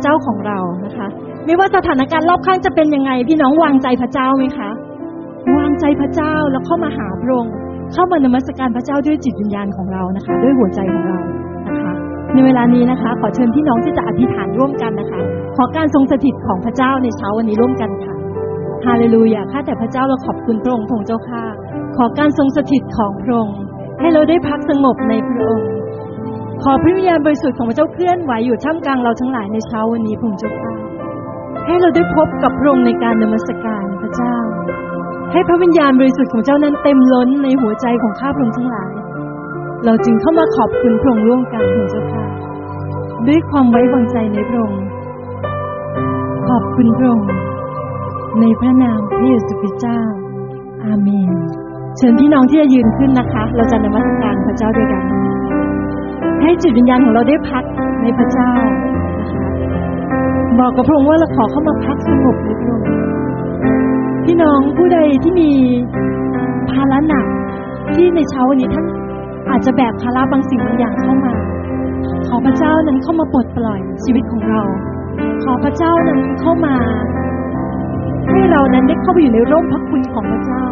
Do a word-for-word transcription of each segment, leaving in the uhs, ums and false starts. ระเจ้าของเรานะคะไม่ว่าสถานการณ์รอบข้างจะเป็นยังไงพี่น้องวางใจพระเจ้าไหมคะวางใจพระเจ้าแล้วเข้ามาหาพระองค์เข้ามานมัสการพระเจ้าด้วยจิตวิญญาณของเรานะคะด้วยหัวใจของเรานะคะในเวลานี้นะคะขอเชิญพี่น้องที่จะอธิษฐานร่วมกันนะคะขอการทรงสถิตของพระเจ้าในเช้าวันนี้ร่วมกันค่ะฮาเลลูยาข้าแต่พระเจ้าเราขอบคุณพระองค์พระองค์เจ้าค่ะขอการทรงสถิตของพระองค์ให้เราได้พักสงบในพระองค์ขอพระวิญญาณบริสุทธิ์ของพระเจ้าเคลื่อนไหวอยู่ท่ามกลางเราทั้งหลายในเช้าวันนี้พระองค์เจ้าค่ะให้เราได้พบกับพระองค์ในการนมัสการพระเจ้าให้พระวิญญาณบริสุทธิ์ของเจ้านั้นเต็มล้นในหัวใจของข้าพระองค์ทั้งหลายเราจึงเข้ามาขอบคุณพระองค์ร่วมกันพระเจ้าค่ะด้วยความไว้วางใจในพระองค์ขอบคุณพระองค์ในพระนามพระเยซูคริสต์เจ้าอาเมนเชิญพี่น้องที่จะยืนขึ้นนะคะเราจะนมัสการพระเจ้าด้วยกันให้จิตวิญญาณของเราได้พักในพระเจ้าบอกกับพระองค์ว่าเราขอเข้ามาพักสงบในพระองค์พี่น้องผู้ใดที่มีภาระหนักที่ในเช้าวันนี้ท่านอาจจะแบกภาระบางสิ่งบางอย่างเข้ามาขอพระเจ้านั้นเข้ามาปลดปล่อยชีวิตของเราขอพระเจ้านั้นเข้ามาให้เรานั้นได้เข้าไปอยู่ในร่มพระคุณของพระเจ้า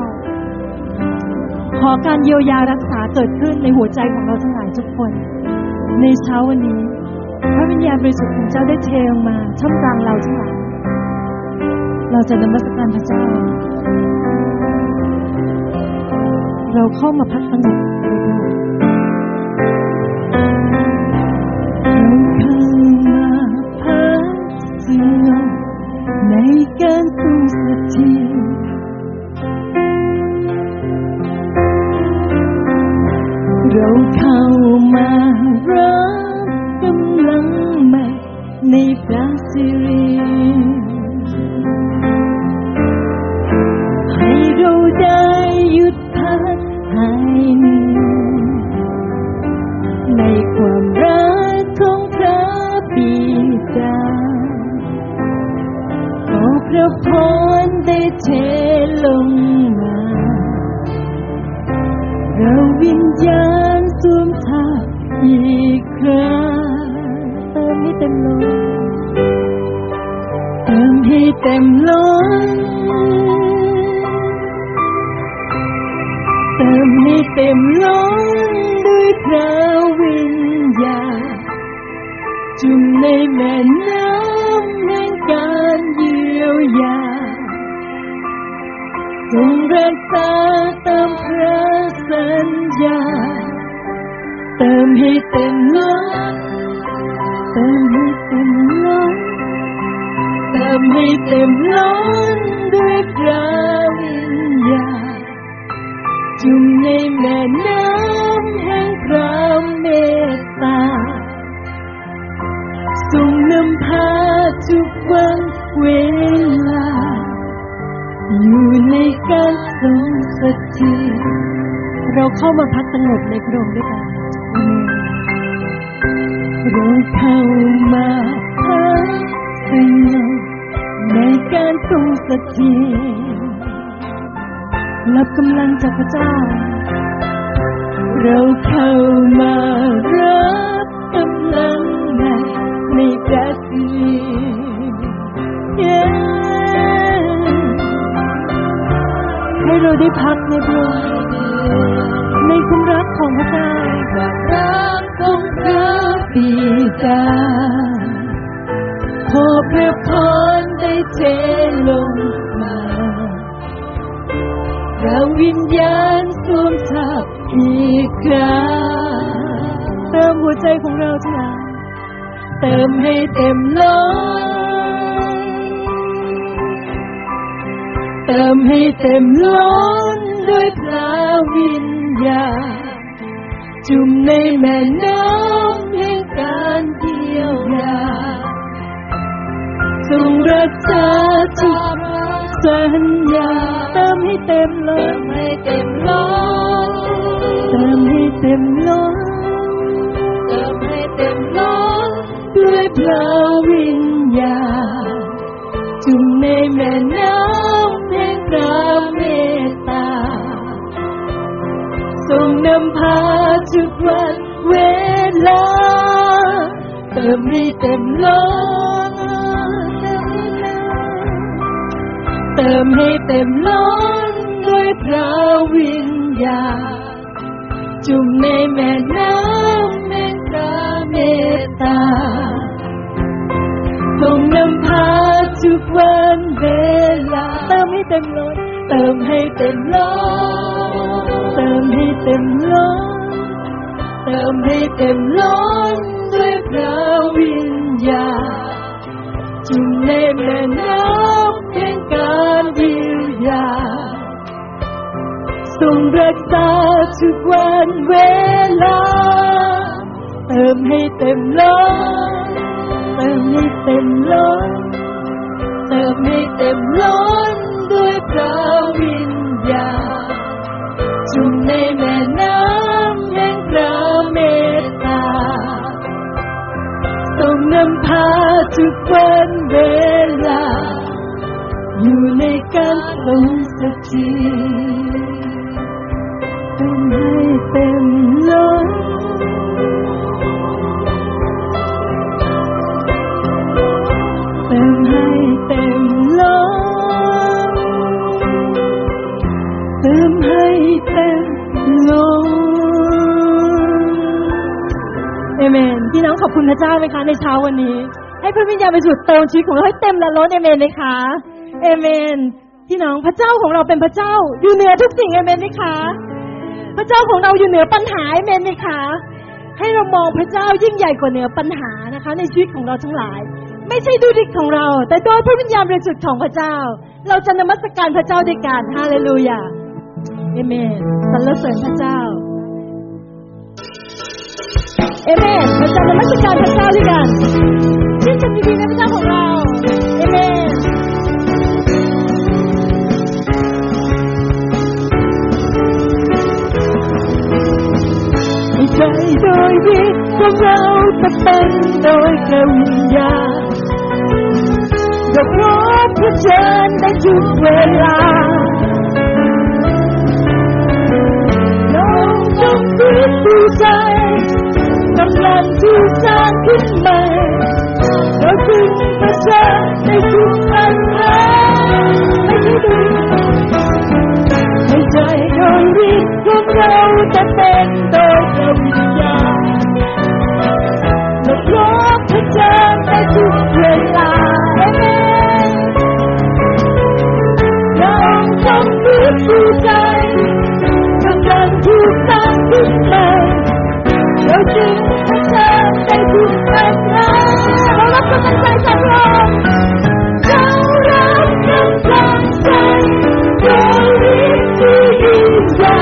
ขอการเยียวยารักษาเกิดขึ้นในหัวใจของเราทั้งหลายทุกคนในเช้าวันนี้พระวิญญาณบริสุทธิ์ของเจ้าได้เทลงมาท่ามกลางเราทั้งหลายเราจะนมัสการพระเจ้าเราเข้ามาพักสงบในการทรงสถิตเราเข้ามารับกำลังใหม่ในพระสิริให้เราได้หยุดพักหายเหนื่อยในความรักของพระบิดาพระพรได้เทลงมาเราวิญญาณสวมทับอีกครั้งเติมให้เต็มล้นเติมให้เต็มล้นเติมให้เต็มล้นด้วยพระวิญญาณจุ่มในแม่น้ำแห่งการยืนทรงรักษาตามพระสัญญาเติมให้เต็มล้นเติมให้เต็มล้นเติมให้เต็มล้นด้วยพระวิญญาณจุ่มในแม่น้ำแห่งพระเมตตาทรงนำพาทุกวันเวลาอยู่ในการทรงสถิตเราเข้ามาพักสงบในพระองค์ด้วยกันเราเข้ามาพักสงบในการทรงสถิตรับกำลังจากพระเจ้าเราเข้ามารับกำลังในในพระสิริให้เราได้พักในพระองค์ในความรักของพระเจ้าความรักของพระบิดาขอพระพรได้เทลงมาเราวิญญาณสวมทับอีกครั้งเติมหัวใจของเราทั้งหลายเติมให้เต็มล้นเติมให้เต็มล้นด้วยพระวิญญาณจุ่มในแม่น้ำแห่งการเยียวยาทรงรักษาทุกสัญญาเติมให้เต็มล้นเติมให้เต็มล้นเติมให้เต็มล้นเติมให้เต็มล้นด้วยพระวิญญาณจุ่มในแม่น้ำพระเมตตาทรงนำพาทุกวันเวลาเติมให้เต็มล้น เติมให้เต็มล้นด้วยพระวิญญาณจุ่มในแม่น้ำแห่งพระเมตตาทรงนำพาทุกวันเวลาเติมให้เต็มล้นเติมให้เต็มล้นเติมให้เต็มล้นเติมให้เต็มล้นด้วยพระวิญญาณจุ่มในแม่น้ำแห่งการเยียวยาทรงรักษาทุกวันเวลาเติมให้เต็มล้นเติมให้เต็มล้นเติมให้เต็มล้นด้วยพระวิญญาณจุ่มในแม่น้ำแห่งพระเมตตาทรงนำพาทุกวันเวลาอยู่ในการทรงสถิตเติมให้เต็มล้นเติมให้เต็มล้นเติมให้เต็มล้นเอเมนพี่น้องขอบคุณพระเจ้านะคะในเช้าวันนี้ให้พระวิญญาณบริสุทธิ์เติมชีวิตของเราให้เต็มและล้นเอเมนนะคะเอเมนพี่น้องพระเจ้าของเราเป็นพระเจ้าอยู่เหนือทุกสิ่งเอเมนนะคะพระเจ้าของเราอยู่เหนือปัญหาเอเมนไหมคะให้เรามองพระเจ้ายิ่งใหญ่กว่าเหนือปัญหานะคะในชีวิตของเราทั้งหลายไม่ใช่ด้วยฤทธิ์ของเราแต่ด้วยพระวิญญาณบริสุทธิ์ของพระเจ้าเราจะนมัสการพระเจ้าด้วยกันฮาเลลูยาเอเมนสรรเสริญพระเจ้าเอเมนเราจะนมัสการพระเจ้าด้วยกันชื่นชมยินดีในพระเจ้าของเราเอเมนใจโดยวิตของเราจะเป็นโดยพระวิญญาณยกโลกเผชิญได้ทุกเวลาลงจงฟื้นฟูใจกำลังที่สร้างขึ้นใหม่เราจึงเผชิญได้ทุกปัญหาไม่ใช่ด้วยใจโดยวิตของเราจะเป็นโดยพระวิญญาณจะพบพระเจ้าในทุกเวลาเราต้องมีผู้ใจกำลังที่สร้างขึ้นใหม่เราจึงพระเจ้าในทุกปัญหาเรารับกำลังใจจากเราเรารับกำลังใจโดยวิตที่ยิ่งใหญ่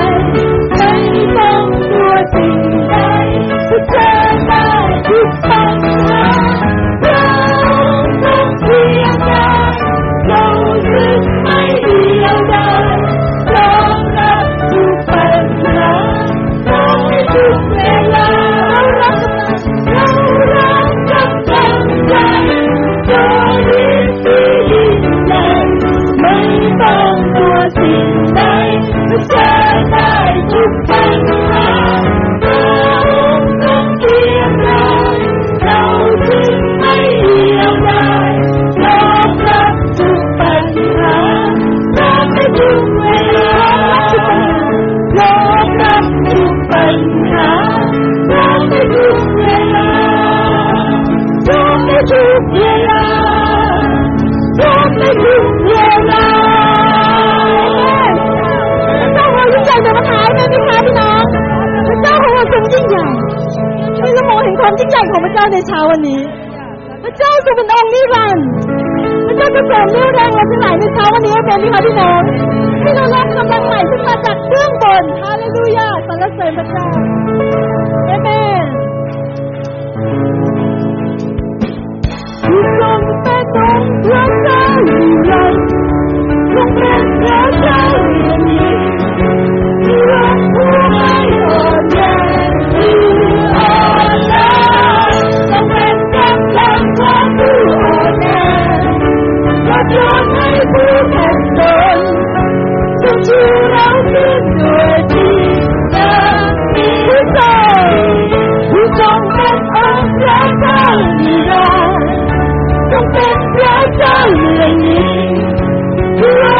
Woo!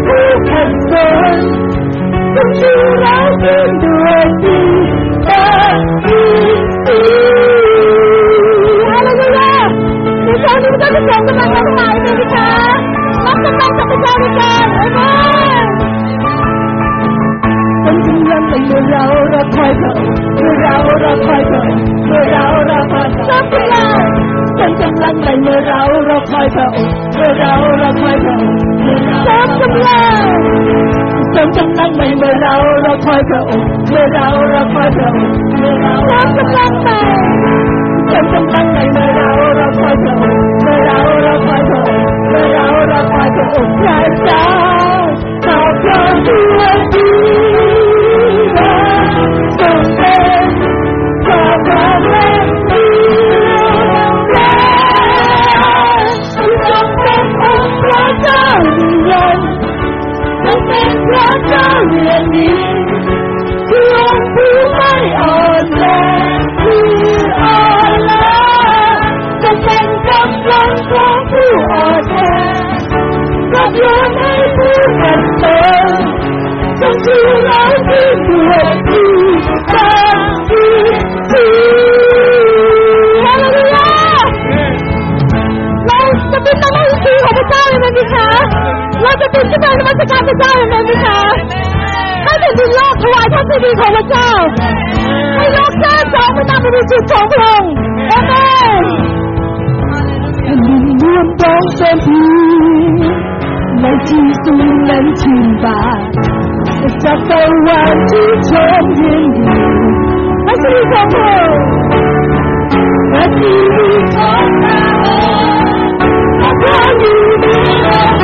ลูกขัดสนต้องชูเราเป็นด้วยดีแต่ดีดีอะไรกันล่ะดิฉันดิฉันดิฉันกำลังจะตายเลยดิฉันรับกำลังจะไปตายดิฉันไอ้บ้าคนที่ยำเป็นเมื่อเราเราคอยเธอเมื่อเราเราคอยเธอเมื่อเราเราคอยเธอรับเวลาคนกำลังเป็นเมื่อเราเราคอยเธอเมื่อเราเราคอยเธอรับกำลังเติมกำลังใหม่เมื่อเราเราคอยพระองค์เมื่อเราเราคอยพระองค์เมื่อเรารับกำลังใหม่เติมกำลังใหม่เมื่อเราเราคอยพระองค์เมื่อเราเราคอยพระองค์เมื่อเราเราคอยพระองค์พระเจ้าขอบพระคุณที่ทรงเป็นขอบพระคุณที่ทรงเป็นองค์พระเจ้าต้องเป็นพระเจ้าเรียนนี้คือองค์ผู้ไม่อ่อนแอคืออ่อนล้าจะเป็นกำลังของผู้อ่อนแอก็ยอมให้ผู้ขัดสนต้องชูเราที่ตัวที่ตาที่ที่ฮาเลลูยาเราจะเป็นตาไม่สีของพระเจ้าอย่างไรดีคะเราจะตื่นขึ้นมาในวันสการพระเจ้าอย่างไรไหมคะให้เป็นดินโลกถวายพระสิริของพระเจ้าให้โลกแท้จองไปตามประดิษฐ์ของพระองค์เอเมนแผ่นดินรวมดวงเต็มทีในที่สูงนั้นชื่นบานจากตะวันที่ชมยินดีพระสิริของพระองค์พระสิริของพระองค์พระสิริที่ยอมจ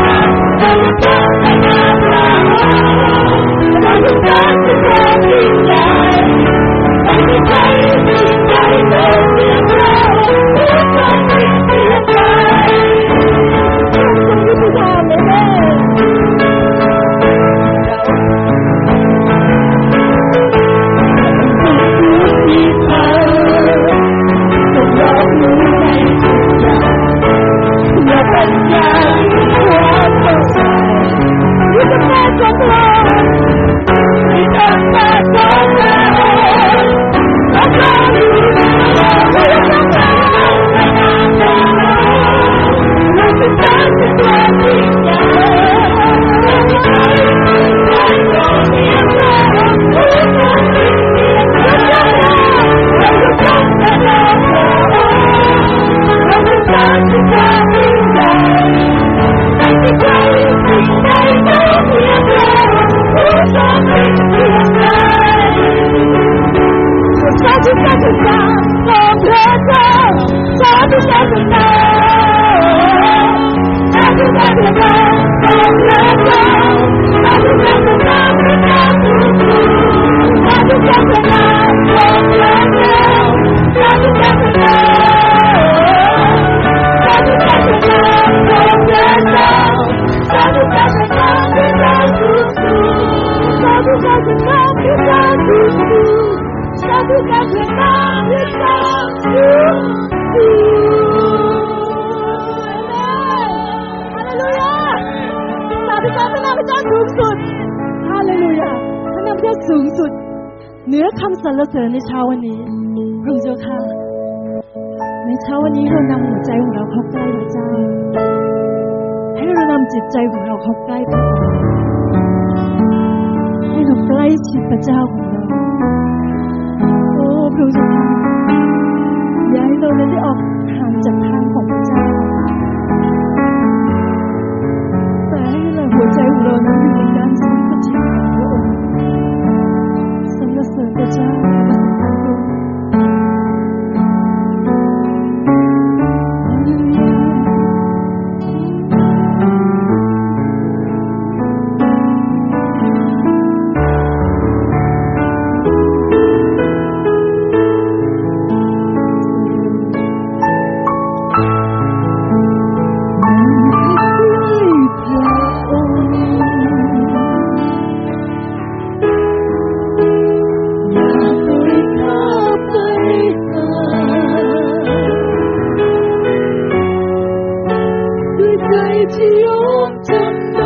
ำน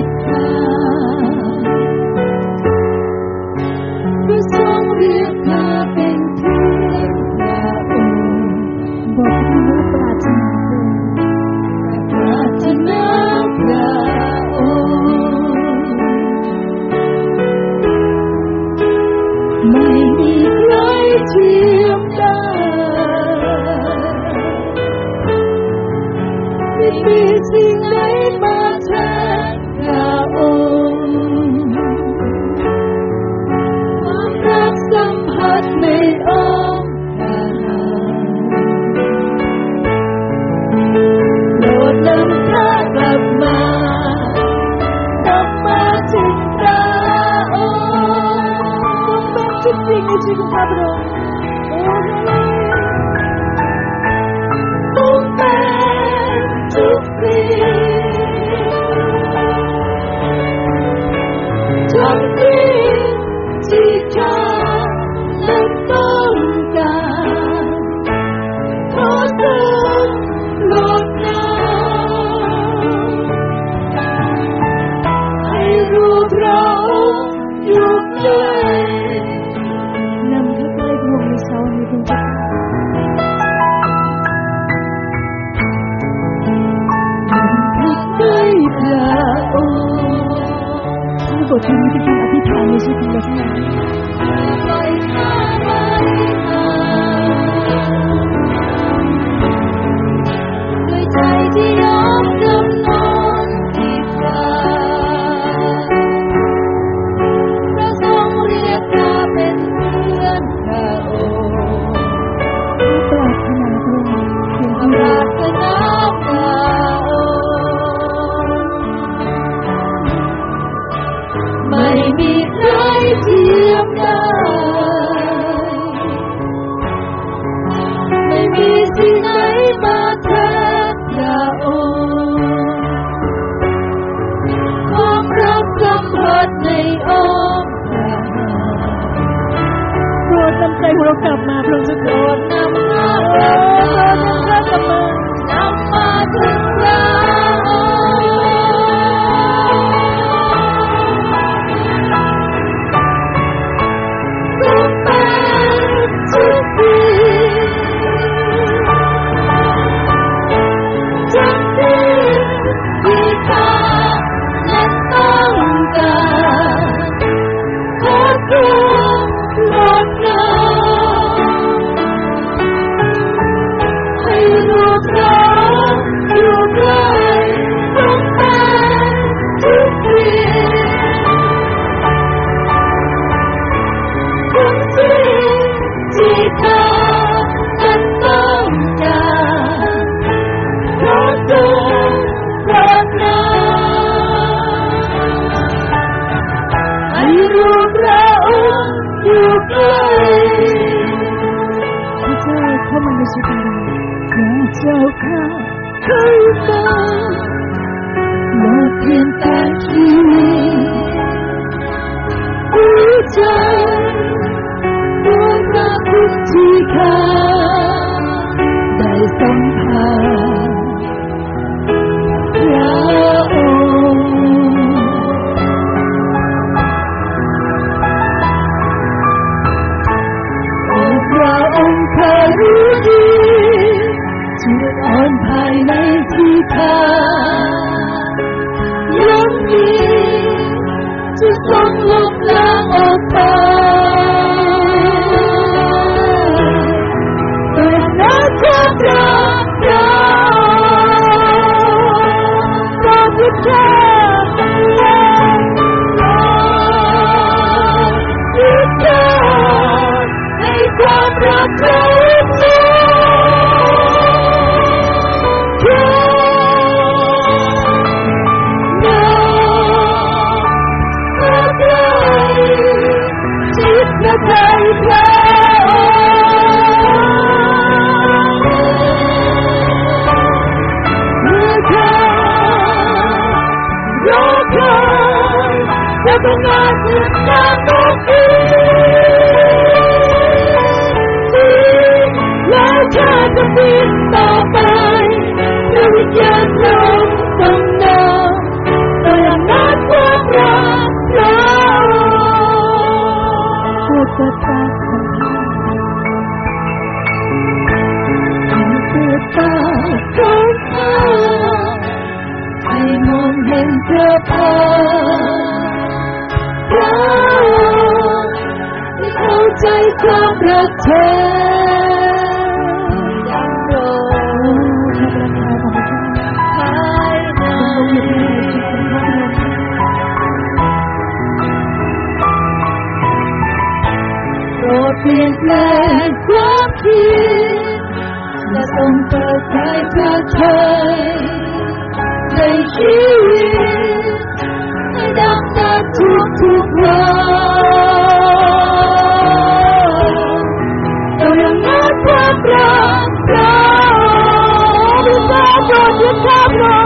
น เทียมได้ไม่มีสิ่งใดมาแทนพระองค์ความรักสัมผัสในองค์พระนามโปรดนำข้ากลับมากลับมาถึงพระองค์ความเป็นจริงในชีวิตของพระองค์Come รักเธอดังลมภายในโปรดเปลี่ยนแปลงความคิดและส่งเปิดใจเพื่อเธอในชีวิตให้ดับดับทุกทุกวันเรายังรักรักรักรักรักรักรักรักรัก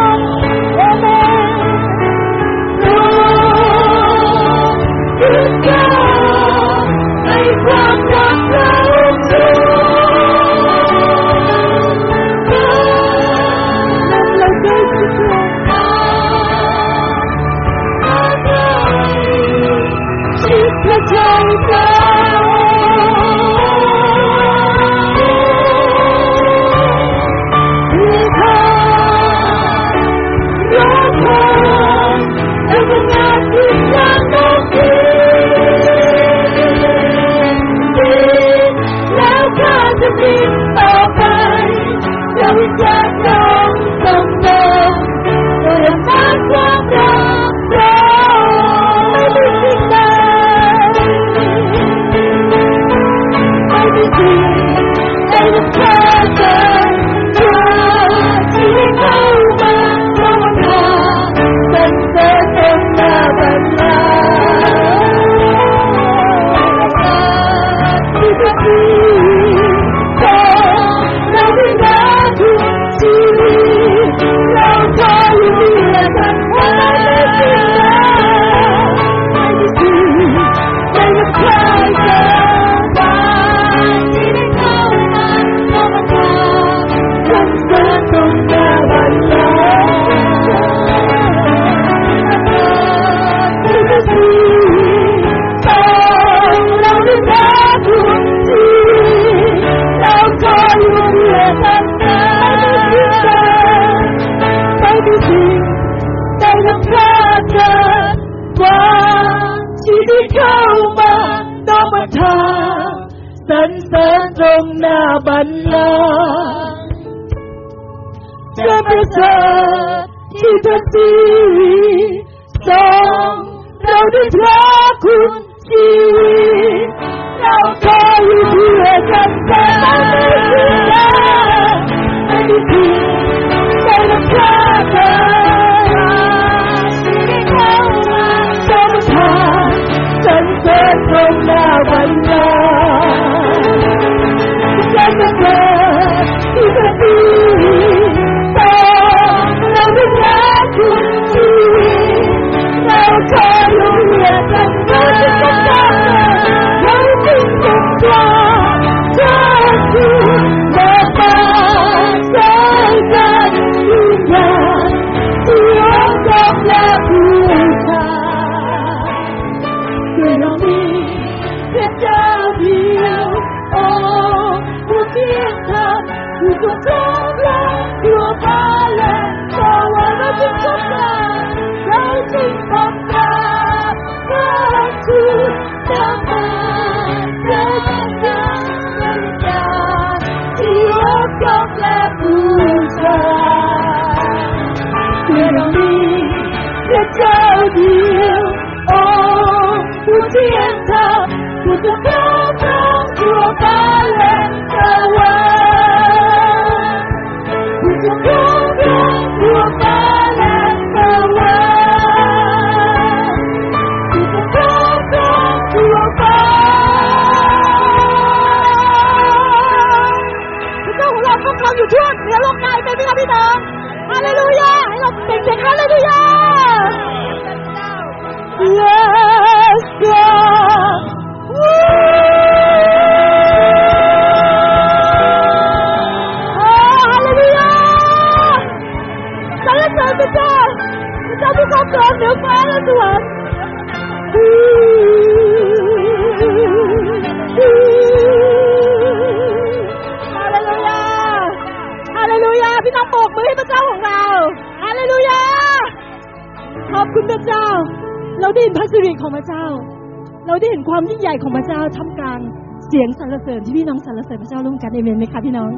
เสียงสรรเสริญที่พี่น้องสรรเสริญพระเจ้าร่วมกันเอเมนไหมคะพี่น้อง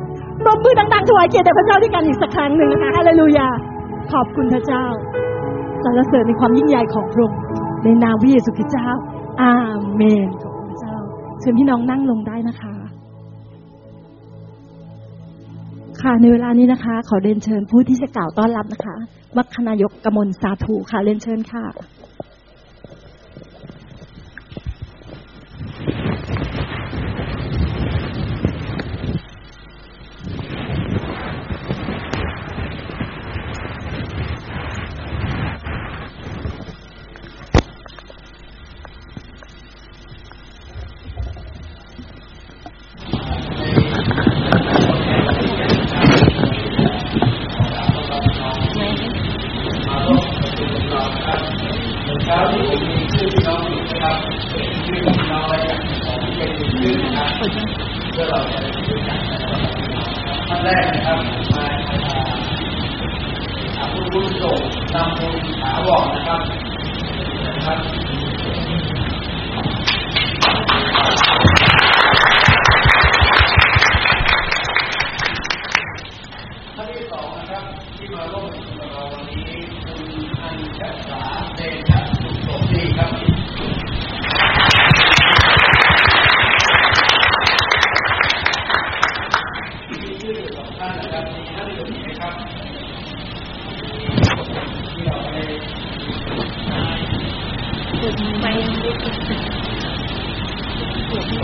ปรบมือดังๆถวายเกียรติแด่พระเจ้าด้วยกันอีกสักครั้งหนึ่งนะคะฮาเลลูยาขอบคุณพระเจ้าสรรเสริญในความยิ่งใหญ่ของพระองค์ในนามพระเยซูคริสต์เจ้าอาเมนขอบคุณพระเจ้าเชิญพี่น้องนั่งลงได้นะคะค่ะในเวลานี้นะคะขอเรียนเชิญผู้ที่จะกล่าวต้อนรับนะคะมัคคณายกกมลสาธุค่ะเรียนเชิญค่ะ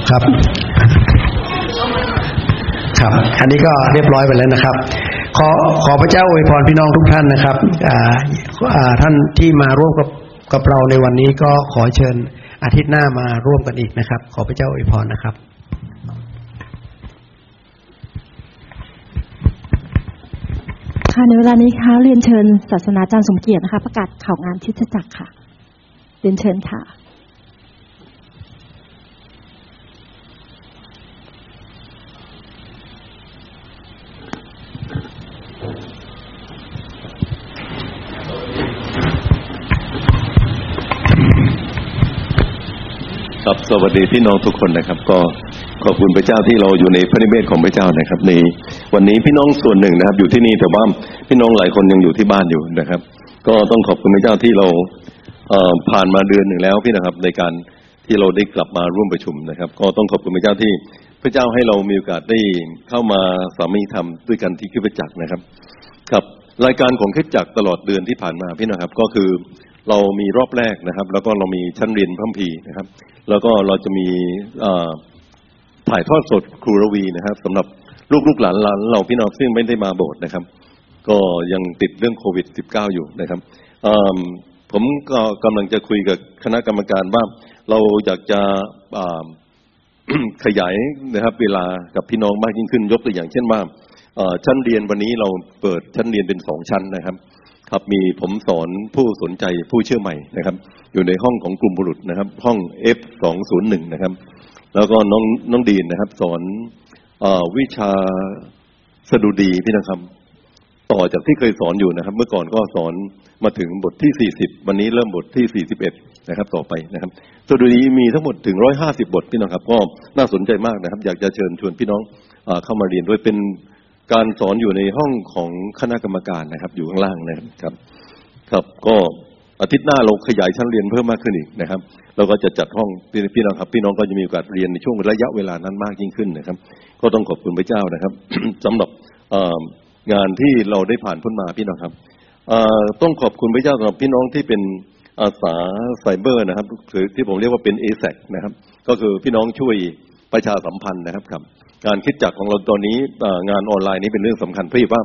ครับครับอันนี้ก็เรียบร้อยไปแล้วนะครับขอขอพระเจ้าอวยพรพี่น้องทุกท่านนะครับอ่าอ่าท่านที่มาร่วมกับกับเราในวันนี้ก็ขอเชิญอาทิตย์หน้ามาร่วมกันอีกนะครับขอพระเจ้าอวยพรนะครับค่ะในเวลานี้ค่ะเรียนเชิญศาสนาจารย์สมเกียรตินะคะประกาศข่าวงานคริสตจักรค่ะเรียนเชิญค่ะครับสวัสดีพี่น้องทุกคนนะครับก็ขอบคุณพระเจ้าที่เราอยู่ในพระนิเวศของพระเจ้านะครับในวันนี้พี่น้องส่วนหนึ่งนะครับอยู่ที่นี่แต่ว่าพี่น้องหลายคนยังอยู่ที่บ้านอยู่นะครับก็ต้องขอบคุณพระเจ้าที่เราเอ่อผ่านมาเดือนหนึ่งแล้วพี่นะครับในการที่เราได้กลับมาร่วมประชุมนะครับก็ต้องขอบคุณพระเจ้าที่พระเจ้าให้เรามีโอกาสได้เข้ามาสามัคคีธรรมด้วยกันที่คริสตจักรนะครับกับรายการของคริสตจักรตลอดเดือนที่ผ่านมาพี่นะครับก็คือเรามีรอบแรกนะครับแล้วก็เรามีชั้นเรียนพระคัมภีร์นะครับแล้วก็เราจะมีถ่ายทอดสดครูระวีนะครับสำหรับลูกๆหลานๆเราพี่น้องซึ่งไม่ได้มาโบสถ์นะครับก็ยังติดเรื่องโควิด สิบเก้า อยู่นะครับผมก็กำลังจะคุยกับคณะกรรมการว่าเราอยากจะ ขยายนะครับเวลากับพี่น้องมากยิ่งขึ้นยกตัวอย่างเช่นว่าชั้นเรียนวันนี้เราเปิดชั้นเรียนเป็นสองชั้นนะครับครับมีผมสอนผู้สนใจผู้เชื่อใหม่นะครับอยู่ในห้องของกลุ่มบุรุษนะครับห้อง เอฟ สองศูนย์หนึ่ง นะครับแล้วก็น้องน้องดีนนะครับสอนเอ่อวิชาสดุดีพี่นะครับต่อจากที่เคยสอนอยู่นะครับเมื่อก่อนก็สอนมาถึงบทที่สี่สิบวันนี้เริ่มบทที่สี่สิบเอ็ดนะครับต่อไปนะครับสดุดีมีทั้งหมดถึงหนึ่งร้อยห้าสิบบทพี่น้องครับก็น่าสนใจมากนะครับอยากจะเชิญชวนพี่น้องเอ่อเข้ามาเรียนด้วยเป็นการสอนอยู่ในห้องของคณะกรรมการนะครับอยู่ข้างล่างนะครับครับก็อาทิตย์หน้าเราขยายชั้นเรียนเพิ่มมากขึ้นอีกนะครับเราก็จะจัดห้องพี่น้องครับพี่น้องก็จะมีโอกาสเรียนในช่วงระยะเวลานั้นมากยิ่งขึ้นนะครับก็ต้องขอบคุณพระเจ้านะครับ สำหรับงานที่เราได้ผ่านพ้นมาพี่น้องครับต้องขอบคุณพระเจ้าสำหรับพี่น้องที่เป็นอาสาไซเบอร์นะครับหรือที่ผมเรียกว่าเป็น เอ เอ ซี นะครับก็คือพี่น้องช่วยประชาสัมพันธ์นะครับครับการคิดจักรของเราตอนนี้งานออนไลน์นี้เป็นเรื่องสำคัญเพราะว่า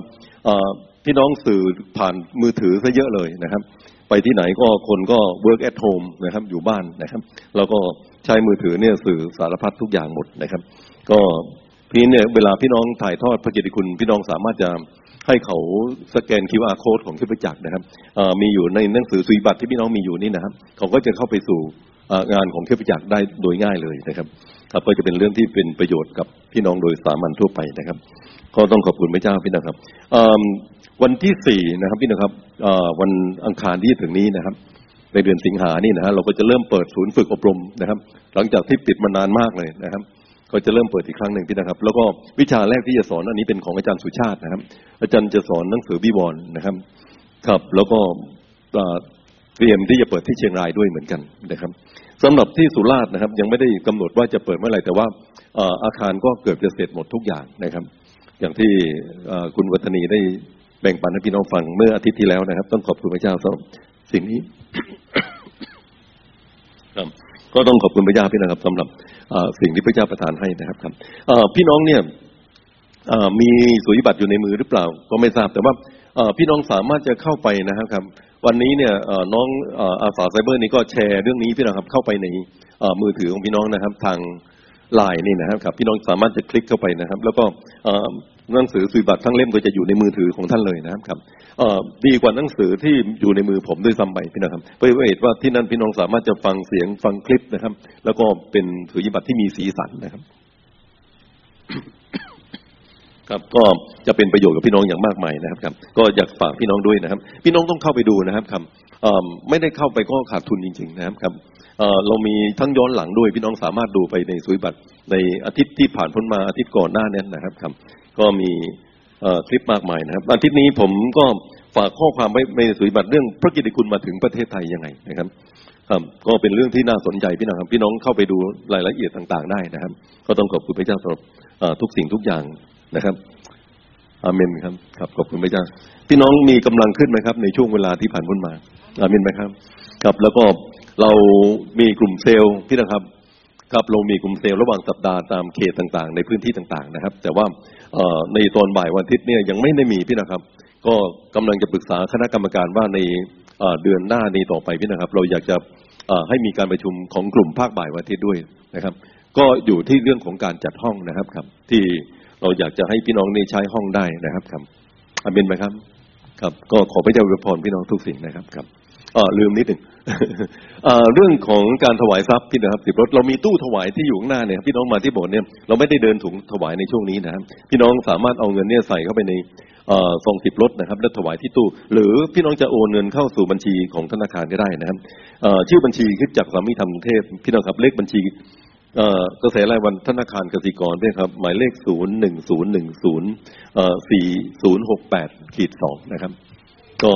พี่น้องสื่อผ่านมือถือซะเยอะเลยนะครับไปที่ไหนก็คนก็ work at home นะครับอยู่บ้านนะครับแล้วก็ใช้มือถือเนี่ยสื่อสารพัดทุกอย่างหมดนะครับก็พี่เนี่ยเวลาพี่น้องถ่ายทอดพระกิตติคุณพี่น้องสามารถจะให้เขาสแกน คิว อาร์ code ของคริสตจักรนะครับมีอยู่ในหนังสือสุยบัตรที่พี่น้องมีอยู่นี่นะครับเขาก็จะเข้าไปสู่งานของคริสตจักรได้โดยง่ายเลยนะครับครับก็จะเป็นเรื่องที่เป็นประโยชน์กับพี่น้องโดยสามัญทั่วไปนะครับก็ต้องขอบคุณพระเจ้าพี่น้องครับวันที่สี่นะครับพี่น้องครับวันอังคารที่ถึงนี้นะครับในเดือนสิงหานี่นะฮะเราก็จะเริ่มเปิดศูนย์ฝึกอบรมนะครับหลังจากที่ปิดมานานมากเลยนะครับ ก็จะเริ่มเปิดอีกครั้งหนึ่งพี่นะครับแล้วก็วิชาแรกที่จะสอนอันนี้เป็นของอาจารย์สุชาตินะครับอาจารย์จะสอนหนังสือวิวรณ์นะครับครับแล้วก็เตรียมที่จะเปิดที่เชียงรายด้วยเหมือนกันนะครับสำหรับที่สุราษฎร์นะครับยังไม่ได้กำหนดว่าจะเปิดเมื่อไหร่แต่ว่าอาคารก็เกือบจะเสร็จหมดทุกอย่างนะครับอย่างที่คุณวัฒนีได้แบ่งปันให้พี่น้องฟังเมื่ออาทิตย์ที่แล้วนะครับต้องขอบคุณพระเจ้าสำหรับสิ่งนี้ครับก็ต้องขอบคุณพระเจ้าพี่นะครับสำหรับสิ่งที่พระเจ้าประทานให้นะครับครับพี่น้องเนี่ยมีสุริบัตรอยู่ในมือหรือเปล่าก็ไม่ทราบแต่ว่าพี่น้องสามารถจะเข้าไปนะครับวันนี้เนี่ยน้องอาสาไซเบอร์นี่ก็แชร์เรื่องนี้พี่น้องครับเข้าไปในมือถือของพี่น้องนะครับทางไลน์นี่นะครับพี่น้องสามารถจะคลิกเข้าไปนะครับแล้วก็หนังสือสุริบัตรทั้งเล่มก็จะอยู่ในมือถือของท่านเลยนะครับดีกว่าหนังสือที่อยู่ในมือผมด้วยซ้ำไปพี่น้องครับเพื่อให้เห็นว่าที่นั่นพี่น้องสามารถจะฟังเสียงฟังคลิปนะครับแล้วก็เป็นสุริบัตรที่มีสีสันนะครับครับก็จะเป็นประโยชน์กับพี่น้องอย่างมากมายนะครับครับก็อยากฝากพี่น้องด้วยนะครับพี่น้องต้องเข้าไปดูนะครับครับไม่ได้เข้าไปก็ขาดทุนจริงๆนะครับครับเรามีทั้งย้อนหลังด้วยพี่น้องสามารถดูไปในสุริบัตรในอาทิตย์ที่ผ่านพ้นมาอาทิตย์ก่อนหน้านี้นะครับครับก็มีคลิปมากมายนะครับอาทิตย์นี้ผมก็ฝากข้อความไว้ในสุริบัตรเรื่องพระกิตติคุณมาถึงประเทศไทยยังไงนะครับครับก็เป็นเรื่องที่น่าสนใจพี่น้องครับพี่น้องเข้าไปดูรายละเอียดต่างๆได้นะครับก็ต้องขอบคุณพระเจ้าสำหรับทุกสิ่งทุกอย่างนะครับอาเมนครับครับขอบคุณพระเจ้าพี่น้องมีกำลังขึ้นไหมครับในช่วงเวลาที่ผ่านพ้นมาอาเมนไหมครับครับแล้วก็เรามีกลุ่มเซลล์พี่นะครับครับเรามีกลุ่มเซลล์ระหว่างสัปดาห์ตามเขตต่างๆในพื้นที่ต่างๆนะครับแต่ว่าในตอนบ่ายวันอาทิตย์เนี่ยยังไม่ได้มีพี่นะครับก็กำลังจะปรึกษาคณะกรรมการว่าในเดือนหน้านี้ต่อไปพี่นะครับเราอยากจะให้มีการประชุมของกลุ่มภาคบ่ายวันอาทิตย์ด้วยนะครับก็อยู่ที่เรื่องของการจัดห้องนะครับครับที่เราอยากจะให้พี่น้องนี่ใช้ห้องได้นะครับครับอาเมนไหมครับครับก็ขอพระเจ้าอวยพรพี่น้องทุกสิ่งนะครับครับอ่าลืมนิดหนึ่งเรื่องของการถวายทรัพย์พี่นะครับสิบรถเรามีตู้ถวายที่อยู่ข้างหน้าเนี่ยพี่น้องมาที่โบสถ์เนี่ยเราไม่ได้เดินถุงถวายในช่วงนี้นะครับพี่น้องสามารถเอาเงินเนี่ยใส่เข้าไปในซองสิบรถนะครับแล้วถวายที่ตู้หรือพี่น้องจะโอนเงินเข้าสู่บัญชีของธนาคารก็ได้นะครับชื่อบัญชีคิดจากสามีธรรมกรุงเทพพี่น้องครับเลขบัญชีกระแสรายวันธนาคารกสิกรด้วยครับหมายเลขศูนย์หนึ่งศูนย์หนึ่งศูนย์สี่ศูนย์หกแปดขีดสองนะครับก็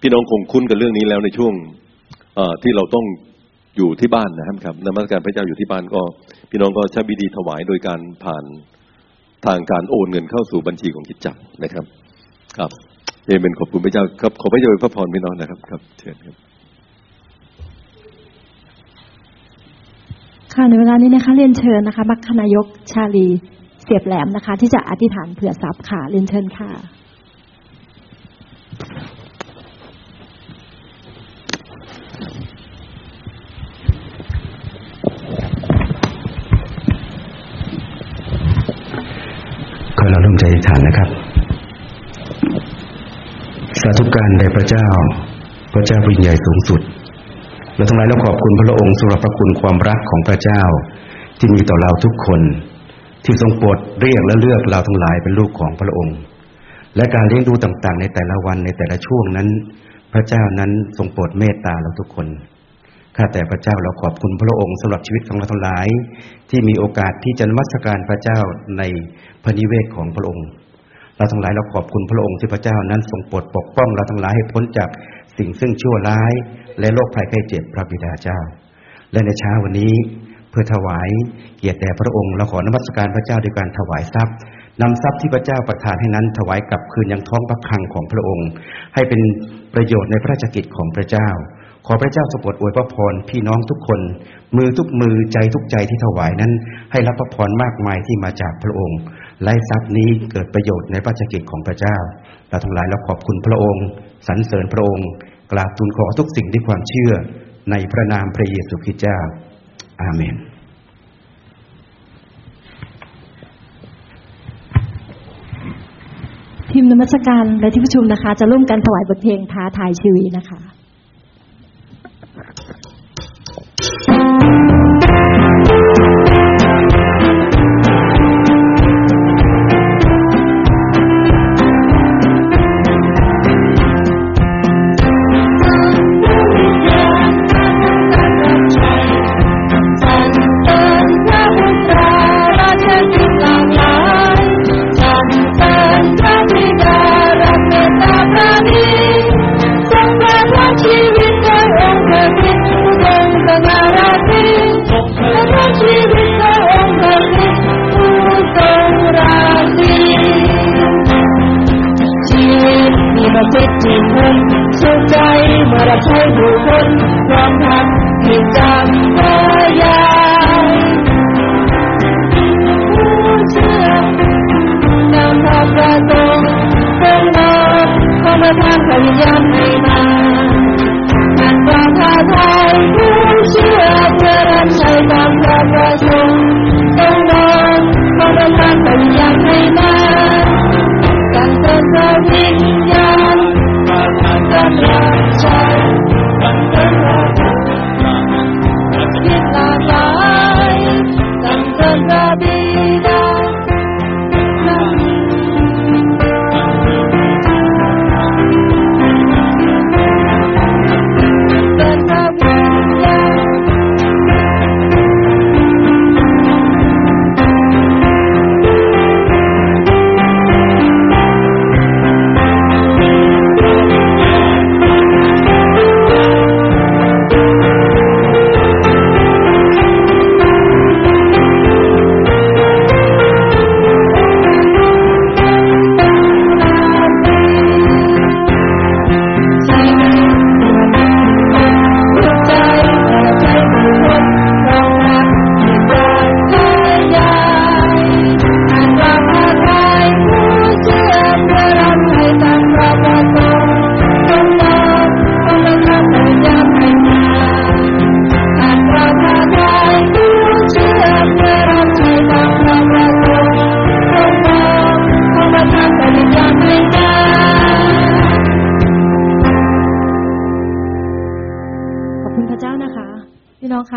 พี่น้องคงคุ้นกับเรื่องนี้แล้วในช่วงที่เราต้องอยู่ที่บ้านนะครับครับนมัสการพระเจ้าอยู่ที่บ้านก็พี่น้องก็ใช้บิดีถวายโดยการผ่านทางการโอนเงินเข้าสู่บัญชีของกิจจักรนะครับครับเอเมนขอบคุณพระเจ้าครับขอพระเจ้าอวยพรพี่น้องนะครับครับเชิญครับค่ะในเวลานี้นะคะเรียนเชิญนะคะมัคคณายกชาลีเสียบแหลมนะคะที่จะอธิษฐานเผื่อทรัพย์ค่ะเรียนเชิญค่ะขอเราร่วมใจอธิษฐานนะครับสาธุการแด่พระเจ้าพระเจ้าผู้ยิ่งใหญ่สูงสุดเราทั้งหลายเราขอบคุณพระองค์สำหรับพระคุณความรักของพระเจ้าที่มีต่อเราทุกคนที่ทรงโปรดเรียกและเลือกเราทั้งหลายเป็นลูกของพระองค์และการเลี้ยงดูต่างๆในแต่ละวันในแต่ละช่วงนั้นพระเจ้านั้นทรงโปรดเมตตาเราทุกคนข้าแต่พระเจ้าเราขอบคุณพระองค์สำหรับชีวิตของเราทั้งหลายที่มีโอกาสที่จะนมัสการพระเจ้าในพระนิเวศของพระองค์เราทั้งหลายเราขอบคุณพระองค์ที่พระเจ้านั้นทรงโปรดปกป้องเราทั้งหลายให้พ้นจากสิ่งซึ่งชั่วร้ายและโรคภัยไข้เจ็บพระบิดาเจ้าและในเช้าวันนี้เพื่อถวายเกียรติแด่พระองค์เราขอนมัสการพระเจ้าด้วยการถวายทรัพย์นำทรัพย์ที่พระเจ้าประทานให้นั้นถวายกลับคืนยังท้องพระคลังของพระองค์ให้เป็นประโยชน์ในพระราชกิจของพระเจ้าขอพระเจ้าทรงโปรดอวยพระพรพี่น้องทุกคนมือทุกมือใจทุกใจที่ถวายนั้นให้รับพระพรมากมายที่มาจากพระองค์และทรัพย์นี้เกิดประโยชน์ในพระราชกิจของพระเจ้าเราทั้งหลายเราขอบคุณพระองค์สรรเสริญพระองค์กราบทูลขอทุกสิ่งด้วยความเชื่อในพระนามพระเยซูคริสต์เจ้าอาเมนทีมนมัสการและที่ประชุมนะคะจะร่วมกันถวายบทเพลงท้าทายชีวิตนะคะ ประสิทธิผลสุขใจเมื่อเราใช้ผู้คนความทักผิดจังเมื่อยามผู้เชื่อนำทางประสงค์เป็นมาเข้ามาทางพยายามให้มาผ่านความท้าทายผู้เชื่อเพื่อรับใช้ตามความประสงค์เป็นมาเข้ามาทางพยายามให้มาการเติมเต็มวิญญาณมาทางการรับใช้กันเติมจิตหลากหลายตั้งแต่ระบิดา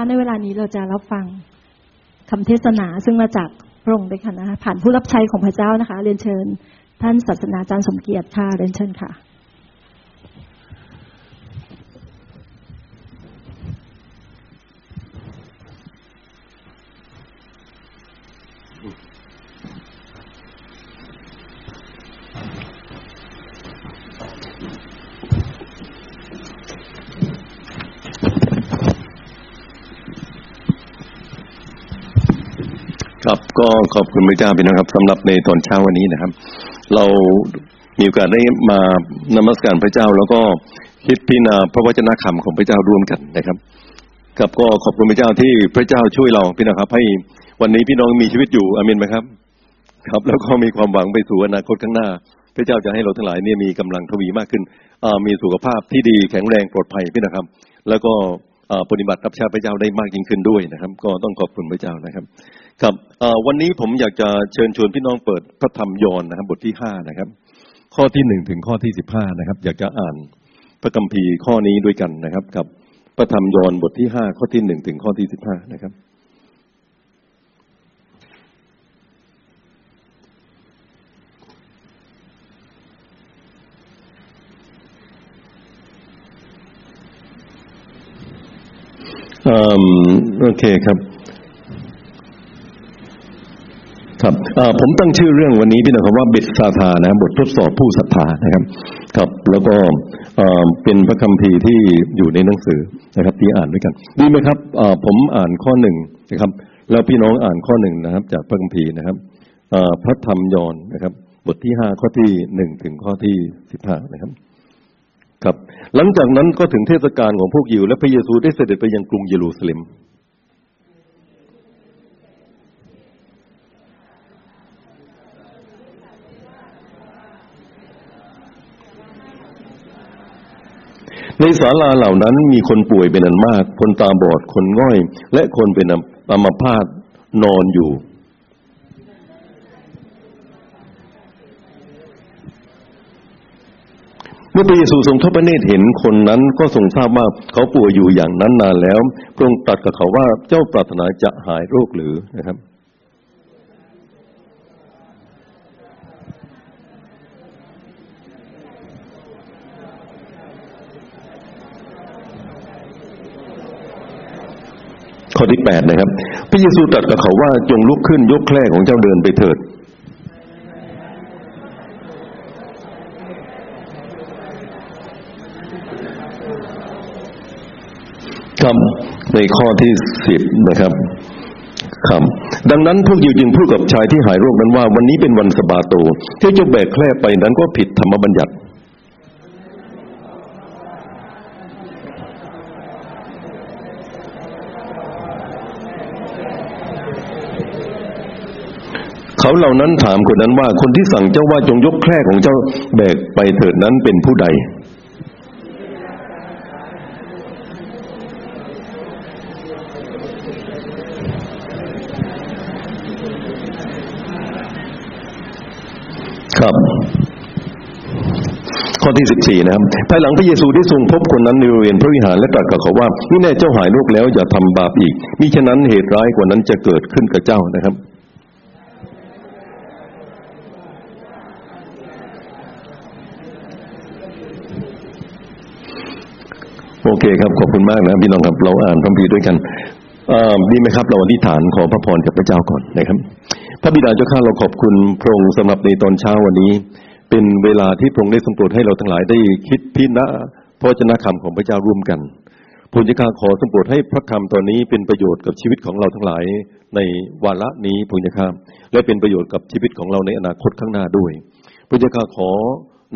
ในเวลานี้เราจะรับฟังคำเทศนาซึ่งมาจากพระองค์ด้วยกันนะคะผ่านผู้รับใช้ของพระเจ้านะคะเรียนเชิญท่านศาสนาจารย์สมเกียรติค่ะเรียนเชิญค่ะครับก็ขอบคุณพระเจ้าพี่น้องครับสำหรับในตอนเช้าวันนี้นะครับเรามีโอกาสได้มานมัสการพระเจ้าแล้วก็คิดพิจารณาพระวจนะคำของพระเจ้าร่วมกันนะครับครับก็ขอบคุณพระเจ้าที่พระเจ้าช่วยเราพี่น้องครับให้วันนี้พี่น้องมีชีวิตอยู่อาเมนไหมครับครับแล้วก็มีความหวังไปสู่อนาคตข้างหน้าพระเจ้าจะให้เราทั้งหลายเนี่ยมีกำลังทวีมากขึ้นมีสุขภาพที่ดีแข็งแรงปลอดภัยพี่น้องครับแล้วก็ปฏิบัติรับใช้พระเจ้าได้มากยิ่งขึ้นด้วยนะครับก็ต้องขอบคุณพระเจ้านะครับครับวันนี้ผมอยากจะเชิญชวนพี่น้องเปิดพระธรรมยอห์นนะครับบทที่ห้านะครับข้อที่หนึ่งถึงข้อที่สิบห้านะครับอยากจะอ่านพระคัมภีร์ข้อนี้ด้วยกันนะครับกับพระธรรมยอห์นบทที่ห้าข้อที่หนึ่งถึงข้อที่สิบห้านะครับอืมโอเคครับครับผมตั้งชื่อเรื่องวันนี้พี่น้องครับว่าบิดซาธานะบททดสอบผู้ศรัทธานะครับครับแล้วก็เป็นพระคัมภีร์ที่อยู่ในหนังสือนะครับที่อ่านด้วยกันดีไหมครับผมอ่านข้อหนึ่งนะครับแล้วพี่น้องอ่านข้อหนึ่งนะครับจากพระคัมภีร์นะครับพระธรรมยอห์นนะครับบทที่ห้าข้อที่หนึ่งถึงข้อที่สิบห้านะครับครับหลังจากนั้นก็ถึงเทศกาลของพวกยิวและพระเยซูได้เสด็จไปยังกรุงเยรูซาเล็มในศาลาเหล่านั้นมีคนป่วยเป็นอันมากคนตาบอดคนง่อยและคนเป็นอัมพาตนอนอยู่เมื่อพระเยซูทรงทอดพระเนตรเห็นคนนั้นก็ทรงทราบว่าเขาป่วยอยู่อย่างนั้นนานแล้วพระองค์ตรัสกับเขาว่าเจ้าปรารถนาจะหายโรคหรือนะครับข้อที่แปดนะครับพระเยซูตรัสกับเขาว่าจงลุกขึ้นยกแคร่ของเจ้าเดินไปเถิดครับในข้อที่สิบนะครับครับดังนั้นพวกยิวจึงพูดกับชายที่หายโรคนั้นว่าวันนี้เป็นวันสะบาโตที่เจ้าแบกแคร่ไปนั้นก็ผิดธรรมบัญญัติ เขาเหล่านั้นถามคนนั้นว่าคนที่สั่งเจ้าว่าจงยกแคร่ของเจ้าแบกไปเถิดนั้นเป็นผู้ใดครับข้อที่สิบสี่นะครับภายหลังพระเยซูได้ทรงพบคนนั้นในบริเวณพระวิหารและตรัสกับเขาว่านี่แน่เจ้าหายโรคแล้วอย่าทำบาปอีกมิฉะนั้นเหตุร้ายกว่านั้นจะเกิดขึ้นกับเจ้านะครับโอเคครับขอบคุณมากนะพี่น้องครับเราอ่านพระคัมภีร์ด้วยกันเอ่อดีไหมครับเราอธิษฐานขอพระพรจากพระเจ้าก่อนนะครับพระบิดาเจ้าข้าเราขอบคุณพระองค์สำหรับในตอนเช้าวันนี้เป็นเวลาที่พระองค์ได้ทรงโปรดให้เราทั้งหลายได้คิดพิจารณาพระวจนะคำของพระเจ้าร่วมกันพระองค์เจ้าข้าขอทรงโปรดให้พระคำตอนนี้เป็นประโยชน์กับชีวิตของเราทั้งหลายในวาระนี้พระองค์เจ้าข้าและเป็นประโยชน์กับชีวิตของเราในอนาคตข้างหน้าด้วยพระองค์เจ้าข้าขอ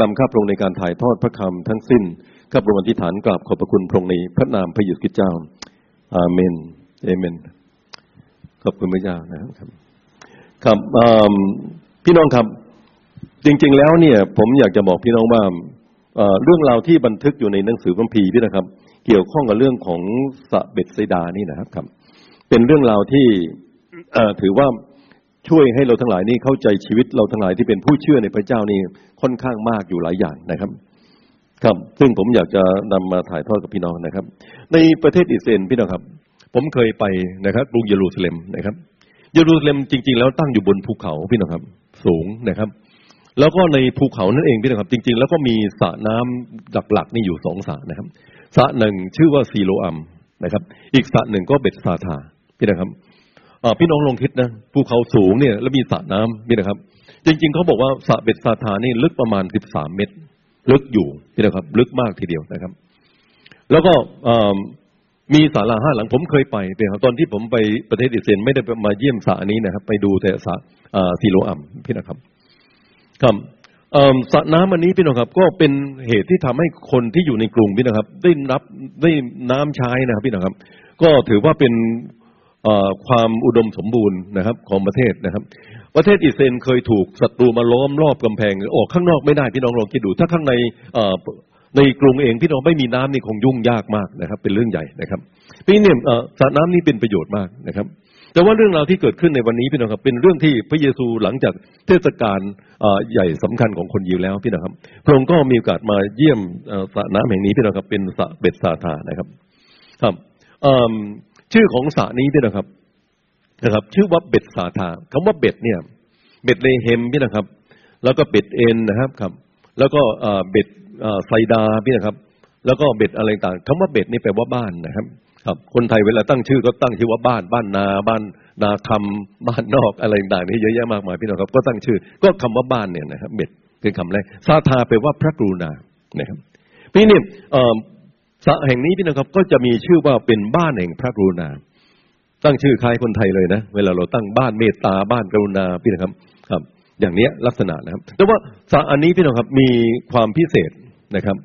นำข้าพระองค์ในการถ่ายทอดพระคำทั้งสิ้นข้าพระองค์อธิษฐานกราบขอบพระคุณพระองค์ในพระนามพระเยซูคริสต์เจ้าอาเมนอาเมนขอบคุณพระเจ้านะครับครับพี่น้องครับจริงๆแล้วเนี่ยผมอยากจะบอกพี่น้องว่าเรื่องราวที่บันทึกอยู่ในหนังสือพระคัมภีร์พี่นะครับเกี่ยวข้องกับเรื่องของสะเบ็ดไซดานี่นะครับครับเป็นเรื่องราวที่ถือว่าช่วยให้เราทั้งหลายนี่เข้าใจชีวิตเราทั้งหลายที่เป็นผู้เชื่อในพระเจ้านี่ค่อนข้างมากอยู่หลายอย่างนะครับครับซึ่งผมอยากจะนำมาถ่ายทอดกับพี่น้องนะครับในประเทศอิสราเอลพี่น้องครับผมเคยไปนะครับกรุงเยรูซาเล็มนะครับเยรูซาเล็มจริงๆแล้วตั้งอยู่บนภูเขาพี่น้องครับสูงนะครับแล้วก็ในภูเขานั่นเองพี่น้องครับจริงๆแล้วก็มีสระน้ำหลักๆนี่อยู่สองสระนะครับสระหนึ่งชื่อว่าซีโลอัมนะครับอีกสระหนึ่งก็เบ็ธซาธาพี่น้องครับพี่น้องลองคิดนะภูเขาสูงเนี่ยแล้วมีสระน้ำพี่น้องครับจริงๆเขาบอกว่าสระเบ็ธซาธานี่ลึกประมาณสิบสามเมตรลึกอยู่พี่น้องครับลึกมากทีเดียวนะครับแล้วก็มีศาลาห้าหลังผมเคยไปเดี๋ยวตอนที่ผมไปประเทศอิสราเอลไม่ได้มาเยี่ยมศาลนี้นะครับไปดูแต่ศาลซีโลอัมพี่นะครับครับสระน้ำอันนี้พี่น้องครับก็เป็นเหตุที่ทำให้คนที่อยู่ในกรุงพี่นะครับได้รับได้น้ำใช้นะครับพี่น้องครับก็ถือว่าเป็นความอุดมสมบูรณ์นะครับของประเทศนะครับประเทศอิสราเอลเคยถูกศัตรูมาล้อมรอบกำแพงออกข้างนอกไม่ได้พี่น้องลองคิดดูถ้าข้างในในกรุงเองพี่น้องไม่มีน้ำนี่คงยุ่งยากมากนะครับเป็นเรื่องใหญ่นะครับพี่เนี่ยสระน้ำนี่เป็นประโยชน์มากนะครับแต่ว่าเรื่องราวที่เกิดขึ้นในวันนี้พี่น้องครับเป็นเรื่องที่พระเยซูหลังจากเทศกาลใหญ่สำคัญของคนยิวแล้วพี่น้องครับพระองค์ก็มีโอกาสมาเยี่ยมสระน้ำแห่งนี้พี่น้องครับเป็นสระเบ็ธซาธานะครับครับชื่อของสระนี้พี่น้องครับนะครับชื่อว่าเบ็ธซาธาคำว่าเบ็ธเนี่ยเบ็ธเลเฮมพี่น้องครับแล้วก็เบ็ธเอ็นนะครับครับแล้วก็เบ็ธไซดาพี่นะครับแล้วก็เบ็ดอะไรต่างคำว่าเบ็ดนี่แปลว่าบ้านนะครับครับคนไทยเวลาตั้งชื่อก็ตั้งชื่อว่าบ้านบ้านนาบ้านนาคำบ้านนอกอะไรต่างๆนี่เยอะแยะมากมายพี่น้องครับก็ตั้งชื่อก็คำว่าบ้านเนี่ยนะครับเบ็ดคือคำแรกซาธาแปลว่าพระกรุณานะครับพี่นี่สระแห่งนี้พี่นะครับก็จะมีชื่อว่าเป็นบ้านแห่งพระกรุณาตั้งชื่อคล้ายคนไทยเลยนะเวลาเราตั้งบ้านเมตตาบ้านกรุณาพี่นะครับครับอย่างนี้ลักษณะนะครับแต่ว่าสระอันนี้พี่น้องครับมีความพิเศษนะครับ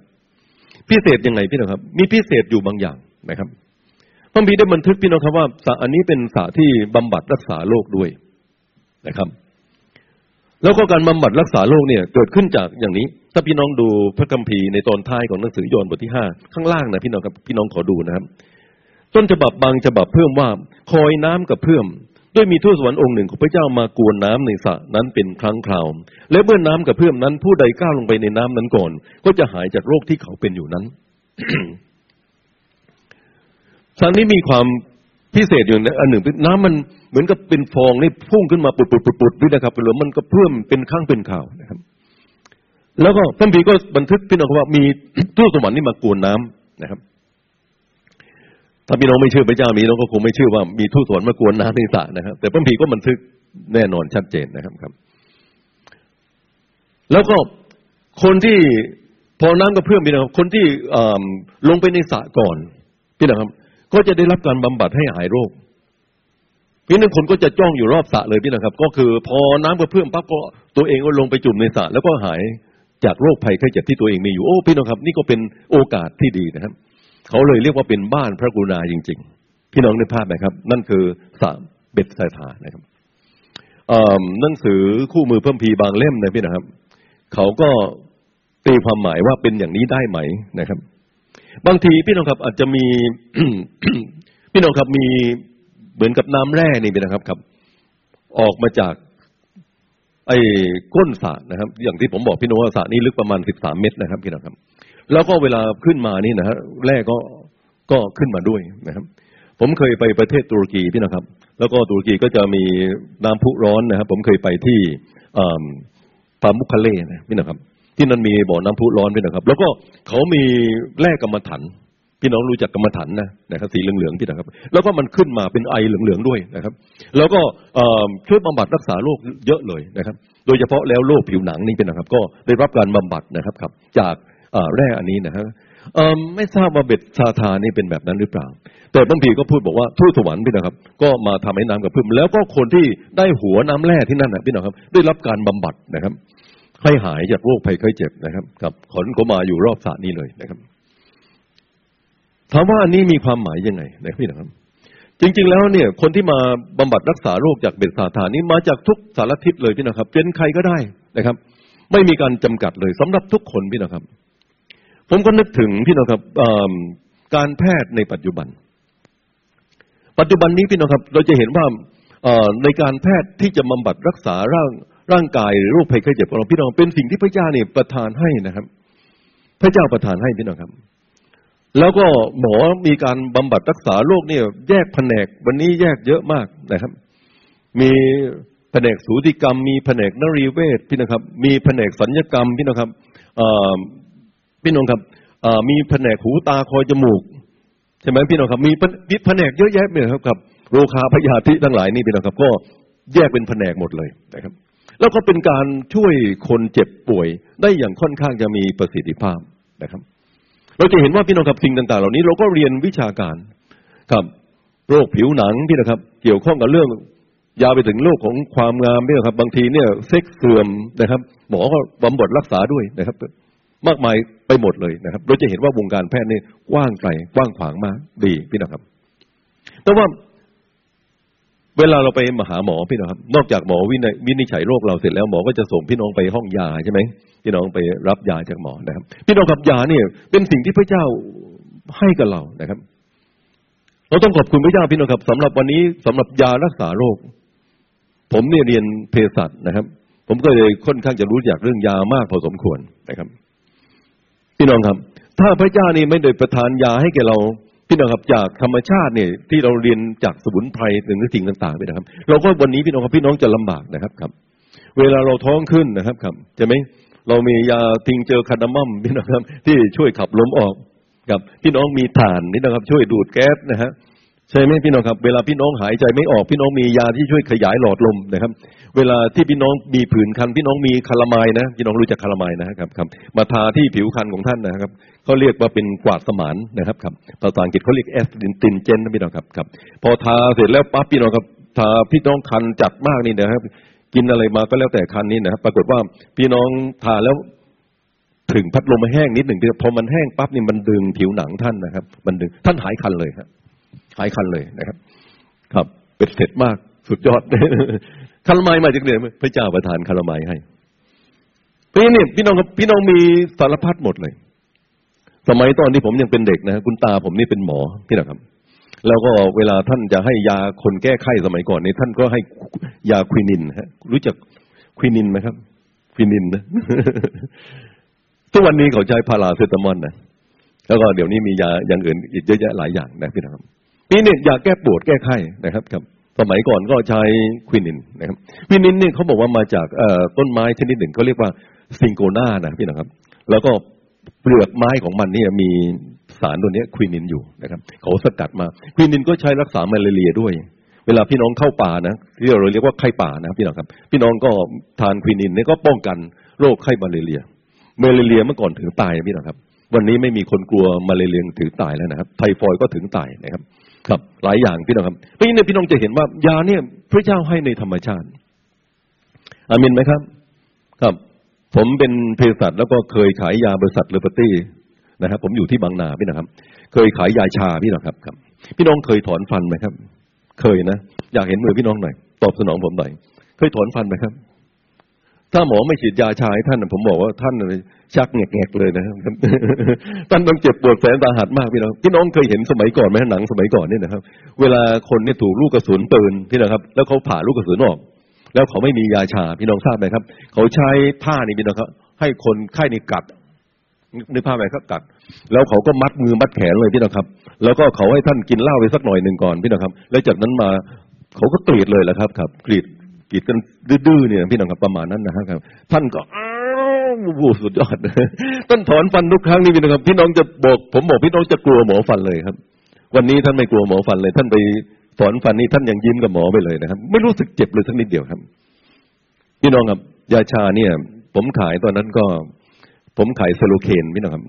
พิเศษยังไงพี่น้องครับมีพิเศษอยู่บางอย่างนะครับพระคัมภีร์ได้บันทึกพี่น้องครับว่าสระอันนี้เป็นสระที่บำบัดรักษาโรคด้วยนะครับแล้วก็การบำบัดรักษาโรคเนี่ยเกิดขึ้นจากอย่างนี้ถ้าพี่น้องดูพระคัมภีร์ในตอนท้ายของหนังสือโยนบทที่ห้าข้างล่างนะพี่น้องครับพี่น้องขอดูนะครับต้นฉบับบางฉบับเพิ่มว่าคอยน้ำกับเพิ่มด้วยมีทูตสวรรค์องค์หนึ่งของพระเจ้ามากวนน้ำในสระนั้นเป็นครั้งคราวและเมื่อน้ำกระเพื่อมนั้นผู้ใดก้าวลงไปในน้ำนั้นก่อนก็จะหายจากโรคที่เขาเป็นอยู่นั้น สระนี้มีความพิเศษอยู่อันหนึ่งน้ำมันเหมือนกับเป็นฟองนี่พุ่งขึ้นมาปุดปุดปุดปุดด้วยนะครับหรือมันกระเพื่อมเป็นครั้งเป็นคราวนะครับแล้วก็พระคัมภีร์ก็บันทึกพี่น้องว่ามีทูตสวรรค์นี่มากวนน้ำนะครับถ้าพี่น้องไม่เชื่อพระเจ้ามีน้องก็คงไม่เชื่อว่ามีทูตสวรรค์มากวนน้ำในสระนะครับแต่พระคัมภีร์ก็บันทึกแน่นอนชัดเจนนะครับครับแล้วก็คนที่พอน้ำกระเพื่อมพี่น้องคนที่ลงไปในสระก่อนพี่น้องครับก็จะได้รับการบำบัดให้หายโรคพี่น้องคนก็จะจ้องอยู่รอบสระเลยพี่น้องครับก็คือพอน้ำกระเพื่อมปั๊บก็ตัวเองก็ลงไปจุ่มในสระแล้วก็หายจากโรคภัยไข้เจ็บที่ตัวเองมีอยู่โอ้พี่น้องครับนี่ก็เป็นโอกาสที่ดีนะครับเขาเลยเรียกว่าเป็นบ้านพระกรุณาจริงๆพี่น้องนึกภาพไหมครับนั่นคือสระ เบธสถานะครับหนังสือคู่มือเพิ่มพีบางเล่มนะพี่นะครับเขาก็ตีความหมายว่าเป็นอย่างนี้ได้ไหมนะครับบางทีพี่น้องครับอาจจะมี พี่น้องครับมีเหมือนกับน้ำแร่นี่พี่นะครับครับออกมาจากไอ้ก้นสระนะครับอย่างที่ผมบอกพี่น้องว่าสระนี้ลึกประมาณสิบสามเมตรนะครับพี่น้องครับแล้วก็เวลาขึ้นมานี่นะฮะแร่ก็ก็ขึ้นมาด้วยนะครับผมเคยไปประเทศตุรกีพี่น้องครับแล้วก็ตุรกีก็จะมีน้ำพุร้อนนะครับผมเคยไปที่ปามุคคาเลนะพี่น้องครับที่นั่นมีบ่อน้ำพุร้อนพี่น้องครับแล้วก็เขามีแร่กรรมฐานพี่น้องรู้จักกรรมฐานนะนะครับสีเหลืองๆพี่น้องครับแล้วก็มันขึ้นมาเป็นไอเหลืองๆด้วยนะครับแล้วก็ช่วยบำบัดรักษาโรคเยอะเลยนะครับโดยเฉพาะแล้วโรคผิวหนังนี่พี่น้องครับก็ได้รับการบำบัดนะครับครับจากแร่อันนี้นะฮะไม่ทราบว่าเบ็ดซาธานี่เป็นแบบนั้นหรือเปล่าแต่บางทีก็พูดบอกว่าทูตสวรรค์พี่นะครับก็มาทำให้น้ำกระเพื่อมแล้วก็คนที่ได้หัวน้ำแร่ที่นั่นนะพี่นะครับได้รับการบำบัดนะครับให้หายจากโรคภัยไข้เจ็บนะครับกับขนก็มาอยู่รอบสระนี้เลยนะครับถามว่าอันนี้มีความหมายยังไงนะพี่นะครับจริงๆแล้วเนี่ยคนที่มาบำบัดรักษาโรคจากเบ็ดซาธานี่มาจากทุกสารทิศเลยพี่นะครับเป็นใครก็ได้นะครับไม่มีการจำกัดเลยสำหรับทุกคนพี่นะครับผมก็นึกถึงพี่น้องครับการแพทย์ในปัจจุบันปัจจุบันนี้พี่น้องครับเราจะเห็นว่าในการแพทย์ที่จะบำบัดรักษาร่างร่างกายหรือโรคภัยไข้เจ็บของเราพี่น้องเป็นสิ่งที่พระเจ้าเนี่ยประทานให้นะครับพระเจ้าประทานให้พี่น้องครับแล้วก็หมอมีการบำบัดรักษาโรคเนี่ยแยกแผนกวันนี้แยกเยอะมากนะครับมีแผนกสูติกรรมมีแผนกนรีเวชพี่น้องครับมีแผนกศัลยกรรมพี่น้องครับพี่น้องครับมีแผนกหูตาคอจมูกใช่ไหมพี่น้องครับมีแผนกเยอะแยะเลยครับครับโรคาพยาธิทั้งหลายนี่พี่น้องครับก็แยกเป็นแผนกหมดเลยนะครับแล้วก็เป็นการช่วยคนเจ็บป่วยได้อย่างค่อนข้างจะมีประสิทธิภาพนะครับเราจะเห็นว่าพี่น้องครับสิ่งต่างๆเหล่านี้เราก็เรียนวิชาการครับโรคผิวหนังพี่นะครับเกี่ยวข้องกับเรื่องยาวไปถึงโรคของความงามพี่นะครับบางทีเนี่ยเซ็กซ์เสื่อมนะครับหมอก็บำบัดรักษาด้วยนะครับมากมายไปหมดเลยนะครับเราจะเห็นว่าวงการแพทย์นี่กว้างไกลกว้างขวางมากดีพี่นะครับแต่ว่าเวลาเราไปมาหาหมอพี่นะครับนอกจากหมอวินิจฉัยโรคเราเสร็จแล้วหมอก็จะส่งพี่น้องไปห้องยาใช่ไหมพี่น้องไปรับยาจากหมอนะครับพี่น้องกับยาเนี่ยเป็นสิ่งที่พระเจ้าให้กับเรานะครับเราต้องขอบคุณพระเจ้าพี่น้องครับสำหรับวันนี้สำหรับยารักษาโรคผมเนี่ยเรียนเภสัชนะครับผมก็เลยค่อนข้างจะรู้จักเรื่องยามากพอสมควรนะครับพี่น้องครับถ้าพระเจ้านี่ไม่ได้ประทานยาให้แก่เราพี่น้องครับจากธรรมชาติเนี่ยที่เราเรียนจากสมุนไพรถึงสิ่งต่างๆไปนะครับเราก็วันนี้พี่น้องครับพี่น้องจะลำบากนะครับครับเวลาเราท้องขึ้นนะครับครับใช่ไหมเรามียาทิงเจอคาร์ดามัมพี่น้องครับที่ช่วยขับลมออกครับพี่น้องมีถ่านนี่นะครับช่วยดูดแก๊สนะฮะใช่ไหมพี่น้องครับเวลาพี่น้องหายใจไม่ออกพี่น้องมียาที่ช่วยขยายหลอดลมนะครับเวลาที่พี่น้องมีผื่นคันพี่น้องมีคาลามายนะพี่น้องรู้จักคาลามายนะครับครับมาทาที่ผิวคันของท่านนะครับเขาเรียกว่าเป็นกวาดสมานนะครับครับภาษาอังกฤษเขาเรียกแอสตินเจนนะพี่น้องครับครับพอทาเสร็จแล้วปั๊บพี่น้องครับทาพี่น้องคันจัดมากนี่นะครับกินอะไรมาก็แล้วแต่คันนี้นะครับปรากฏว่าพี่น้องทาแล้วถึงพัดลมมันแห้งนิดหนึ่งพอมันแห้งปั๊บนี่มันดึงผิวหนังท่านนะครับมันดึงท่านหายคันเลยครับหายคันเลยนะครับครับเป็นเสร็จมากสุดยอดคาราไมมาจากไหนพระเจ้าประทานคาราไมให้เพราะนี่พี่น้องครับพี่น้องมีสารพัดหมดเลยสมัยตอนที่ผมยังเป็นเด็กนะคุณตาผมนี่เป็นหมอพี่นะครับแล้วก็เวลาท่านจะให้ยาคนแก้ไข้สมัยก่อนนี่ท่านก็ให้ยาควินินฮะรู้จักควินินไหมครับควินินนะทุกวันนี้เขาใช้พาราเซตามอลนะแล้วก็เดี๋ยวนี้มียาอย่างอื่นอีกเยอะแยะหลายอย่างนะพี่นะครับนี่เนี่ยยาแก้ปวดแก้ไข้นะครับครับสมัยก่อนก็ใช้ควินินนะครับควินินเนี่ยเขาบอกว่ามาจากต้นไม้ชนิดหนึ่งเขาเรียกว่าซิงโกน่านะพี่นะครับแล้วก็เปลือกไม้ของมันเนี่ยมีสารตัวนี้ควินินอยู่นะครับเขาสกัดมาควินินก็ใช้รักษามาเลเรียด้วยเวลาพี่น้องเข้าป่านะที่เราเรียกว่าไข้ป่านะพี่น้องครับพี่น้องก็ทานควินินเนี่ยก็ป้องกันโรคไข้มาเลเรียมาเลเรียเมื่อก่อนถึงตายพี่น้องครับวันนี้ไม่มีคนกลัวมาเลเรียถึงตายแล้วนะครับไทฟอยด์ก็ถึงตายนะครับครับหลายอย่างพี่น้องครับเพราะฉะนั้นพี่น้องจะเห็นว่ายาเนี่ยพระเจ้าให้ในธรรมชาติอามินไหมครับครับผมเป็นเภสัชแล้วก็เคยขายยาบริษัทเลอเบอร์ตี้นะครับผมอยู่ที่บางนาพี่น้องครับเคยขายยาชาพี่น้องครับครับพี่น้องเคยถอนฟันไหมครับ เคยนะอยากเห็นมือพี่น้องหน่อยตอบสนองผมหน่อยเคยถอนฟันไหมครับถ้าหมอไม่ฉีดยาชาให้ท่านผมบอกว่าท่านชักแงกๆเลยนะครับท่านต้องเจ็บปวดแสนสาหัสมากพี่น้องพี่น้องเคยเห็นสมัยก่อนไหมหนังสมัยก่อนเนี่ยนะครับเวลาคนเนี่ยถูกลูกกระสุนปืนพี่นะครับแล้วเขาผ่าลูกกระสุนออกแล้วเขาไม่มียาชาพี่น้องทราบไหมครับเขาใช้ผ้านี่พี่น้องครับให้คนไข้นี่กัดนึกภาพไหมครับกัดแล้วเขาก็มัดมือมัดแขนเลยพี่น้องครับแล้วก็เขาให้ท่านกินเหล้าไปสักหน่อยหนึ่งก่อนพี่น้องครับแล้วจากนั้นมาเขาก็กรีดเลยแหละครับครับกรีดกิดกันดื้อๆเนี่ยพี่น้องครับประมาณนั้นนะครับท่านก็อ้าววูสุดยอดท่านถอนฟันทุกครั้งนี่พี่น้องครับพี่น้องจะบอกผมบอกพี่น้องจะกลัวหมอฟันเลยครับวันนี้ท่านไม่กลัวหมอฟันเลยท่านไปถอนฟันนี่ท่านยังยิ้มกับหมอไปเลยนะครับไม่รู้สึกเจ็บเลยสักนิดเดียวครับพี่น้องครับยาชาเนี่ยผมขายตอนนั้นก็ผมขายเซโลเคนพี่น้องครับ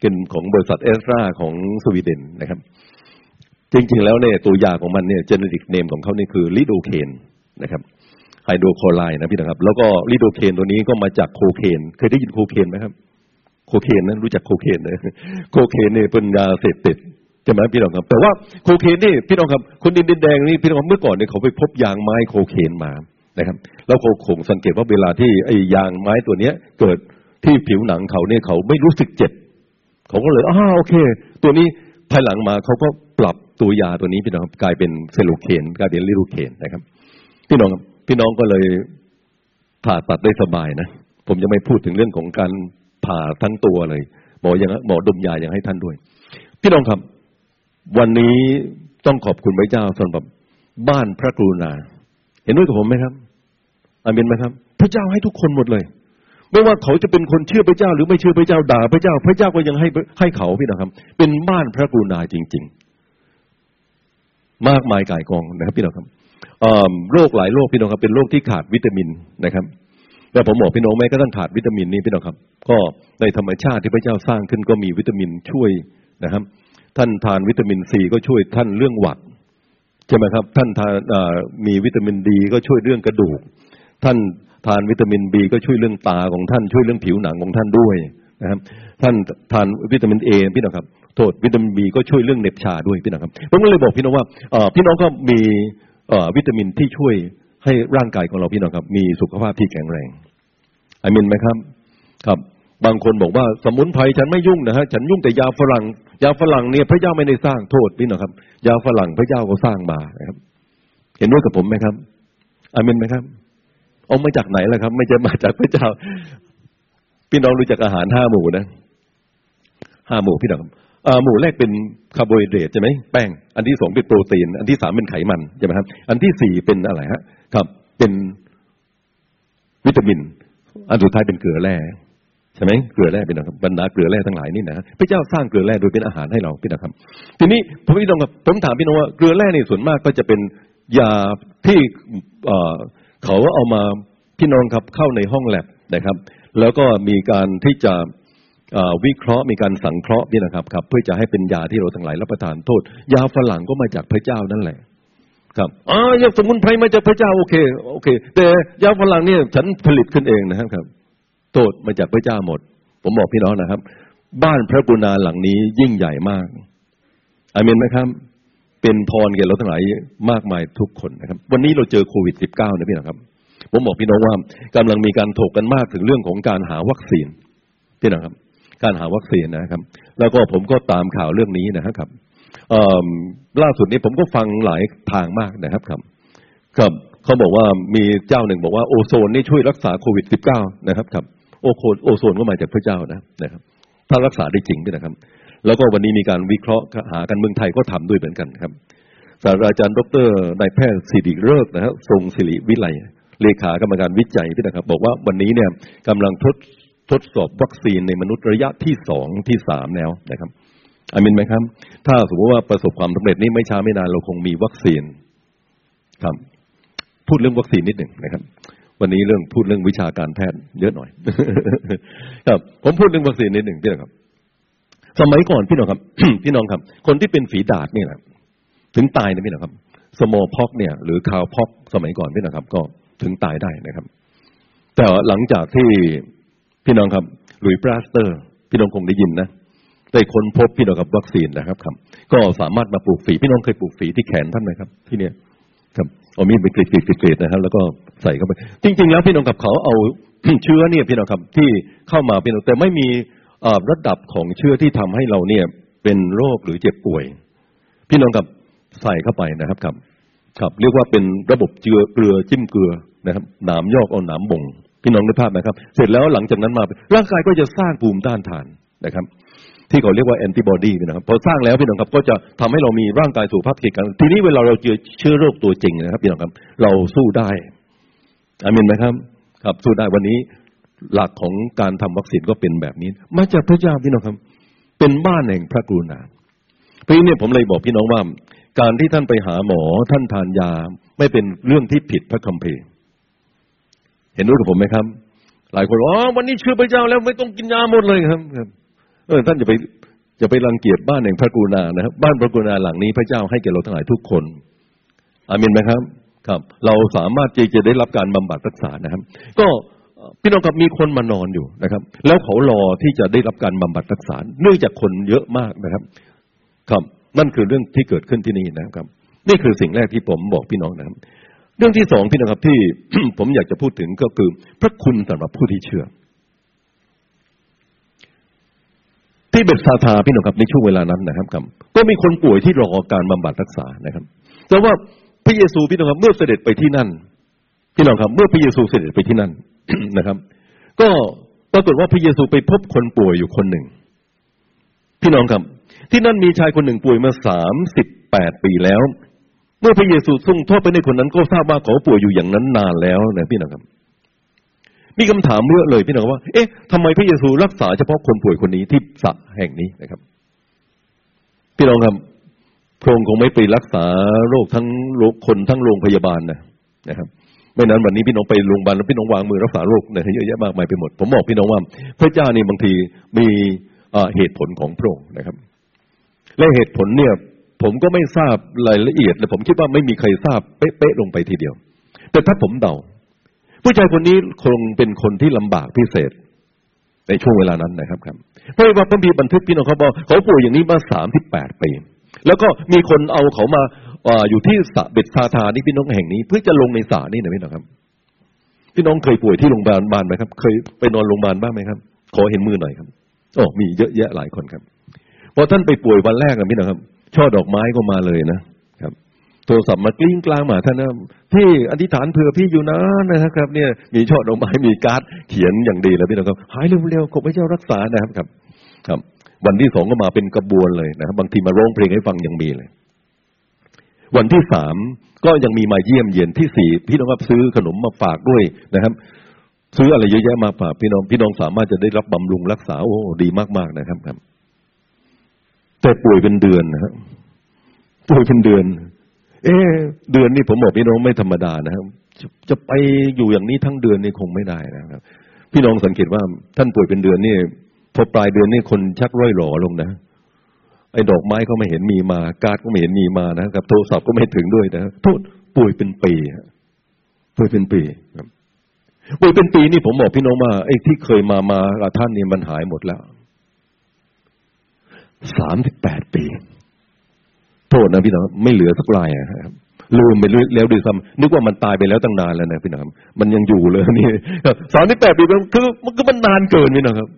เป็นของบริษัทเอสตราของสวีเดนนะครับจริงๆแล้วเนี่ยตัวยาของมันเนี่ยเจเนริกเนมของเขานี่คือลิโดเคนนะครับไฮโดรคลอไรด์นะพี่นะครับแล้วก็ลิโดเคนตัวนี้ก็มาจากโคเคนเคยได้ยินโคเคนไหมครับโคเคนนั้นรู้จักโคเคนเลยโคเคนเนี่ยเป็นยาเสพติดใช่ไหมพี่น้องครับแต่ว่าโคเคนนี่พี่น้องครับคนดินแดงนี่พี่น้องเมื่อก่อนเนี่ยเขาไปพบยางไม้โคเคนมานะครับแล้วเขาคงสังเกตว่าเวลาที่ไอ้ยางไม้ตัวเนี้ยเกิดที่ผิวหนังเขาเนี่ยเขาไม่รู้สึกเจ็บเขาก็เลยอ้าวโอเคตัวนี้ภายหลังมาเขาก็ปรับตัวยาตัวนี้พี่น้องครับกลายเป็นเซโลเคนกลายเป็นลิโดเคนนะครับพี่น้องครับพี่น้องก็เลยผ่าตัดได้สบายนะผมยังไม่พูดถึงเรื่องของการผ่าทั้งตัวเลยหมอยังหมอดมยายังให้ท่านด้วยพี่น้องครับวันนี้ต้องขอบคุณพระเจ้าสำหรับบ้านพระกรุณาเห็นด้วยกับผมไหมครับอาเมนไหมครับพระเจ้าให้ทุกคนหมดเลยไม่ว่าเขาจะเป็นคนเชื่อพระเจ้าหรือไม่เชื่อพระเจ้าด่าพระเจ้าพระเจ้าก็ยังให้ให้เขาพี่น้องครับเป็นบ้านพระกรุณาจริงๆมากมายก่ายกองนะครับพี่น้องครับโรคหลายโรคพี่น้องครับเป็นโรคที่ขาดวิตามินนะครับแต่ผมบอกพี่น้องแม้กระทั่งขาดวิตามินนี่พี่น้องครับก็ในธรรมชาติที่พระเจ้าสร้างขึ้นก็มีวิตามินช่วยนะครับท่านทานวิตามินซีก็ช่วยท่านเรื่องหวัดใช่ไหมครับท่านทานมีวิตามินดีก็ช่วยเรื่องกระดูกท่านทานวิตามินบีก็ช่วยเรื่องตาของท่านช่วยเรื่องผิวหนังของท่านด้วยนะครับท่านทานวิตามินเอพี่น้องครับโทษวิตามินบีก็ช่วยเรื่องเหน็บชาด้วยพี่น้องครับผมก็เลยบอกพี่น้องว่าพี่น้องก็มีวิตามินที่ช่วยให้ร่างกายของเราพี่น้องครับมีสุขภาพที่แข็งแรงอาเมนไหมครับครับบางคนบอกว่าสมุนไพรฉันไม่ยุ่งนะฮะฉันยุ่งแต่ยาฝรั่งยาฝรั่งเนี่ยพระเจ้าไม่ได้สร้างโทษพี่น้องครับยาฝรั่งพระเจ้าก็สร้างมานะครับเห็นด้วยกับผมไหมครับอาเมนไหมครับเอามาจากไหนล่ะครับไม่ใช่มาจากพระเจ้าพี่น้องรู้จักอาหารห้าหมู่นะห้าหมู่พี่น้องหมู่แรกเป็นคาร์โบไฮเดรตใช่ไหมแป้งอันที่สองเป็นโปรตีนอันที่สามเป็นไขมันใช่ไหมครับอันที่สี่เป็นอะไรฮะครับเป็นวิตามินอันสุดท้ายเป็นเกลือแร่ใช่ไหมเกลือแร่เป็นนะครับบรรดาเกลือแร่ทั้งหลายนี่นะพระเจ้าสร้างเกลือแร่โดยเป็นอาหารให้เราพี่นะครับทีนี้ผมพี่น้องครับผมถามพี่น้องว่าเกลือแร่นี่ส่วนมากก็จะเป็นยาที่เขาเอามาพี่น้องครับเข้าในห้องแลบนะครับแล้วก็มีการที่จะวิเคราะห์มีการสังเคราะห์นี่นะครับครับเพื่อจะให้เป็นยาที่เราทั้งหลายรับประทานโทษยาฝรั่งก็มาจากพระเจ้านั่นแหละครับอ๋อยาสมุนไพรมาจากพระเจ้าโอเคโอเคแต่ยาฝรั่งเนี่ยฉันผลิตขึ้นเองนะครับโทษมาจากพระเจ้าหมดผมบอกพี่น้องนะครับบ้านพระกรุณาหลังนี้ยิ่งใหญ่มากอาเมนไหมครับเป็นพรแก่เราทั้งหลายมากมายทุกคนนะครับวันนี้เราเจอโควิด สิบเก้า นะพี่น้องครับผมบอกพี่น้องว่ากำลังมีการถกกันมากถึงเรื่องของการหาวัคซีนพี่น้องครับการหาวัคซีนนะครับแล้วก็ผมก็ตามข่าวเรื่องนี้นะครับล่าสุดนี้ผมก็ฟังหลายทางมากนะครับครับครับเขาบอกว่ามีเจ้าหนึ่งบอกว่าโอโซนนี่ช่วยรักษาโควิด สิบเก้า นะครับครับโอโซนโอโซนก็มาจากพระเจ้านะนะครับถ้ารักษาได้จริงนะครับแล้วก็วันนี้มีการวิเคราะห์หากันเมืองไทยก็ทำด้วยเหมือนกันครับศาสตราจารย์ดรนายแพทย์สิริฤกษ์นะครับทรงศิริวิไลเลขากรรมการวิจัยพี่นะครับบอกว่าวันนี้เนี่ยกำลังทดทดสอบวัคซีนในมนุษย์ระยะที่สองที่สามแล้วนะครับอาเมนไหมครับถ้าสมมติว่าประสบความสำเร็จนี่ไม่ช้าไม่นานเราคงมีวัคซีนครับพูดเรื่องวัคซีนนิดหนึ่งนะครับวันนี้เรื่องพูดเรื่องวิชาการแพทย์เยอะหน่อยครับผมพูดเรื่องวัคซีนนิดหนึ่งพี่นะครับสมัยก่อนพี่น้องครับ พี่น้องครับคนที่เป็นฝีดาษนี่แหละถึงตายนะพี่น้องครับสมอพ็อกเนี่ยหรือคาวพ็อกสมัยก่อนพี่น้องครับก็ถึงตายได้นะครับแต่หลังจากที่พี่น้องครับหลุยส์ พลาสเตอร์พี่น้องคงได้ยินนะได้ค้นพบพี่น้องครับวัคซีนนะครับครับก็สามารถมาปลูกฝีพี่น้องเคยปลูกฝีที่แขนท่านไหมครับที่เนี่ย เอามีดไปกรีดๆนะครับแล้วก็ใส่เข้าไปจริงๆแล้วพี่น้องกับเขาเอา เชื้อเนี่ยพี่น้องครับที่เข้ามาพี่น้องแต่ไม่มีระดับของเชื้อที่ทำให้เราเนี่ยเป็นโรคหรือเจ็บป่วยพี่น้องกับใส่เข้าไปนะครับครับครับเรียกว่าเป็นระบบเจือเกลือจิ้มเกลือนะครับหนามยอกเอาหนามบ่งพี่น้องนึกภาพนะครับเสร็จแล้วหลังจากนั้นมาร่างกายก็จะสร้างภูมิต้านทานนะครับที่เขาเรียกว่าแอนติบอดีนะครับพอสร้างแล้วพี่น้องครับก็จะทำให้เรามีร่างกายสุขภาพแข็งแรงทีนี้เวลาเราเจอเชื้อโรคตัวจริงนะครับพี่น้องครับเราสู้ได้อามินไหมครับครับสู้ได้วันนี้หลักของการทำวัคซีนก็เป็นแบบนี้มาจากพระเจ้าพี่น้องครับเป็นบ้านแห่งพระกรุณาเพราะนี้ผมเลยบอกพี่น้องว่าการที่ท่านไปหาหมอท่านทานยาไม่เป็นเรื่องที่ผิดพระคัมภีร์เห็นด้วยกับผมไหมครับหลายคนอ๋อวันนี้เชื่อพระเจ้าแล้วไม่ต้องกินยาหมดเลยครับเออท่านจะไปจะไปรังเกียจบ้านแห่งพระกรุณานะครับบ้านพระกรุณาหลังนี้พระเจ้าให้แก่เราทั้งหลายทุกคนอาเมนไหมครับครับเราสามารถจะได้รับการบำบัดรักษานะครับก็พี่น้องกับมีคนมานอนอยู่นะครับแล้วเขารอที่จะได้รับการบำบัดรักษาเนื่องจากคนเยอะมากนะครับครับนั่นคือเรื่องที่เกิดขึ้นที่นี่นะครับนี่คือสิ่งแรกที่ผมบอกพี่น้องนะครับเรื่องที่สองพี่น้องครับที่ ผมอยากจะพูดถึงก็คือพระคุณสำหรับผู้ที่เชื่อที่เบ็ดซาธาพี่น้องครับในช่วงเวลานั้นนะครับก็มีคนป่วยที่รอการบำบัดรักษานะครับแต่ว่าพระเยซูพี่น้องครับเมื่อเสด็จไปที่นั่นพี่น้องครับเมื่อพระเยซูเสด็จไปที่นั่น นะครับก็ปรากฏว่าพระเยซูไปพบคนป่วยอยู่คนหนึ่งพี่น้องครับที่นั่นมีชายคนหนึ่งป่วยมาสามสิบแปดปีแล้วเมื่อพระเยซูทรงทอดไปในคนนั้นก็ทราบว่าเขาป่วยอยู่อย่างนั้นนานแล้วนะพี่น้องครับมีคำถามเยอะเลยพี่น้องว่าเอ๊ะทำไมพระเยซูรักษาเฉพาะคนป่วยคนนี้ที่สระแห่งนี้นะครับพี่น้องครับพระองค์คงไม่ไปรักษาโรคทั้งโรคคนทั้งโรงพยาบาลนะนะครับไม่นั้นวันนี้พี่น้องไปโรงพยาบาลแล้วพี่น้องวางมือรักษาโรคเนี่ยเยอะแยะมากมายไปหมดผมบอกพี่น้องว่าพระเจ้านี่บางทีมีเหตุผลของพระองค์นะครับและเหตุผลเนี่ยผมก็ไม่ทราบรายละเอียดและผมคิดว่าไม่มีใครทราบเป๊ะๆลงไปทีเดียวแต่ถ้าผมเดาผู้ชายคนนี้คงเป็นคนที่ลำบากพิเศษในช่วงเวลานั้นนะครับครับเพราะว่าพระบิดาบันทึกพี่น้องเขาบอกเขาป่วยอย่างนี้มาสามสิบแปดปีแล้วก็มีคนเอาเขามา อ, อยู่ที่สระเบ็ดซาธานี่พี่น้องแห่งนี้เพื่อจะลงในสระนี่นะพี่น้องครับพี่น้องเคยป่วยที่โรงพยาบาลไหมครับเคยไปนอนโรงพยาบาลบ้างไหมครับขอเห็นมือหน่อยครับโอ้มีเยอะแยะหลายคนครับพอท่านไปป่วยวันแรกนะพี่น้องครับช่อดอกไม้ก็มาเลยนะครับโทรศัพท์มากลิ้งกลางมาท่านนะพี่อธิษฐานเผื่อพี่อยู่นะนะครับเนี่ยมีช่อดอกไม้มีการ์ดเขียนอย่างดีแล้วพี่น้องครับหายเร็วๆขอพระเจ้ารักษานะครับครับครับวันที่สองก็มาเป็นกระบวนเลยนะครับบางทีมาร้องเพลงให้ฟังยังมีเลยวันที่สามก็ยังมีมาเยี่ยมเยียนที่สี่พี่น้องครับซื้อขนมมาฝากด้วยนะครับซื้ออะไรเยอะแยะมาฝากพี่น้องพี่น้องสามารถจะได้รับบำรุงรักษาโอ้ดีมากๆนะครับครับแต่ป่วยเป็นเดือนนะครับป่วยเป็นเดือนเอ๊เดือนนี่ผมบอกพี่น้องไม่ธรรมดานะครับจะไปอยู่อย่างนี้ทั้งเดือนนี่คงไม่ได้นะครับพี่น้องสังเกตว่าท่านป่วยเป็นเดือนนี่พอปลายเดือนนี่คนชักร่อยหล่อลงนะไอ้ดอกไม้ก็ไม่เห็นมีมาการ์ดก็ไม่เห็นมีมานะครับโทรศัพท์ก็ไม่ถึงด้วยนะโทษป่วยเป็นปีป่วยเป็นปีป่วยเป็นปีนี่ผมบอกพี่น้องว่าไอ้ที่เคยมามากับท่านนี่มันหายหมดแล้วสามสิบแปดปีโทษนะพี่น้องไม่เหลือสักลายนะครับลืมไปแล้วด้วยซ้ำนึกว่ามันตายไปแล้วตั้งนานแล้วนะพี่น้องมันยังอยู่เลยนี่สามสิบแปดปีมันคือมันก็มันนานเกินพี่น้องครับ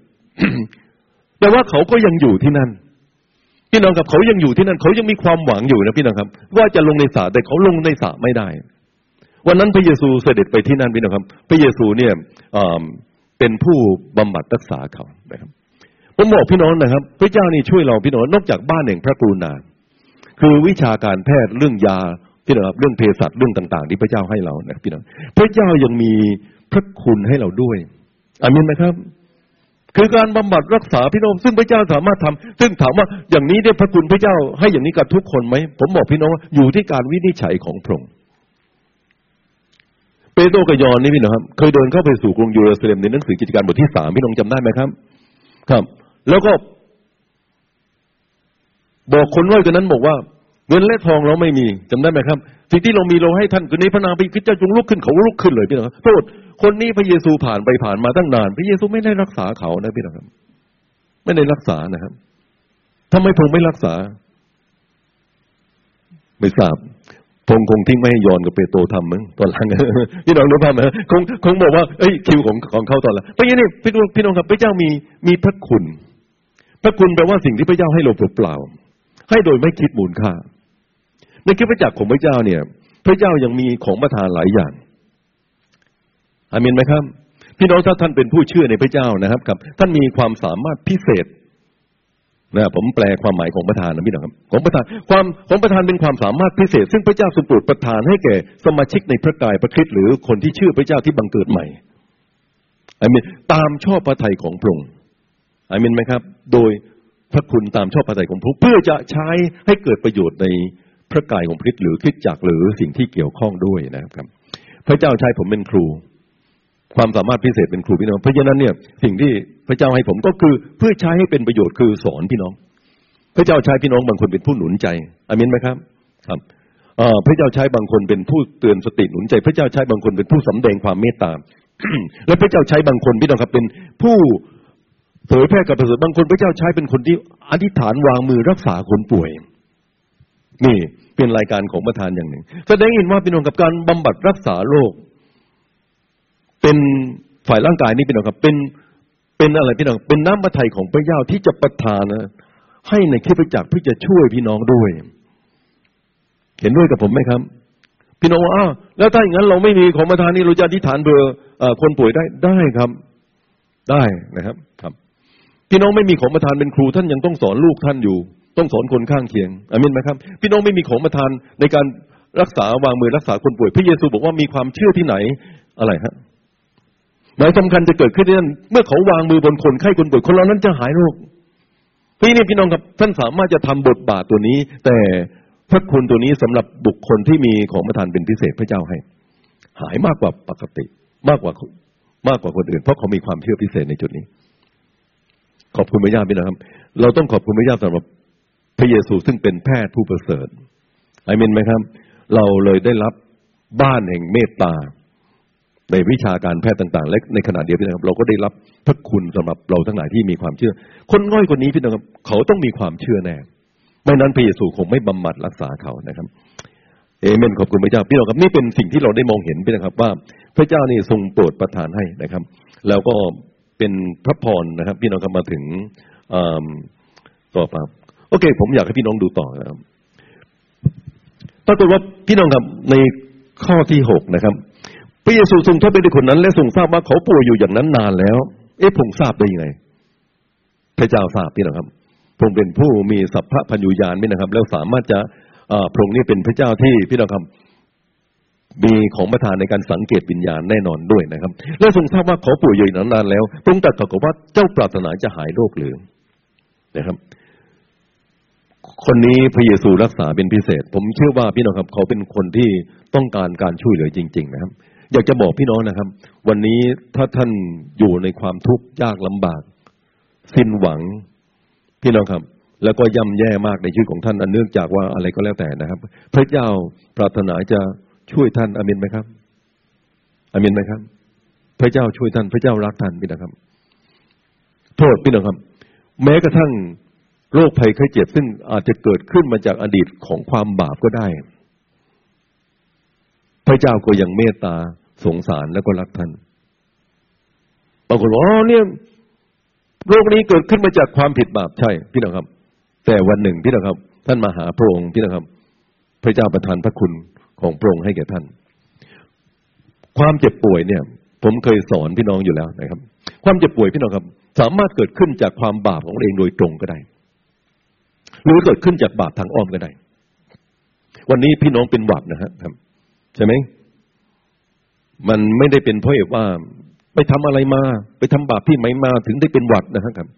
แต่ว่าเขาก็ยังอยู่ที่นั่นพี่น้องครับเขายังอยู่ที่นั่นเขายังมีความหวังอยู่นะพี่น้องครับว่าจะลงในสระแต่เขาลงในสระไม่ได้วันนั้นพระเยซูเสด็จไปที่นั่นพี่น้องครับพระเยซูเนี่ยเป็นผู้บำบัดรักษาเขานะครับผมบอกพี่น้องนะครับพระเจ้านี่ช่วยเราพี่น้องนอกจากบ้านแห่งพระกรุณาคือวิชาการแพทย์เรื่องยาพี่น้องครับเรื่องเภสัชเรื่องต่างๆที่พระเจ้าให้เรานะพี่น้องพระเจ้ายังมีพระคุณให้เราด้วยอาเมนไหมครับคือการบำบัดรักษาพี่น้องซึ่งพระเจ้าสามารถทำซึ่งถามว่าอย่างนี้ได้พระคุณพระเจ้าให้อย่างนี้กับทุกคนไหมผมบอกพี่น้องว่าอยู่ที่การวินิจฉัยของพระองค์เปโตรกับยอห์นนี่พี่น้องครับเคยเดินเข้าไปสู่กรุงเยรูซาเล็มในหนังสือกิจการบทที่สามพี่น้องจำได้ไหมครับครับแล้วก็บอกคนไว้คนนั้นบอกว่าเงินและทองเราไม่มีจำได้ไหมครับสิ่งที่เรามีเราให้ท่านคือในพระนามพระเจ้าจงลุกขึ้นเขาลุกขึ้นเลยพี่น้องครับโทษคนนี้พระเยซูผ่านไปผ่านมาตั้งนานพระเยซูไม่ได้รักษาเขานะพี่น้องครับไม่ได้รักษานะครับทำไมพระองค์ไม่รักษาไม่ทราบ พงคงทิ้งไม่ให้ยอนกับเปโตรทำมึงตอนหลังพี่น้องรู้ป่ะมั้ยคงคงบอกว่าเอ้ยคิวของของเขาตอนหลังเป็นอย่างนี้พี่น้องพี่น้องครับพระเจ้ามีมีพระคุณพระคุณแปลว่าสิ่งที่พระเจ้าให้เราเปล่าๆให้โดยไม่คิดมูลค่าในคริสตจักรของพระเจ้าเนี่ยพระเจ้ายังมีของประทานหลายอย่างอาเมนไหมครับพี่น้องถ้าท่านเป็นผู้เชื่อในพระเจ้านะครับครับท่านมีความสามารถพิเศษนะผมแปลความหมายของประทานนะพี่น้องครับของประทานความของประทานเป็นความสามารถพิเศษซึ่งพระเจ้าทรงโปรดประทานให้แก่สมาชิกในพระกายพระคริสต์หรือคนที่เชื่อพระเจ้าที่บังเกิดใหม่อาเมนตามชอบพระทัยของพระองค์อาเมนไหมครับโดยพระคุณตามชอบพระทัยของพระองค์เพื่อจะใช้ให้เกิดประโยชน์ในพระกายของพระคริสต์หรือคริสตจักรหรือสิ่งที่เกี่ยวข้องด้วยนะครับพระเจ้าใช้ผมเป็นครูความสามารถพิเศษเป็นครูพี่น้องเพราะฉะนั้นเนี่ยสิ่งที่พระเจ้าให้ผมก็คือเพื่อใช้ให้เป็นประโยชน์คือสอนพี่น้องพระเจ้าใช้พี่น้องบางคนเป็นผู้หนุนใจอาเมนไหมครับครับเอ่อพระเจ้าใช้บางคนเป็นผู้เตือนสติหนุนใจพระเจ้าใช้บางคนเป็นผู้สำแดงความเมตตา และพระเจ้าใช้บางคนพี่น้องครับเป็นผู้เผยแพร่กับประเสริฐบางคนพระเจ้าใช้เป็นคนที่อธิษฐานวางมือรักษาคนป่วยนี่เป็นรายการของประธานอย่างหนึ่งแสดงเห็นว่าพี่น้องกับการบำบัดรักษาโรคเป็นฝ่ายร่างกายนี่พี่น้องครับเป็นเป็นอะไรพี่น้องเป็นน้ำพระทัยของพระเจ้าที่จะประทานให้ในคริสตจักรเพื่อจะช่วยพี่น้องด้วยเห็นด้วยกับผมไหมครับพี่น้องว่าอ้าวแล้วถ้าอย่างนั้นเราไม่มีของประทานนี่เราจะอธิษฐานเพื่อคนป่วยได้ได้ครับได้นะครับครับพี่น้องไม่มีของประทานเป็นครูท่านยังต้องสอนลูกท่านอยู่ต้องสอนคนข้างเคียงอาเมนไหมครับพี่น้องไม่มีของประทานในการรักษาวางมือรักษาคนป่วยพระเยซูบอกว่ามีความเชื่อที่ไหนอะไรฮะหมายสำคัญจะเกิดขึ้นนั่นเมื่อเขาวางมือบนคนไข้คนป่วยคนเรานั้นจะหายโรคพี่นี่พี่น้องครับท่านสามารถจะทำบทบาทตัวนี้แต่พระคุณตัวนี้สำหรับบุคคลที่มีของประทานเป็นพิเศษพระเจ้าให้หายมากกว่าปกติมากกว่ามากกว่าคนอื่นเพราะเขามีความเชื่อพิเศษในจุดนี้ขอบคุณพระเจ้าพี่น้องครับเราต้องขอบคุณพระเจ้าสำหรับพระเยซูซึ่งเป็นแพทย์ผู้ประเสริฐอาเมนไหมครับเราเลยได้รับบ้านแห่งเมตตาในวิชาการแพทย์ต่างๆและในขณะเดียวกันนะครับเราก็ได้รับพระคุณสำหรับเราทั้งหลายที่มีความเชื่อคนง่อยคนนี้พี่น้องครับเขาต้องมีความเชื่อแน่ไม่นั้นพระเยซูคงไม่บำบัดรักษาเขานะครับเอเมนขอบคุณพระเจ้าพี่น้องครับนี่เป็นสิ่งที่เราได้มองเห็นพี่น้องครับว่าพระเจ้านี่ทรงโปรดประทานให้นะครับแล้วก็เป็นพระพรนะครับพี่น้องครับมาถึงต่อไปโอเคผมอยากให้พี่น้องดูต่อนะครับปรากฏว่าพี่น้องครับในข้อที่หกนะครับพระเยซูทรงทบทวนคนนั้นและทรงทราบว่าเขาป่วยอยู่อย่างนั้นนานแล้วเอ๊ะพระองค์ทราบได้ยังไงพระเจ้าทราบพี่น้องครับพระองค์เป็นผู้มีสัพพพัญญุญาณพี่น้องครับแล้วสามารถจะเอ่อพระองค์นี่เป็นพระเจ้าที่พี่น้องครับมีของประทานในการสังเกตวิญญาณแน่นอนด้วยนะครับและทรงทราบว่าเขาป่วยอยู่อย่างนั้นนานแล้วพระองค์ตรัสกับว่าเจ้าปรารถนาจะหายโรคหรือนะครับคนนี้พระเยซูรักษาเป็นพิเศษผมเชื่อว่าพี่น้องครับเขาเป็นคนที่ต้องการการช่วยเหลือจริงๆนะครับอยากจะบอกพี่น้องนะครับวันนี้ถ้าท่านอยู่ในความทุกข์ยากลำบากสิ้นหวังพี่น้องครับแล้วก็ย่ำแย่มากในชีวิตของท่านอันเนื่องจากว่าอะไรก็แล้วแต่นะครับพระเจ้าปรารถนาจะช่วยท่านอาเมนไหมครับอาเมนไหมครับพระเจ้าช่วยท่านพระเจ้ารักท่านพี่น้องครับโทษพี่น้องครับแม้กระทั่งโรคภัยไข้เจ็บซึ่งอาจจะเกิดขึ้นมาจากอดีตของความบาปก็ได้พระเจ้าก็ยังเมตตาสงสารแล้วก็รักท่านบางคนบอกอ๋อเนี่ยโรคนี้เกิดขึ้นมาจากความผิดบาปใช่พี่น้องครับแต่วันหนึ่งพี่น้องครับท่านมาหาพระองค์พี่น้องครับพระเจ้าประทานพระคุณของพระองค์ให้แก่ท่านความเจ็บป่วยเนี่ยผมเคยสอนพี่น้องอยู่แล้วนะครับความเจ็บป่วยพี่น้องครับสามารถเกิดขึ้นจากความบาปของเราเองโดยตรงก็ได้หรือเกิดขึ้นจากบาปทางอ้อมก็ได้วันนี้พี่น้องเป็นบาปนะฮะครับใช่ไหมมันไม่ได้เป็นเพราะว่าไปทำอะไรมาไปทำบาปที่ไหนมาถึงได้เป็นหวัดนะครับ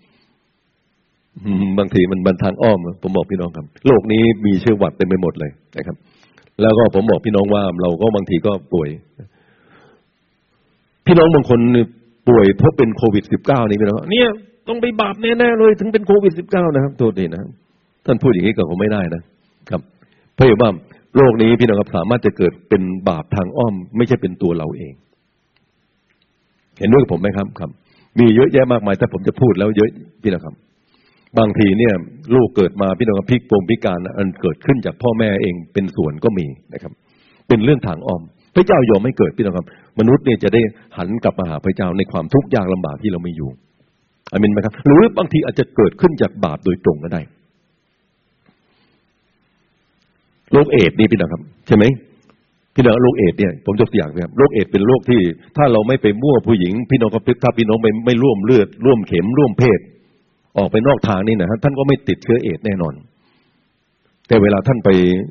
บางทีมันบันทางอ้อมผมบอกพี่น้องครับโลกนี้มีเชื้อหวัดเต็มไปหมดเลยนะครับแล้วก็ผมบอกพี่น้องว่าเราก็บางทีก็ป่วยพี่น้องบางคนป่วยเพราะเป็นโควิด สิบเก้า นี่พี่น้องเนี่ยต้องไปบาปแน่ๆเลยถึงเป็นโควิด สิบเก้า นะครับโทษทีนะครับท่านพูดอย่างนี้ก็คงไม่ได้นะครับเพราะว่าโลกนี้พี่น้องครับสามารถจะเกิดเป็นบาปทางอ้อมไม่ใช่เป็นตัวเราเองเห็นด้วยกับผมไหมครับครับมีเยอะแยะมากมายแต่ผมจะพูดแล้วเยอะพี่น้องครับบางทีเนี่ยลูกเกิดมาพี่น้องครับพิกลพิการอันเกิดขึ้นจากพ่อแม่เองเป็นส่วนก็มีนะครับ เป็นเรื่องทางอ้อมพระเจ้ายอมไม่เกิดพี่น้องครับมนุษย์เนี่ยจะได้หันกลับมาหาพระเจ้าในความทุกข์ยากลำบากที่เรามีอยู่อาเมนไหมครับหรือบางทีอาจจะเกิดขึ้นจากบาปโดยตรงก็ได้โรคเอดส์นี่พี่น้องครับใช่ไหมพี่น้องโรคเอดส์เนี่ยผมยกตัวอย่างนะครับโรคเอดส์เป็นโรคที่ถ้าเราไม่ไปมั่วผู้หญิงพี่น้องครับถ้าพี่น้องไม่ไม่ร่วมเลือดร่วมเข็มร่วมเพศออกไปนอกทางนี่นะครับท่านก็ไม่ติดเชื้อเอดส์แน่นอนแต่เวลาท่านไป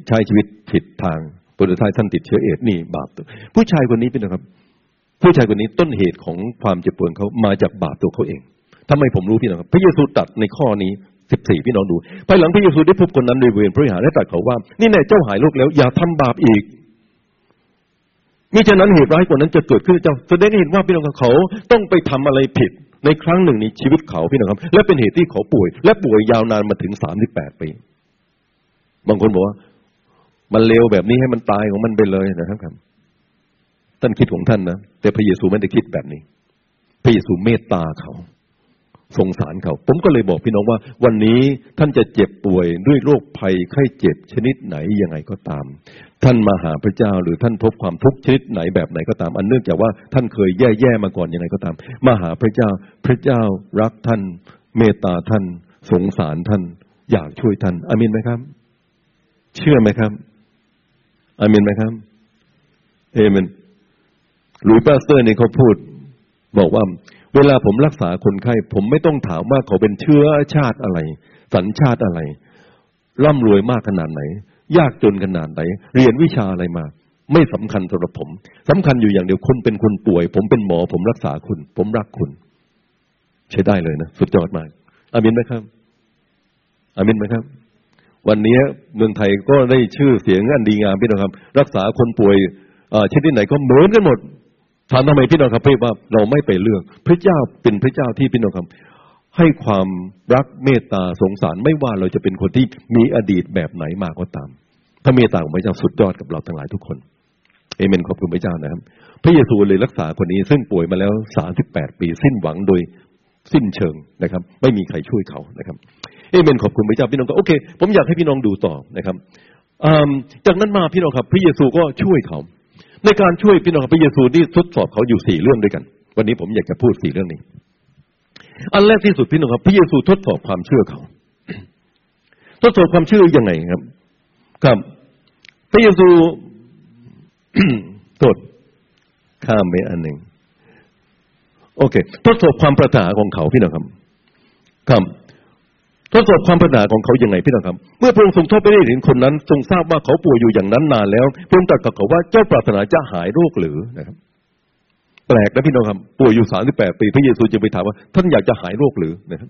ใช้ชีวิตผิดทางผลสุดท้ายท่านติดเชื้อเอดส์นี่บาปตัวผู้ชายคนนี้พี่น้องครับผู้ชายคนนี้ต้นเหตุของความเจ็บปวดเขามาจากบาปตัวเขาเองทำไมผมรู้พี่น้องครับพระเยซูตรัสในข้อนี้สิบสี่พี่น้องดูภายหลังพระเยซูได้พบคนนั้นโดยเวรพระวิหารและตรัสเขาว่านี่แน่เจ้าหายโรคแล้วอย่าทำบาปอีกมิฉะนั้นเหตุร้ายกว่านั้นจะเกิดขึ้นเจ้าแสดงให้เห็นว่าพี่น้องเขาต้องไปทำอะไรผิดในครั้งหนึ่งในชีวิตเขาพี่น้องครับและเป็นเหตุที่เขาป่วยและป่วยยาวนานมาถึงสามสิบแปดปีบางคนบอกว่ามันเลวแบบนี้ให้มันตายของมันไปเลยนะครับท่านคิดของท่านนะแต่พระเยซูไม่ได้คิดแบบนี้พระเยซูเมตตาเขาสงสารเขาผมก็เลยบอกพี่น้องว่าวันนี้ท่านจะเจ็บป่วยด้วยโรคภัยไข้เจ็บชนิดไหนยังไงก็ตามท่านมาหาพระเจ้าหรือท่านพบความทุกข์ชนิดไหนแบบไหนก็ตามอันเนื่องจากว่าท่านเคยแย่ๆมาก่อนยังไงก็ตามมาหาพระเจ้าพระเจ้ารักท่านเมตตาท่านสงสารท่านอยากช่วยท่านอาเมนไหมครับเชื่อไหมครับอาเมนไหมครับเอเมนหลุยส์ ปาสเตอร์นี่เขาพูดบอกว่าเวลาผมรักษาคนไข้ผมไม่ต้องถามว่าเขาเป็นเชื้อชาติอะไรสัญชาติอะไรร่ำรวยมากขนาดไหนยากจนขนาดไหนเรียนวิชาอะไรมาไม่สำคัญสำหรับผมสำคัญอยู่อย่างเดียวคุณเป็นคนป่วยผมเป็นหมอผมรักษาคุณผมรักคุณใช้ได้เลยนะสุดยอดมากอาเมนไหมครับอาเมนไหมครับวันนี้เมืองไทยก็ได้ชื่อเสียงอันดีงามพี่น้องครับรักษาคนป่วยชนิดไหนก็เหมือนกันหมดถามทำไมพี่น้องครับเพราะว่าเราไม่ไปเลือกพระเจ้าเป็นพระเจ้าที่พี่น้องครับให้ความรักเมตตาสงสารไม่ว่าเราจะเป็นคนที่มีอดีตแบบไหนมาก็ตามพระเมตตาของพระเจ้าสุดยอดกับเราทั้งหลายทุกคนเอเมนขอบคุณพระเจ้านะครับพระเยซูเลยรักษาคนนี้ซึ่งป่วยมาแล้วสามสิบแปดปีสิ้นหวังโดยสิ้นเชิงนะครับไม่มีใครช่วยเขานะครับเอเมนขอบคุณพระเจ้าพี่น้องก็โอเคผมอยากให้พี่น้องดูต่อนะครับจากนั้นมาพี่น้องครับพระเยซูก็ช่วยเขาในการช่วยพี่น้องพระเยซูนี่ทดสอบเขาอยู่สี่เรื่องด้วยกันวันนี้ผมอยากจะพูดสี่เรื่องนี้อันแรกที่สุดพี่น้องครับพระเยซูทดสอบความเชื่อเขาทดสอบความเชื่อยังไงครับครับพระเยซู ทดข้ามไปอันหนึ่งโอเคทดสอบความปรารถนาของเขาพี่น้องครับครับทดสอบความปรารถนาของเขาอย่างไรพี่น้องครับเมื่อพระองค์ทรงทอดพระเนตรเห็นคนนั้นทรงทราบว่าเขาป่วยอยู่อย่างนั้นนานแล้วพระองค์ตรัสกับเขาว่าเจ้าปรารถนาจะหายโรคหรือนะครับแปลกนะพี่น้องครับป่วยอยู่สามสิบแปดปีพระเยซูจะไปถามว่าท่านอยากจะหายโรคหรือนะครับ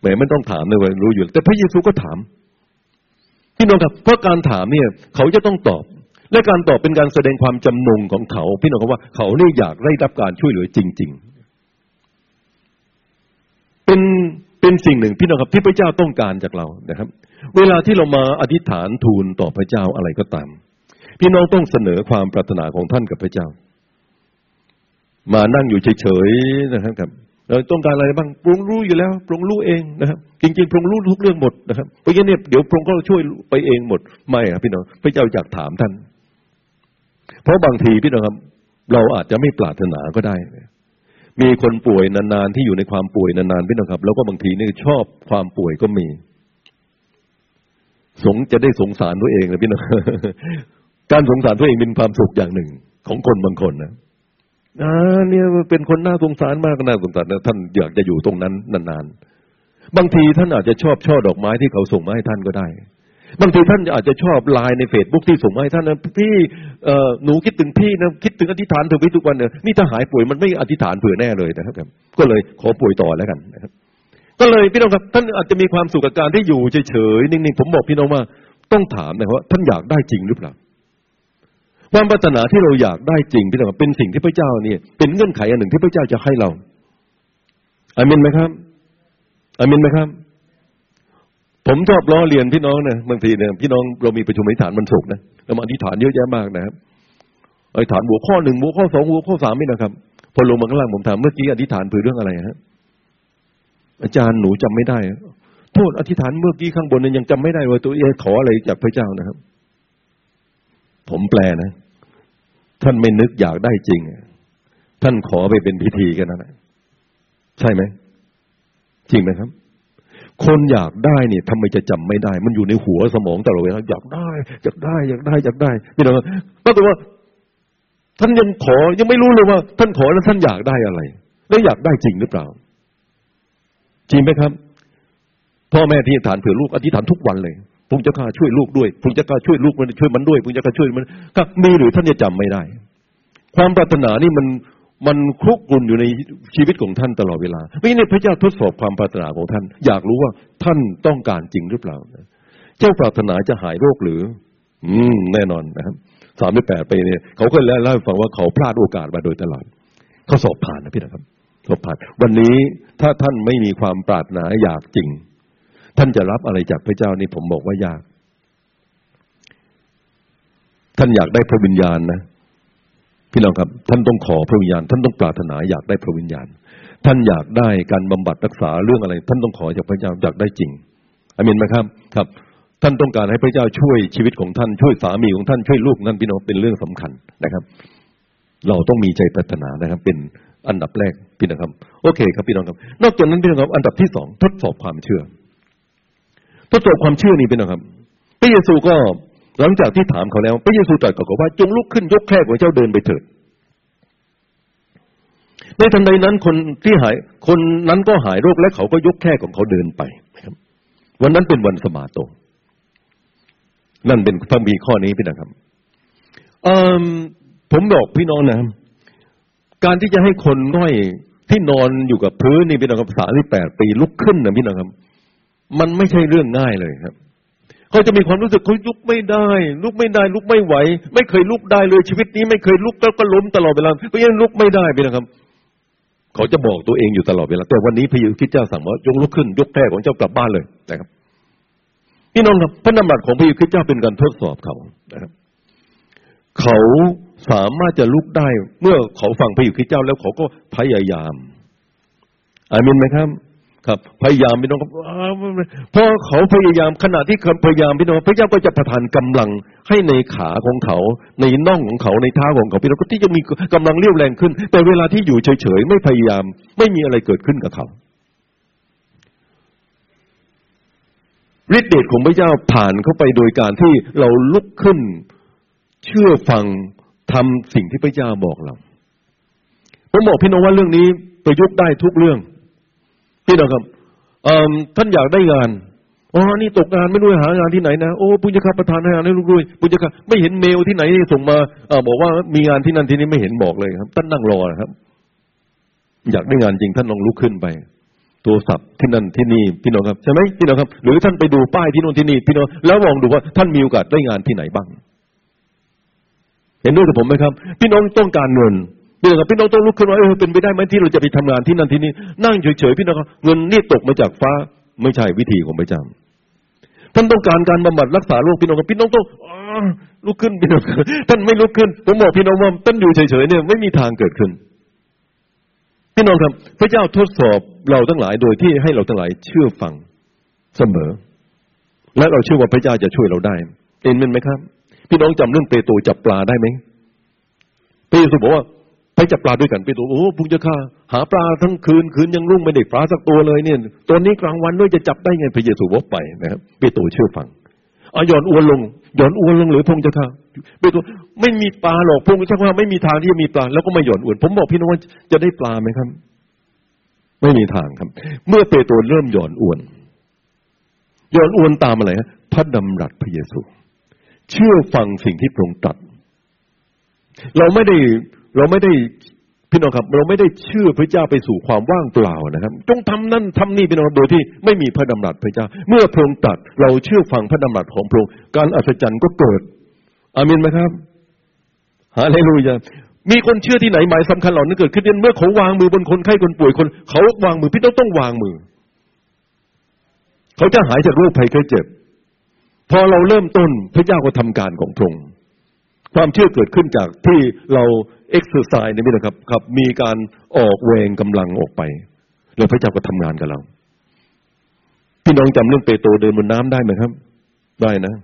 แหมไม่ต้องถามเลยรู้อยู่แต่พระเยซูก็ถามพี่น้องครับเพราะการถามเนี่ยเขาจะต้องตอบและการตอบเป็นการแสดงความจำนงของเขาพี่น้องครับว่าเขาเนี่ยอยากได้รับการช่วยเหลือจริงๆเป็นเป็นสิ่งหนึ่งพี่น้องครับที่พระเจ้าต้องการจากเรานะครับเวลาที่เรามาอธิษฐานทูลต่อพระเจ้าอะไรก็ตามพี่น้องต้องเสนอความปรารถนาของท่านกับพระเจ้ามานั่งอยู่เฉยๆนะครับเราต้องการอะไรบ้างพระองค์รู้อยู่แล้วพระองค์รู้เองนะครับจริงๆพระองค์รู้ทุกเรื่องหมดนะครับเพราะงั้นเนี่ยเดี๋ยวพระองค์ก็ช่วยไปเองหมดไม่ครับพี่น้องพระเจ้าอยากถามท่านเพราะบางทีพี่น้องครับเราอาจจะไม่ปรารถนาก็ได้มีคนป่วยนานๆที่อยู่ในความป่วยนานๆพี่น้องครับแล้วก็บางทีนี่ชอบความป่วยก็มีสงจะได้สงสารตัวเองนะพี่น้องการสงสารตัวเองเป็นความสุขอย่างหนึ่งของคนบางคนนะอ่าเนี่ยเป็นคนน่าสงสารมากน่าสงสารนะท่านอยากจะอยู่ตรงนั้นนานๆบางทีท่านอาจจะชอบช่อดอกไม้ที่เขาส่งมาให้ท่านก็ได้บางทีท่านอาจจะชอบไลน์ใน Facebook ที่ส่งมาให้ท่านนะพี่เอ่อหนูคิดถึงพี่นะคิดถึงอธิษฐานถึงพี่ทุกวันเนี่ยนี่ถ้าหายป่วยมันไม่อธิษฐานเผื่อแน่เลยนะครับก็เลยขอป่วยต่อแล้วกันนะครับก็เลยพี่น้องครับท่านอาจจะมีความสุขกับการที่อยู่เฉยๆนิ่งๆผมบอกพี่น้องว่าต้องถามนะว่าท่านอยากได้จริงหรือเปล่าความปรารถนาที่เราอยากได้จริงพี่น้องเป็นสิ่งที่พระเจ้าเนี่ยเป็นเงื่อนไขอันหนึ่งที่พระเจ้าจะให้เราอาเมนมั้ยครับอาเมนมั้ยครับผมชอบล้อเลียนพี่น้องนะบางทีเนี่ยพี่น้องเรามีประชุมอธิษฐานวันศุกร์นะเรามาอธิษฐานเยอะแยะมากนะครับอธิษฐานหัวข้อหนึ่งหัวข้อสองหัวข้อสามนี่นะครับพอลงมาข้างล่างผมถามเมื่อกี้อธิษฐานเพื่อเรื่องอะไรฮะอาจารย์หนูจำไม่ได้โทษอธิษฐานเมื่อกี้ข้างบนนั้นยังจำไม่ได้ว่าตัวเองขออะไรจากพระเจ้านะครับ ผมแปลนะท่านไม่นึกอยากได้จริงท่านขอไปเป็นพิธีกันนะใช่ไหมจริงไหมครับคนอยากได้เนี่ยทำไมจะจำไม่ได้มันอยู่ในหัวสมองตลอดเวลาอยากได้อยากได้อยากได้อยากได้พี่น้องก็ถือว่าท่านยังขอยังไม่รู้เลยว่าท่านขอแล้วท่านอยากได้อะไรแล้วอยากได้จริงหรือเปล่าจริงไหมครับพ่อแม่ที่อธิษฐานเผื่อลูกอธิษฐานทุกวันเลยพงจะกล้าช่วยลูกด้วยพงจะกล้าช่วยลูกมันช่วยมันด้วยพงจะกล้าช่วยมันก็มีหรือท่านจะจำไม่ได้ความปรารถนานี่มันมันคลุกกลุ่นอยู่ในชีวิตของท่านตลอดเวลาไม่ในพระเจ้าทดสอบความปรารถนาของท่านอยากรู้ว่าท่านต้องการจริงหรือเปล่าเจ้าปรารถนาจะหายโรคหรืออืมแน่นอนนะครับสามสิบแปดปีเนี่ยเขาเคยเล่าให้ฟังว่าเขาพลาดโอกาสมาโดยตลอดเขาสอบผ่านนะพี่นะครับสอบผ่านวันนี้ถ้าท่านไม่มีความปรารถนาอยากจริงท่านจะรับอะไรจากพระเจ้านี่ผมบอกว่ายากท่านอยากได้พระวิญญาณนะพี่น้องครับท่านต้องขอพระวิญญาณท่านต้องปรารถนาอยากได้พระวิญญาณท่านอยากได้การบำบัดรักษาเรื่องอะไรท่านต้องขอจากพระเจ้าอยากได้จริงอาเมนไหมครับครับท่านต้องการให้พระเจ้าช่วยชีวิตของท่านช่วยสามีของท่านช่วยลูกนั่นพี่น้องเป็นเรื่องสำคัญนะครับเราต้องมีใจปรารถนานะครับเป็นอันดับแรกพี่น้องครับโอเคครับพี่น้องครับนอกจากนั้นพี่น้องครับอันดับที่สองทดสอบความเชื่อทดสอบความเชื่อนี่เป็นนะครับพระเยซูก็หลังจากที่ถามเขาแล้วพระเยซูตรัสกับเขาว่าจงลุกขึ้นยกแคร่ของเจ้าเดินไปเถิดในทันใดนั้นคนที่หายคนนั้นก็หายโรคและเขาก็ยกแคร่ของเขาเดินไปนะครับวันนั้นเป็นวันสะบาโตนั่นเป็นพระคัมภีร์ข้อนี้พี่นะครับเอ่อผมบอกพี่น้องนะการที่จะให้คนง่อยที่นอนอยู่กับพื้นนี่พี่นะครับสามสิบแปดปีลุกขึ้นนะพี่นะครับมันไม่ใช่เรื่องง่ายเลยครับเขาจะมีความรู้สึกเขาลุกไม่ได้ลุกไม่ได้ลุกไม่ไหวไม่เคยลุกได้เลยชีวิตนี้ไม่เคยลุกแล้วก็ล้มตลอดเวลาเพราะฉะนั้นลุกไม่ได้ไปนะครับเขาจะบอกตัวเองอยู่ตลอดเวลาแต่วันนี้พระเยซูคริสต์เจ้าสั่งว่ายกลุกขึ้นยกแคร่ของเจ้ากลับบ้านเลยนะครับพี่น้องครับพระนามของพระเยซูคริสต์เจ้าเป็นการทดสอบเขานะครับเขาสามารถจะลุกได้เมื่อเขาฟังพระเยซูคริสต์เจ้าแล้วเขาก็พยายามอาเมนไหมครับครับพยายามพี่น้องครับเพราะเขาพยายามขณะที่เขาพยายามพี่น้องพระเจ้าก็จะประทานกำลังให้ในขาของเขาในน่องของเขาในเท้าของเขาพี่น้องก็ที่จะมีกำลังเรี่ยวแรงขึ้นแต่เวลาที่อยู่เฉยๆไม่พยายามไม่มีอะไรเกิดขึ้นกับเขาฤทธิ์เดชของพระเจ้าผ่านเข้าไปโดยการที่เราลุกขึ้นเชื่อฟังทำสิ่งที่พระเจ้าบอกเราผมบอกพี่น้องว่าเรื่องนี้ประยุกต์ได้ทุกเรื่องพี่น้องครับท่านอยากได้งานอ๋อนี่ตกงานไม่รู้หางานที่ไหนนะโอ้ปุญญาประทานให้งานให้ลูกด้วยปุญญาไม่เห็นเมลที่ไหนส่งมาเอ่อบอกว่ามีงานที่นั่นที่นี่ไม่เห็นบอกเลยครับท่านนั่งรอนะครับอยากได้งานจริงท่านลองลุกขึ้นไปโทรศัพท์ที่นั่นที่นี่พี่น้องครับใช่ไหมพี่น้องครับหรือท่านไปดูป้ายที่โน่นที่นี่พี่น้องแล้วมองดูว่าท่านมีโอกาสได้งานที่ไหนบ้างเห็นด้วยกับผมไหมครับพี่น้องต้องการเงินพี่น้องครับพี่น้องต้องลุกขึ้นว่าเออเป็นไปได้ไหมที่เราจะไปทำงานที่นั่นที่นี่นั่งเฉยๆพี่น้องครับเงินนี่ตกมาจากฟ้าไม่ใช่วิธีของพระเจ้าท่านต้องการการบำบัดรักษาโรคพี่น้องครับพี่น้องต้องลุกขึ้นพี่น้องท่านไม่ลุกขึ้นผมบอกพี่น้องว่าท่านอยู่เฉยๆเนี่ยไม่มีทางเกิดขึ้นพี่น้องครับพระเจ้าทดสอบเราทั้งหลายโดยที่ให้เราทั้งหลายเชื่อฟังเสมอและเราเชื่อว่าพระเจ้าจะช่วยเราได้เอ็นเป็นไหมครับพี่น้องจำเรื่องเปโตรจับปลาได้ไหมพระเยซูบอกว่าไปจับปลาด้วยกันไปดูโอ้พุงจะฆ่าหาปลาทั้งคืนคืนยังรุ่งไม่ได้ปลาสักตัวเลยเนี่ยตอนนี้กลางวันด้วยจะจับได้ไงพระเยซูบอกไปนะครับเปโตรเชื่อฟังเอาหย่อนอวนลงหย่อนอวนลงหรือพุงจะฆ่าเปโตรไม่มีปลาหรอกพุงจะฆ่าไม่มีทางที่จะมีปลาแล้วก็ไม่หย่อนอวนผมบอกพี่น้องว่าจะได้ปลาไหมครับไม่มีทางครับเมื่อเปโตรเริ่มหย่อนอวนหย่อนอวนตามอะไรฮะพระดำรัสพระเยซูเชื่อฟังสิ่งที่พระองค์ตรัสเราไม่ได้เราไม่ได้พี่น้องครับเราไม่ได้เชื่อพระเจ้าไปสู่ความว่างเปล่านะครับจงทำนั่นทำนี่พี่น้องโดยที่ไม่มีพระดำรัสพระเจ้าเมื่อพระองค์ตรัสเราเชื่อฟังพระดำรัสของพระองค์การอัศจรรย์ก็เกิดอาเมนไหมครับฮาเลลูยามีคนเชื่อที่ไหนหมายสำคัญเหล่านั้นเกิดขึ้นเมื่อเขาวางมือบนคนไข้คนป่วยคนเขาวางมือพี่น้องต้องวางมือเขาจะหายจากโรคภัยไข้เจ็บพอเราเริ่มต้นพระเจ้าก็ทำการของพระองค์ความเชื่อเกิดขึ้นจากที่เราเอ็กซ์ไซส์นี่นะครับครับมีการออกแรงกำลังออกไปแล้วพระเจ้าก็ทำงานกับเราพี่น้องจำเรื่องเปโตรเดินบนน้ำได้ไหมครับได้นะ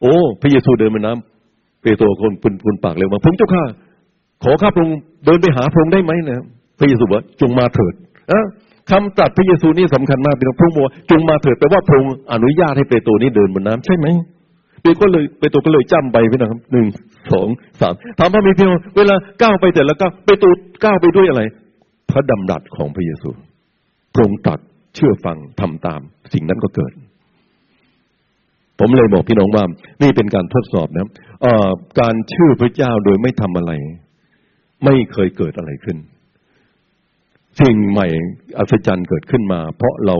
โอ้พระเยซูเดินบนน้ำ เปโตรคนพูนพูนปากเร็วมาพระเจ้าข้าขอข้าพระองค์เดินไปหาพระองค์ได้ไหมนะพระเยซูบอกจงมาเถิดนะคำตรัสพระเยซูนี่สำคัญมากเป็นพระองค์บอกจงมาเถิดแปลว่าพระองค์อนุญาตให้เปโตรนี่เดินบนน้ำใช่ไหมเปโตรก็เลยเปโตรก็เลยจ้ำไปพี่น้องหนึ่งสองสามถามพระมิเทลเวลาก้าวไปแต่ละก้าวเปโตรก้าวไปด้วยอะไรพระดำรัสของพระเยซูพระองค์ตรัสเชื่อฟังทำตามสิ่งนั้นก็เกิดผมเลยบอกพี่น้องว่านี่เป็นการทดสอบนะการเชื่อพระเจ้าโดยไม่ทำอะไรไม่เคยเกิดอะไรขึ้นสิ่งใหม่อัศจรรย์เกิดขึ้นมาเพราะเรา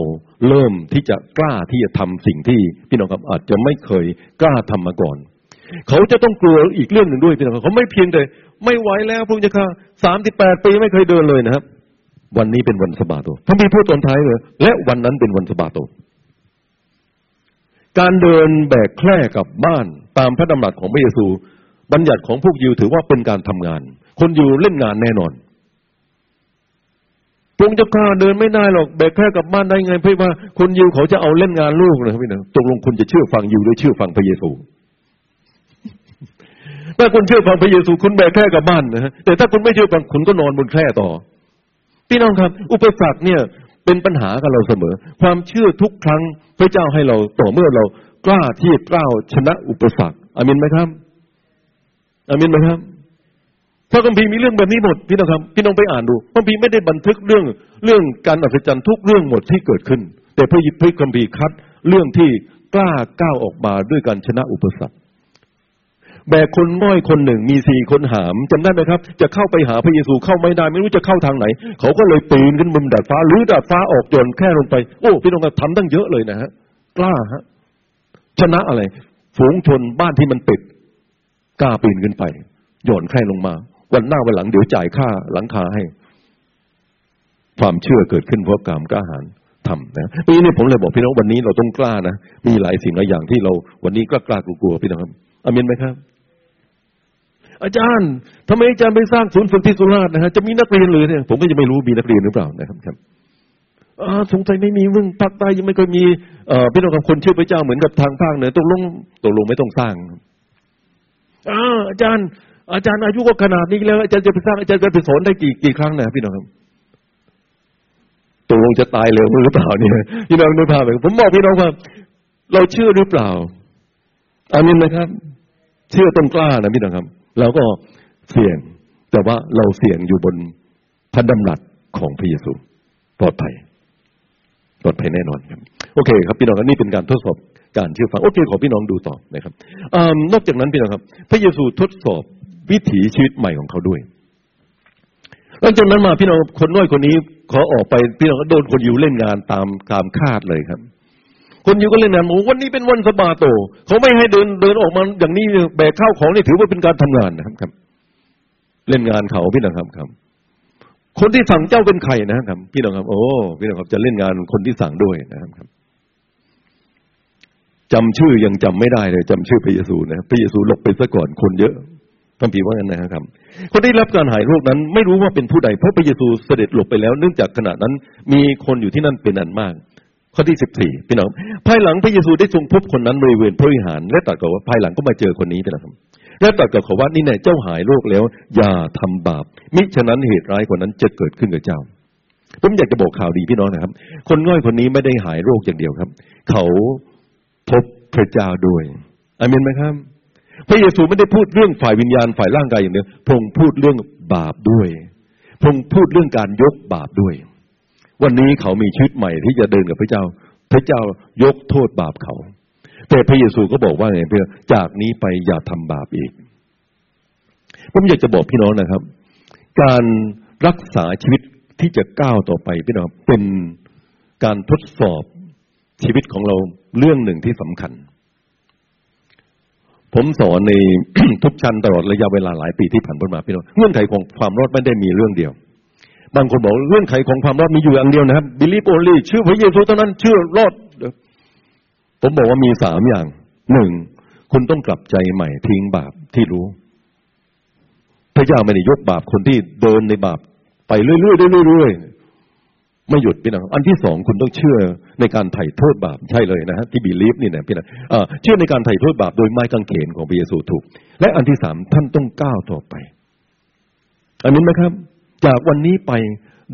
เริ่มที่จะกล้าที่จะทำสิ่งที่พี่น้องครับอาจจะไม่เคยกล้าทำมาก่อนเขาจะต้องกลัวอีกเรื่องหนึ่งด้วยพี่น้องเขาไม่เพียงแต่ไม่ไหวแล้วพระองค์เจ้าค่ะสามสิบแปดปีไม่เคยเดินเลยนะครับวันนี้เป็นวันสะบาโตพระบิดาพูดตอนท้ายเลยและวันนั้นเป็นวันสะบาโตการเดินแบกแคร่กลับบ้านตามพระดำรัสของพระเยซูบัญญัติของพวกยิวถือว่าเป็นการทำงานคนยิวเล่นงานแน่นอนพงศ์เจ้าข้าเดินไม่ได้หรอกแบกแคร่กลับบ้านได้ไงเพราะว่าคนยิวเขาจะเอาเล่นงานลูกนะครับพี่น้องตกลงคุณจะเชื่อฟังยิวหรือเชื่อฟังพระเยซูถ้าคุณเชื่อฟังพระเยซูคุณแบกแคร่กลับบ้านนะแต่ถ้าคุณไม่เชื่อฟังคุณก็นอนบนแคร่ต่อพี่น้องครับอุปสรรคเนี่ยเป็นปัญหากับเราเสมอความเชื่อทุกครั้งพระเจ้าให้เราต่อเมื่อเรากล้าที่จะกล้าชนะอุปสรรคอามินไหมครับอามินไหมครับพระคัมภีร์มีเรื่องแบบนี้หมดพี่น้องครับพี่น้องไปอ่านดูพระคัมภีร์ไม่ได้บันทึกเรื่องเรื่องการอัศจรรย์ทุกเรื่องหมดที่เกิดขึ้นแต่พระคัมภีร์คัดเรื่องที่กล้าก้าวออกมาด้วยการชนะอุปสรรคแบกคนง่อยคนหนึ่งมีสี่คนหามจำได้ไหมครับจะเข้าไปหาพระเยซูเข้าไม่ได้ไม่รู้จะเข้าทางไหนเขาก็เลยปีนขึ้นบนดาดฟ้าหรือดาดฟ้าออกโยนแค่ลงไปโอ้พี่น้องครับทำตั้งเยอะเลยนะฮะกล้าฮะชนะอะไรฝูงชนบ้านที่มันปิดกล้าปีนขึ้นไปโยนแค่ลงมาวันหน้าวันหลังเดี๋ยวจ่ายค่าหลังคาให้ความเชื่อเกิดขึ้นเพราะความกล้าหาญทำนะปีนี้ผมเลยบอกพี่น้องวันนี้เราต้องกล้านะมีหลายสิ่งหลายอย่างที่เราวันนี้กล้ากล้ากลัวพี่น้องครับอามินไหมครับอาจารย์ทำไมอาจารย์ไปสร้างศูนย์ฝึกที่สุราษฎร์นะฮะจะมีนักเรียนหรือเนี่ยผมก็ยังไม่รู้มีนักเรียนหรือเปล่านะครับครับอ่าสงสัยไม่มีมึงภาคใต้ยังไม่เคยมีเอ่อพี่น้องกับคนเชื่อพระเจ้าเหมือนกับทางภาคเหนือตกลงตกลงไม่ต้องสร้างอ่าอาจารย์อาจารย์อายุก็ขนาดนี้แล้วอาจารย์จะไปสร้างอาจารย์จะไปสอนได้กี่กี่ครั้งนะพี่น้องครับตกลงจะตายเร็วหรือเปล่าเนี่ยพี่น้องนึกภาพไหมผมบอกพี่น้องว่าเราเชื่อหรือเปล่าอามินไหมครับเชื่อต้องกล้านะพี่น้องครับเราก็เสี่ยงแต่ว่าเราเสี่ยงอยู่บนพระดำรัสของพระเยซูปลอดภัยปลอดภัยแน่นอนครับโอเคครับพี่น้องนี่เป็นการทดสอบการเชื่อฟังโอเคขอพี่น้องดูต่อนะครับนอกจากนั้นพี่น้องครับพระเยซูทดสอบวิถีชีวิตใหม่ของเขาด้วยหลังจากนั้นมาพี่น้องคนน้อยคนนี้ขอออกไปพี่น้องก็โดนคนยิวเล่นงานตามตามคาดเลยครับคนยิวก็เล่นงานบอกวันนี้เป็นวันสะบาโตเขาไม่ให้เดินเดินออกมาอย่างนี้แบกข้าวของนี่ถือว่าเป็นการทำงานนะครับเล่นงานเขาพี่น้องครับครับคนที่สั่งเจ้าเป็นใครนะครับพี่น้องครับโอ้พี่น้องครับจะเล่นงานคนที่สั่งด้วยนะครับจำชื่อยังจำไม่ได้เลยจำชื่อพระเยซูนะพระเยซูหลบไปซะก่อนคนเยอะท่านพี่ว่ากันนะครับคนได้รับการหายโรคนั้นไม่รู้ว่าเป็นผู้ใดเพราะพระเยซูเสด็จหลบไปแล้วเนื่องจากขณะนั้นมีคนอยู่ที่นั่นเป็นอันมากข้อที่สิบสี่พี่น้องภายหลังพระเยซูได้ทรงพบคนนั้นบริเวณพระวิหารและตรัสกับว่าภายหลังก็มาเจอคนนี้พี่น้องและตรัสกับเขาว่านี่แน่เจ้าหายโรคแล้วอย่าทำบาปมิฉะนั้นเหตุร้ายกว่านั้นจะเกิดขึ้นกับเจ้าผมอยากจะบอกข่าวดีพี่น้องนะครับคนง่อยคนนี้ไม่ได้หายโรคอย่างเดียวครับเขาพบพระเจ้าด้วยอาเมนไหมครับพระเยซูไม่ได้พูดเรื่องฝ่ายวิญญาณฝ่ายร่างกายอย่างเดียวพระองค์พูดเรื่องบาปด้วยพระองค์พูดเรื่องการยกบาปด้วยวันนี้เขามีชีวิตใหม่ที่จะเดินกับพระเจ้าพระเจ้ายกโทษบาปเขาแต่พระเยซูก็บอกว่าไงเพื่อจากนี้ไปอย่าทำบาปอีกผมอยากจะบอกพี่น้องนะครับการรักษาชีวิตที่จะก้าวต่อไปพี่น้องเป็นการทดสอบชีวิตของเราเรื่องหนึ่งที่สำคัญผมสอนใน ทุกชั้นตลอดระยะเวลาหลายปีที่ผ่านมาพี่น้องเงื่อนไขของความรอดไม่ได้มีเรื่องเดียวบางคนบอกเงื่อนไขของความรอดมีอยู่อย่างเดียวนะครับ believe only ชื่อพระเยซูเท่านั้นชื่อรอดผมบอกว่ามีสามอย่างหนึ่งคุณต้องกลับใจใหม่ทิ้งบาปที่รู้พระเจ้าไม่ได้ยกบาปคนที่เดินในบาปไปเรื่อยๆเรื่อย ไม่หยุดพี่น้องอันที่สองคุณต้องเชื่อในการไถ่โทษบาปใช่เลยนะฮะที่บีลีฟนี่เนี่ยพี่น้องเชื่อในการไถ่โทษบาปโดยไม้กางเขนของพระเยซูถูกและอันที่สามท่านต้องก้าวต่อไปอามินไหมครับจากวันนี้ไป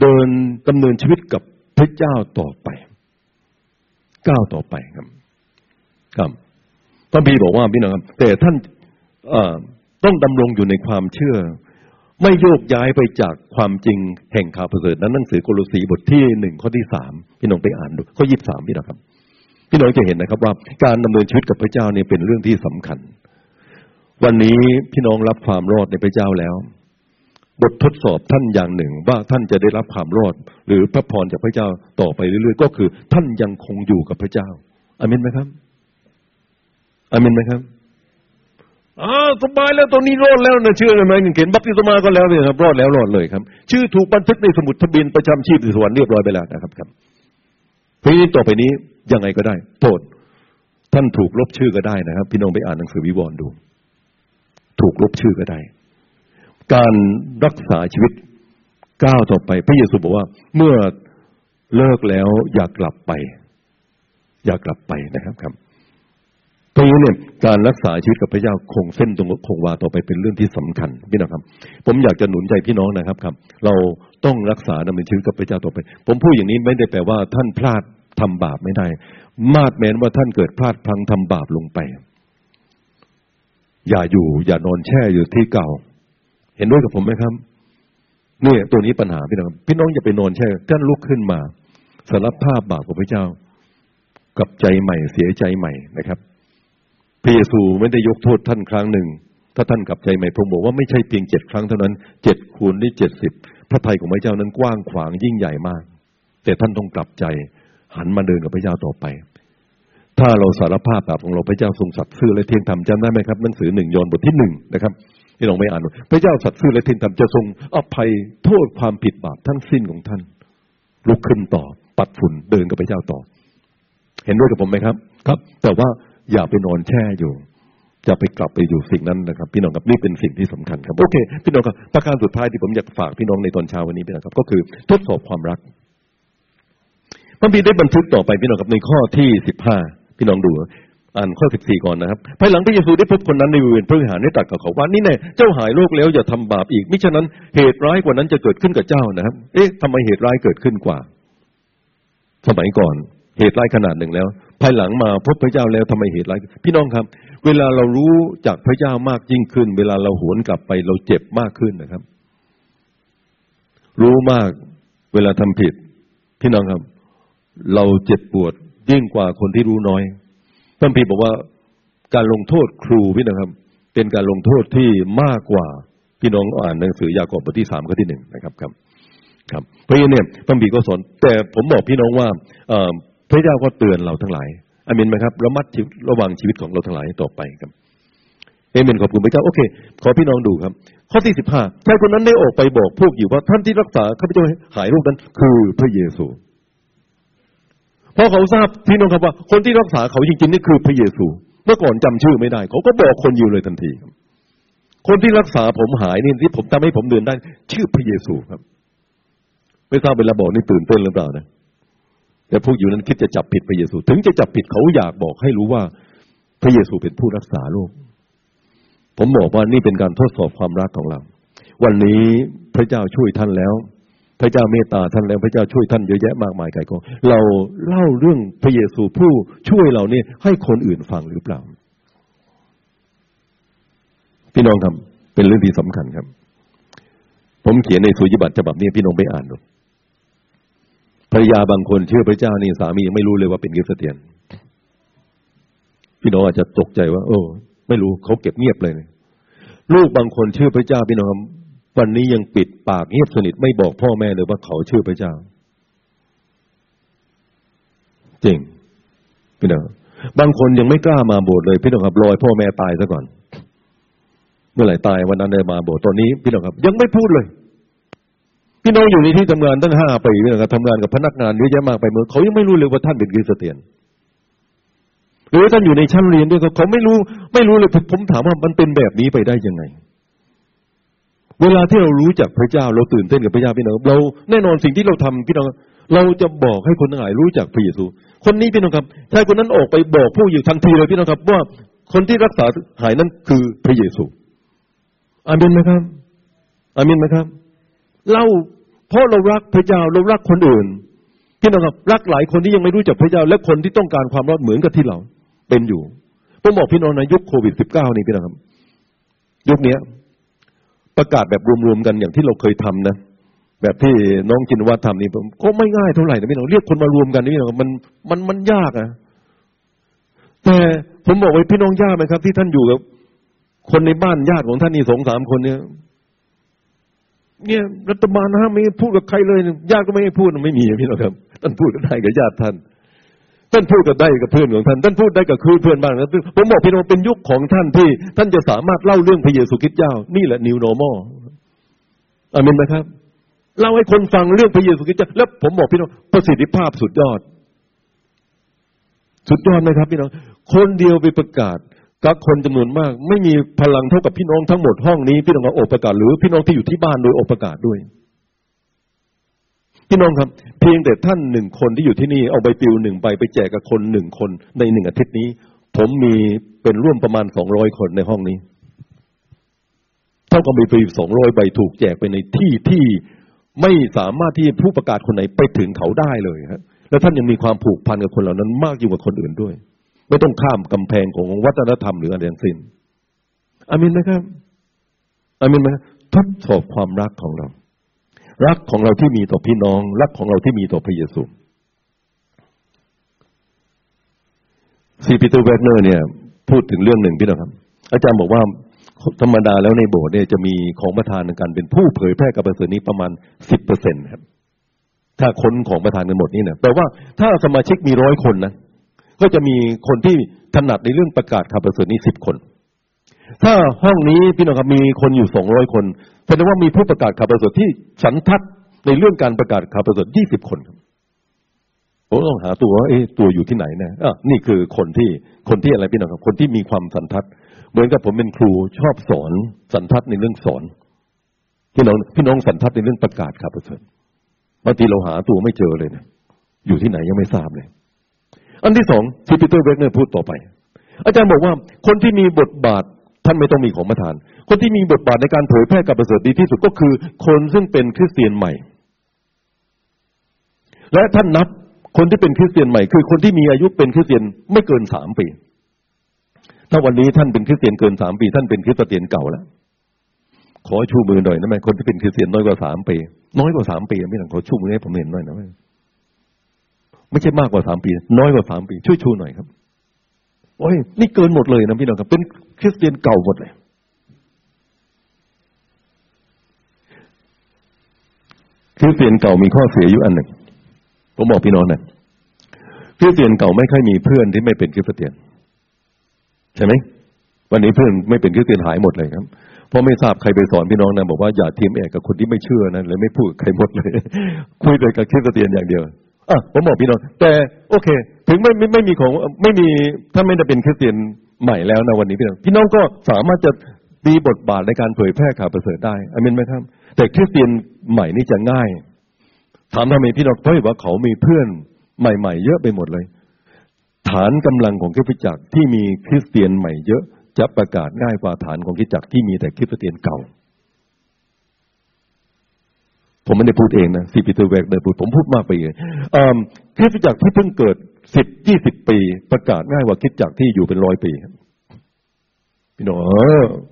เดินดำเนินชีวิตกับพระเจ้าต่อไปก้าวต่อไปครับครับพระบีบอกว่าพี่น้องครับแต่ท่านต้องดำรงอยู่ในความเชื่อไม่โยกย้ายไปจากความจริงแห่งข่าวประเสริฐนั้นหนังสือโคโลสีบทที่หนึ่งข้อที่สามพี่น้องไปอ่านดูข้อยี่สิบสามพี่น้องครับพี่น้องจะเห็นนะครับว่าการดำเนินชีวิตกับพระเจ้าเนี่ยเป็นเรื่องที่สำคัญวันนี้พี่น้องรับความรอดในพระเจ้าแล้วบททดสอบท่านอย่างหนึ่งว่าท่านจะได้รับความรอดหรือพระพรจากพระเจ้าต่อไปเรื่อยๆก็คือท่านยังคงอยู่กับพระเจ้าอาเมนไหมครับอาเมนไหมครับอ้าวสบายแล้วตอนนี้รอดแล้วนะเชื่อไหมเห็นบัพติศมาก็แล้วเลยครับรอดแล้วรอดเลยครับชื่อถูกบันทึกในสมุดทะเบียนประจำชีพในสวรรค์เรียบร้อยไปแล้วนะครับครับทีนี้ต่อไปนี้ยังไงก็ได้โปรดท่านถูกลบชื่อก็ได้นะครับพี่น้องไปอ่านหนังสือวิวรณ์ดูถูกลบชื่อก็ได้การรักษาชีวิตก้าวต่อไปพระเยซูบอกว่าเมื่อเลิกแล้วอย่ากลับไปอย่ากลับไปนะครับครับตรงนี้เนี่ยการรักษาชีวิตกับพระเจ้าคงเส้นตรงคงวาต่อไปเป็นเรื่องที่สำคัญพี่น้องครับผมอยากจะหนุนใจพี่น้องนะครับครับเราต้องรักษาดำเนินชีวิตกับพระเจ้าต่อไปผมพูดอย่างนี้ไม่ได้แปลว่าท่านพลาดทำบาปไม่ได้มาดแม้นว่าท่านเกิดพลาดพลั้งทำบาปลงไปอย่าอยู่อย่านอนแช่อยู่ที่เก่าเห็นด้วยกับผมไหมครับเนี่ยตัวนี้ปัญหาพี่น้องพี่น้องอย่าไปนอนแช่กั้นลุกขึ้นมาสารภาพบาปของพระเจ้ากับใจใหม่เสียใจใหม่นะครับพระเยซูไม่ได้ยกโทษท่านครั้งหนึ่งถ้าท่านกลับใจใหม่พระองค์บอกว่าไม่ใช่เพียงเจ็ดครั้งเท่านั้นเจ็ดคูณด้วยเจ็ดสิบพระทัยของพระเจ้านั้นกว้างขวางยิ่งใหญ่มากแต่ท่านต้องกลับใจหันมาเดินกับพระเจ้าต่อไปถ้าเราสารภาพบาปของเราพระเจ้าทรงสัตย์ซื่อและเที่ยงธรรมจำได้ไหมครับหนังสือหนึ่งยอห์นบทที่หนึ่งนะครับที่เราไม่อ่านพระเจ้าสัตย์ซื่อและเที่ยงธรรมจะทรงอภัยโทษความผิดบาปทั้งสิ้นของท่านลุกขึ้นต่อปัดฝุ่นเดินกับพระเจ้าต่อเห็นด้วยกับผมไหมครับครับแต่ว่าอย่าไปนอนแช่อยู่จะไปกลับไปอยู่สิ่งนั้นนะครับพี่น้องครับนี่เป็นสิ่งที่สำคัญครับโอเคพี่น้องครับประการสุดท้ายที่ผมอยากฝากพี่น้องในตอนเช้าวันนี้พี่น้องครับก็คือทดสอบความรักพระบิดาได้บันทึกต่อไปพี่น้องครับในข้อที่สิบห้าพี่น้องดูอ่านข้อสิบสี่ก่อนนะครับภายหลังพระเยซูได้พบคนนั้นในบริเวณพระวิหารได้ตรัสกับเขาว่านี่แน่เจ้าหายโรคแล้วอย่าทำบาปอีกมิฉะนั้นเหตุร้ายกว่านั้นจะเกิดขึ้นกับเจ้านะครับเอ๊ะทำไมเหตุร้ายเกิดขึ้นกว่าสมัยก่อนเหตุร้ายขนาดหนึ่งแล้วภายหลังมาพบพระเจ้าแล้วทำไมเหตุร้ายพี่น้องครับเวลาเรารู้จากพระเจ้ามากยิ่งขึ้นเวลาเราหวนกลับไปเราเจ็บมากขึ้นนะครับรู้มากเวลาทำผิดพี่น้องครับเราเจ็บปวดยิ่งกว่าคนที่รู้น้อยพระคัมภีร์บอกว่าการลงโทษครูพี่น้องครับเป็นการลงโทษที่มากกว่าพี่น้องอ่านหนังสือยากอบบทที่สามข้อที่หนึ่งนะครับครับครับเพราะฉะนั้นเนี่ยพระคัมภีร์ก็สอนแต่ผมบอกพี่น้องว่าพระเจ้าก็เตือนเราทั้งหลายอาเมนไหมครับระมัดระวังชีวิตของเราทั้งหลายต่อไปครับเอเมนขอบคุณพระเจ้าโอเคขอพี่น้องดูครับข้อที่สิบห้าชายคนนั้นได้ออกไปบอกพวกอยู่ว่าท่านที่รักษาข้าพเจ้าหายโรคนั้นคือพระเยซูเพราะเขาทราบพี่น้องครับว่าคนที่รักษาเขาจริงๆนี่คือพระเยซูเมื่อก่อนจำชื่อไม่ได้เขาก็บอกคนอยู่เลยทันทีคนที่รักษาผมหายนี่ที่ผมทำให้ผมเดินได้ชื่อพระเยซูครับไม่ทราบเวลาบอกนี่ตื่นเต้นหรือเปล่านะแต่พวกอยู่นั้นคิดจะจับผิดพระเยซูถึงจะจับผิดเขาอยากบอกให้รู้ว่าพระเยซูเป็นผู้รักษาโรคผมบอกว่านี่เป็นการทดสอบความรักของเราวันนี้พระเจ้าช่วยท่านแล้วพระเจ้าเมตตาท่านแล้วพระเจ้าช่วยท่านเยอะแยะมากมายไกลกองเราเล่าเรื่องพระเยซูผู้ช่วยเราเนี่ยให้คนอื่นฟังหรือเปล่าพี่น้องครับเป็นเรื่องที่สำคัญครับผมเขียนในสุจิบัติฉบับนี้พี่น้องไปอ่านดูภรรยาบางคนเชื่อพระเจ้านี่สามียังไม่รู้เลยว่าเป็นคริสเตียนพี่น้องอาจจะตกใจว่าโอ้ไม่รู้เขาเก็บเงียบเลยนะลูกบางคนเชื่อพระเจ้าพี่น้องวันนี้ยังปิดปากเงียบสนิทไม่บอกพ่อแม่เลยว่าเขาเชื่อพระเจ้าจริงพี่น้องบางคนยังไม่กล้ามาโบสถ์เลยพี่น้องครับรอพ่อแม่ตายซะก่อนเมื่อไหร่ตายวันนั้นได้มาโบสถ์ตอนนี้พี่น้องครับยังไม่พูดเลยพี่น้องอยู่ในที่ทำงานตั้งห้าปีพี่น้องครับทำงานกับพนักงานเยอะแยะมากไปเมื่อเขายังไม่รู้เลยว่าท่านเป็นคริสเตียนหรือท่านอยู่ในชั้นเรียนด้วยเขาเขาไม่รู้ไม่รู้เลยผมถามว่ามันเป็นแบบนี้ไปได้ยังไงเวลาที่เรารู้จักพระเจ้าเราตื่นเต้นกับพระเจ้าพี่น้องเราแน่นอนสิ่งที่เราทำพี่น้อง เราจะบอกให้คนทั้งหลายรู้จักพระเยซูคนนี้พี่น้องครับชายคนนั้นออกไปบอกผู้อยู่ทันทีเลยพี่น้องครับว่าคนที่รักษาหายนั้นคือพระเยซูอาเมนไหมครับอาเมนไหมครับเราเพราะเรารักพระเจ้าเรารักคนอื่นพี่น้องครับรักหลายคนที่ยังไม่รู้จักพระเจ้าและคนที่ต้องการความรอดเหมือนกับที่เราเป็นอยู่ผมบอกพี่น้องในยุคโควิดสิบเก้านี่พี่น้องครับยุคนี้ประกาศแบบรวมๆกันอย่างที่เราเคยทำนะแบบที่น้องจินวัฒน์ทำนี่ก็ไม่ง่ายเท่าไหร่นะพี่น้องเรียกคนมารวมกันนี่มันมันมันยากนะแต่ผมบอกไว้พี่น้องยากไหมครับที่ท่านอยู่กับคนในบ้านญาติของท่านนี่สองสามคนเนี่ยเนี่ยรัฐบาลห้ามไม่พูดกับใครเลยญาติก็ไม่ให้พูดไม่มีพี่น้องครับท่านพูดกันได้กับญาติท่านท่านพูดกับได้กับเพื่อนของท่านท่านพูดได้กับคือเพื่อนบ้างนะผมบอกพี่น้องเป็นยุคของท่านที่ท่านจะสามารถเล่าเรื่องพระเยซูคริสต์เจ้านี่แหละ New Normal อาเมนไหมครับเล่าให้คนฟังเรื่องพระเยซูคริสต์เจ้าแล้วผมบอกพี่น้องประสิทธิภาพสุดยอดสุดยอดนะครับพี่น้องคนเดียวไปประกาศกับคนจำนวนมากไม่มีพลังเท่ากับพี่น้องทั้งหมดห้องนี้พี่น้องมาออกประกาศหรือพี่น้องที่อยู่ที่บ้านโดยออกประกาศด้วยพี่น้องครับเพียงแต่ท่านหนึ่งคนที่อยู่ที่นี่เอาใบปลิวหนึ่งใบไปแจกกับคนหนึ่งคนในหนึ่งอาทิตย์นี้ผมมีเป็นร่วมประมาณสองร้อยคนในห้องนี้เท่ากับใบปลิวสองร้อยใบถูกแจกไปในที่ที่ไม่สามารถที่ผู้ประกาศคนไหนไปถึงเขาได้เลยครับและท่านยังมีความผูกพันกับคนเหล่านั้นมากยิ่งกว่าคนอื่นด้วยไม่ต้องข้ามกำแพงของวัฒนธรรมหรืออะไรทั้งสิ้นอาเมนไหมครับอาเมนไหมทดสอบความรักของเรารักของเราที่มีต่อพี่น้องรักของเราที่มีต่อพระเยซูซีปีเตอร์แวกเนอร์เนี่ยพูดถึงเรื่องหนึ่งพี่น้องครับอาจารย์บอกว่าธรรมดาแล้วในโบสถ์เนี่ยจะมีของประทานในการเป็นผู้เผยแพร่การประเสริฐนี้ประมาณ สิบเปอร์เซ็นต์ ครับถ้าคนของประทานกันหมดนี่นะแปลว่าถ้าสมาชิกมีร้อยคนนะก็จะมีคนที่ถนัดในเรื่องประกาศข่าวประเสริฐนี้สิบคนถ้าห้องนี้พี่น้องครับมีคนอยู่สองร้อยคนแสดงว่ามีผู้ประกาศข่าวประเสริฐที่สันทัดในเรื่องการประกาศข่าวประเสริฐยี่สิบคนครับผมต้องหาตัวว่าเอ๊ะตัวอยู่ที่ไหนนะอ่ะนี่คือคนที่คนที่อะไรพี่น้องครับคนที่มีความสันทัดเหมือนกับผมเป็นครูชอบสอนสันทัดในเรื่องสอนพี่น้องพี่น้องสันทัดในเรื่องประกาศข่าวประเสริฐบางทีเราหาตัวไม่เจอเลยนะอยู่ที่ไหนยังไม่ทราบเลยอันที่สองที่ปีเตอร์เวกเนอร์พูดต่อไปอาจารย์บอกว่าคนที่มีบทบาทท่านไม่ต้องมีของประทานคนที่มีบทบาทในการเผยแพร่ข่าวประเสริฐดีที่สุดก็คือคนซึ่งเป็นคริสเตียนใหม่และท่านนับคนที่เป็นคริสเตียนใหม่คือคนที่มีอายุเป็นคริสเตียนไม่เกินสามปีถ้าวันนี้ท่านเป็นคริสเตียนเกินสามปีท่านเป็นคริสเตียนเก่าแล้วขอชูมือหน่อยนะแม่คนที่เป็นคริสเตียนน้อยกว่าสามปีน้อยกว่าสามปีไม่ต้องขอชูมือให้ผมเห็นหน่อยนะแม่ไม่ใช่มากกว่าสามปีน้อยกว่าสามปีช่วยชูหน่อยครับโอ้ยนี่เกินหมดเลยนะพี่น้องครับเป็นคริสเตียนเก่าหมดเลยคริสเตียนเก่ามีข้อเสียอยู่อันหนึ่งผมบอกพี่น้องนะคริสเตียนเก่าไม่ค่อยมีเพื่อนที่ไม่เป็นคริสเตียนใช่ไหมวันนี้เพื่อนไม่เป็นคริสเตียนหายหมดเลยครับเพราะไม่ทราบใครไปสอนพี่น้องนะบอกว่าอย่าทีมเอกกับคนที่ไม่เชื่อนะเลยไม่พูดใครหมดเลยคุยแต่กับคริสเตียนอย่างเดียวอ่ะผมบอกพี่น้องแต่โอเคถึงไม่ไม่ไม่มีของไม่มีถ้าไม่ได้เป็นคริสเตียนใหม่แล้วนะวันนี้พี่น้องพี่น้องก็สามารถจะมีบทบาทในการเผยแพร่ข่าวประเสริฐได้อาเมนไหมครับแต่คริสเตียนใหม่นี่จะง่ายถามทำไมพี่น้องเพราะว่าเขามีเพื่อนใหม่ๆเยอะไปหมดเลยฐานกำลังของคริสตจักรที่มีคริสเตียนใหม่เยอะจะประกาศง่ายกว่าฐานของคริสตจักรที่มีแต่คริสเตียนเก่าผมไม่ได้พูดเองนะซีปีเตอร์แวกเนอร์พูดผมพูดมากไปเลยคริสตจักรที่เพิ่งเกิดสิบยี่สิบปีประกาศง่ายกว่าคริสตจักรที่อยู่เป็นร้อยปีพี่น้อง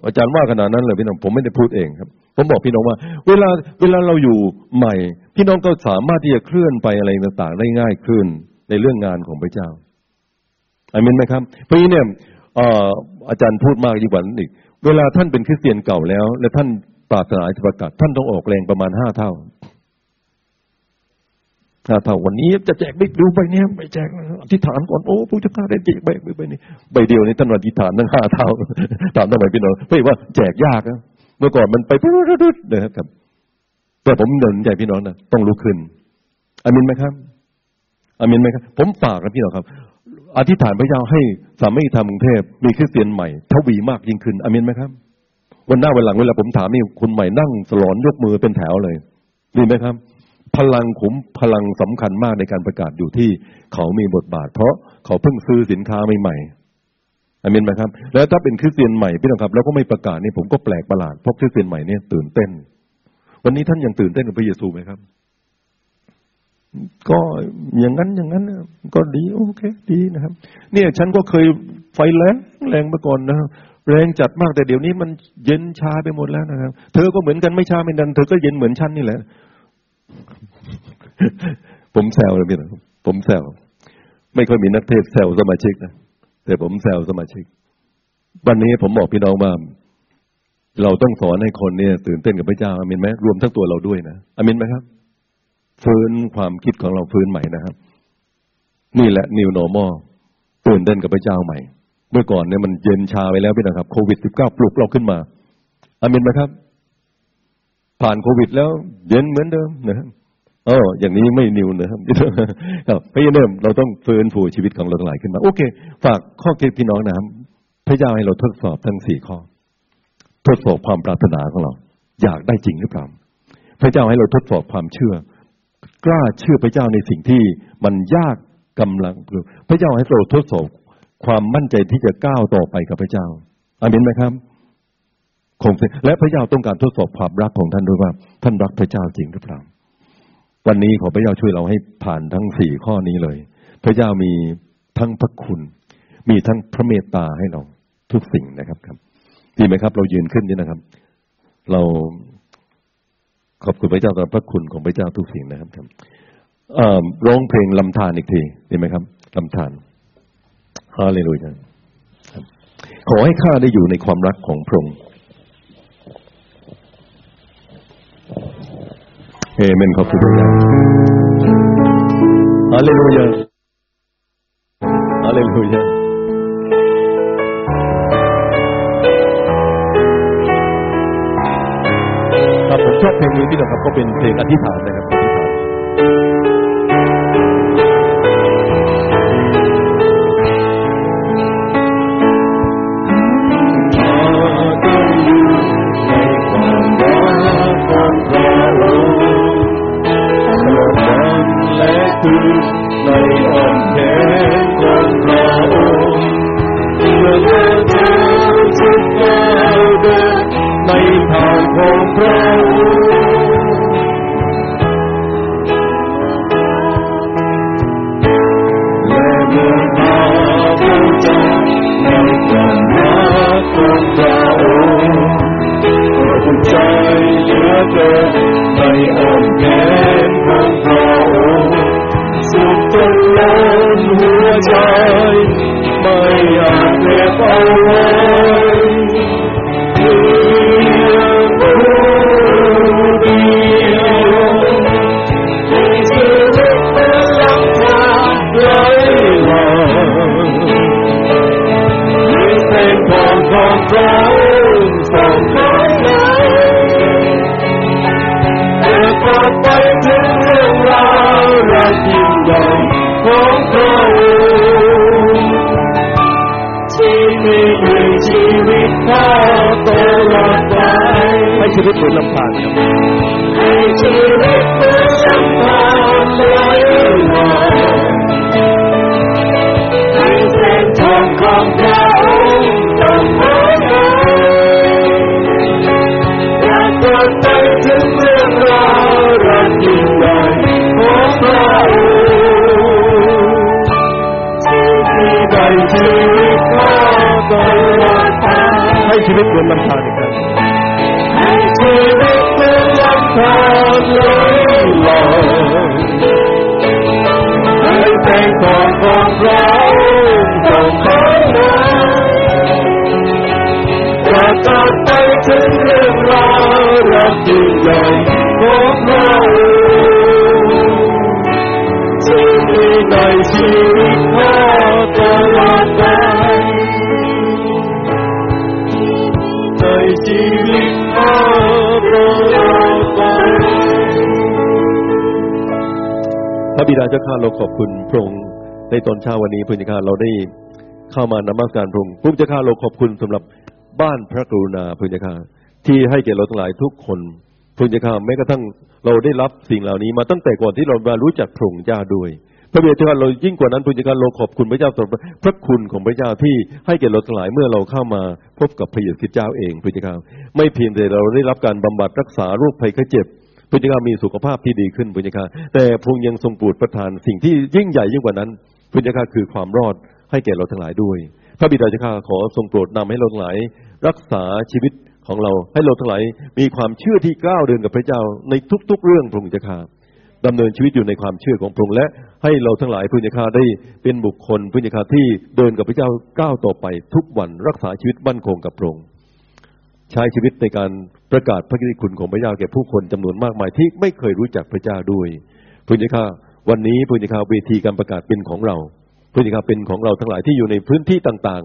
อาจารย์ว่าขนาดนั้นเลยพี่น้องผมไม่ได้พูดเองครับผมบอกพี่น้องว่าเวลาเวลาเราอยู่ใหม่พี่น้องก็สามารถที่จะเคลื่อนไปอะไรต่างๆได้ง่ายขึ้นในเรื่องงานของพระเจ้าอาเมนไหมครับเพราะนี้เนี่ยอาจารย์พูดมากยิ่งกว่านั้นอีกเวลาท่านเป็นคริสเตียนเก่าแล้วและท่านปรารถนาจะประกาศท่านต้องออกแรงประมาณห้าเท่าถ้าเท่าวันนี้จะแจกบิ๊กดูใบนี้ไปแจกอธิษฐานก่อนโอ้ผู้เจ้าข้าได้แจกใบใบนี้ใบเดียวนี้ท่านอธิษฐานตั้งห้าเท่าตามทำไมพี่น้องเพราะว่าแจกยากนะเมื่อก่อนมันไปปุ๊บปุ๊บนะครับแต่ผมเดินใจพี่น้องนะต้องลุกขึ้นอามินไหมครับอามินไหมครับผมฝากนะพี่น้องครับอธิษฐานพระเจ้าให้สามีทำกรุงเทพมีคริสเตียนใหม่ทวีมากยิ่งขึ้นอามินไหมครับวันหน้าวันหลังเวลาผมถามนี่คุณใหม่นั่งสลอนยกมือเป็นแถวเลยดีไหมครับ พลังขุมพลังสำคัญมากในการประกาศอยู่ที่เขามีบทบาทเพราะเขาเพิ่งซื้อสินค้าใหม่ๆอาเมนไหมครับแล้วถ้าเป็นคริสเตียนใหม่พี่น้องครับแล้วก็ไม่ประกาศนี่ผมก็แปลกประหลาดเพราะคริสเตียนใหม่เนี่ยตื่นเต้นวันนี้ท่านยังตื่นเต้นกับพระเยซูไหมครับก็อย่างนั้นอย่างนั้นก็ดีโอเคดีนะครับเนี่ยฉันก็เคยไฟแรงแรงมาก่อนนะครับแรงจัดมากแต่เดี๋ยวนี้มันเย็นชาไปหมดแล้วนะครับเธอก็เหมือนกันไม่ชาไม่ดันเธอก็เย็นเหมือนฉันนี่แหละผมแซวเลยพี่น้องผมแซวไม่ค่อยมีนักเทศแซวสมาชิกนะแต่ผมแซวสมาชิกวันนี้ผมบอกพี่น้องว่าเราต้องสอนให้คนเนี่ยตื่นเต้นกับพระเจ้าอาเมนไหมรวมทั้งตัวเราด้วยนะอาเมนไหมครับฟื้นความคิดของเราฟื้นใหม่นะครับนี่แหละ New Normal ตื่นเต้นกับพระเจ้าใหม่เมื่อก่อนเนี่ยมันเย็นชาไปแล้วพี่น้องครับโควิดสิบเก้าปลุกเราขึ้นมาอาเมนไหมครับผ่านโควิดแล้วเย็นเหมือนเดิมนะอ๋ออย่างนี้ไม่นิวนะครับครับพระเยซูเราต้องฟื้นฟูชีวิตของเราหลายขึ้นมาโอเคฝากข้อคิดพี่น้องนะครับพระเจ้าให้เราทดสอบทั้งสี่ข้อทดสอบความปรารถนาของเราอยากได้จริงหรือเปล่าพระเจ้าให้เราทดสอบความเชื่อกล้าเชื่อพระเจ้าในสิ่งที่มันยากกำลังพระเจ้าให้เราทดสอบความมั่นใจที่จะก้าวต่อไปกับพระเจ้าอาเมนไหมครับคงและพระเจ้าต้องการทดสอบความรักของท่านด้วยว่าท่านรักพระเจ้าจริงหรือเปล่าวันนี้ขอพระเจ้าช่วยเราให้ผ่านทั้งสี่ข้อนี้เลยพระเจ้ามีทั้งพระคุณมีทั้งพระเมตตาให้เราทุกสิ่งนะครับครับดีไหมครับเรายืนขึ้นนี่นะครับเราขอบคุณพระเจ้ากับพระคุณของพระเจ้าทุกสิ่งนะครับครับร้องเพลงลำธารอีกทีดีไหมครับลำธารฮาเลลูยาขอให้ข้าได้อยู่ในความรักของพระองค์เอเมนขอบคุณพระเจ้าฮาเลลูยาฮาเลลูยาครับผมชอบเพลงนี้พี่น้องครับก็เป็นเพลงอธิษฐานนะครับอธิษฐานพระองค์ในตอนเช้าวันนี้พระเจ้าข้าเราได้เข้ามานมัสการพระองค์พระเจ้าข้าเราขอบคุณสำหรับบ้านพระกรุณาพระเจ้าข้าที่ให้แก่เราทั้งหลายทุกคน พระเจ้าข้าแม้กระทั่งเราได้รับสิ่งเหล่านี้มาตั้งแต่ก่อนที่เรามารู้จักพระองค์เจ้าด้วยพระเจ้าข้าเรายิ่งกว่านั้นพระเจ้าข้าเราขอบคุณพระเจ้าสำหรับพระคุณของพระเจ้าที่ให้แก่เราทั้งหลายเมื่อเราเข้ามาพบกับพระเยซูเจ้าเองพระเจ้าข้าไม่เพียงแต่เราได้รับการบำบัดรักษาโรคภัยไข้เจ็บพระเจ้าข้ามีสุขภาพที่ดีขึ้นพระเจ้าข้าแต่พระองค์ยังทรงโปรดประทานสิ่งที่ยิ่งใหญ่ยิ่งกว่านั้นพระเจ้าข้าคือความรอดให้แก่เราทั้งหลายด้วยพระบิดาเจ้าข้าขอทรงโปรดนำให้เราทั้งหลายรักษาชีวิตของเราให้เราทั้งหลายมีความเชื่อที่ก้าวเดินกับพระเจ้าในทุกๆเรื่องพระองค์เจ้าข้าดำเนินชีวิตอยู่ในความเชื่อของพระองค์และให้เราทั้งหลายพระเจ้าข้าได้เป็นบุคคลพระเจ้าข้าที่เดินกับพระเจ้าก้าวต่อไปทุกวันรักษาชีวิตมั่นคงกับพระองค์ใช้ชีวิตในการประกาศพระกิตติคุณของพระเจ้าแก่ผู้คนจำนวนมากมายที่ไม่เคยรู้จักพระเจ้าด้วยพระเจ้าข้าวันนี้พระเจ้าข้าเวทีการประกาศเป็นของเราพระเจ้าข้าเป็นของเราทั้งหลายที่อยู่ในพื้นที่ต่าง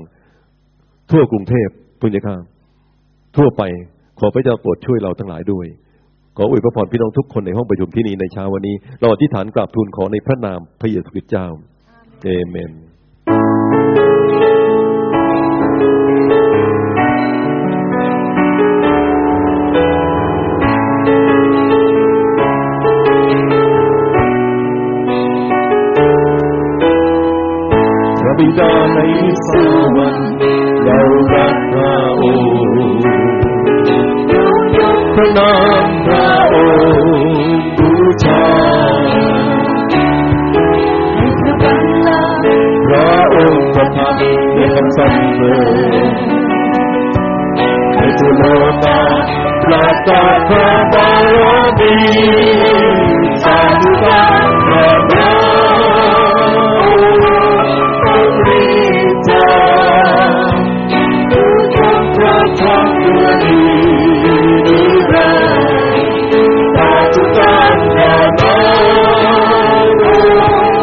ๆทั่วกรุงเทพพระเจ้าข้าทั่วไปขอพระเจ้าโปรดช่วยเราทั้งหลายด้วยขออวยพระพรพี่น้องทุกคนในห้องประชุมที่นี้ในเช้าวันนี้เราอธิษฐานกราบทูลขอในพระนามพระเยซูคริสต์เจ้าเอเมนพระบิดาในสวรรค์เรารักพระองค์พระนามพระองค์บูชาพระองค์ประทับในคำสั่งเดิมในสุโลตาประกาศพระบารมีสาธุการพระบารมีเจ้าดูทางพระธรรมตัวดีค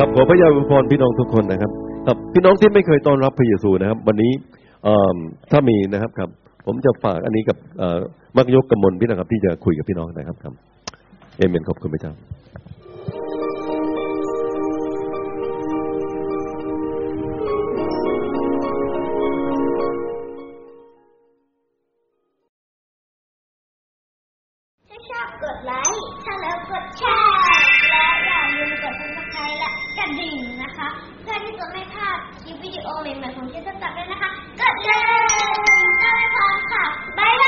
รับขอพระเยซูพรพี่น้องทุกคนนะครับครับพี่น้องที่ไม่เคยต้อนรับพระเยซูนะครับวันนี้ถ้ามีนะครับครับผมจะฝากอันนี้กับมักยกกมลพี่นะครับที่จะคุยกับพี่น้องนะครับครับเอเมนขอบคุณพระเจ้าคลิปวิดีโอใหม่ๆของเจสตักด้วยนะคะกดเลย ตามไปพร้อมค่ะ บ๊ายบาย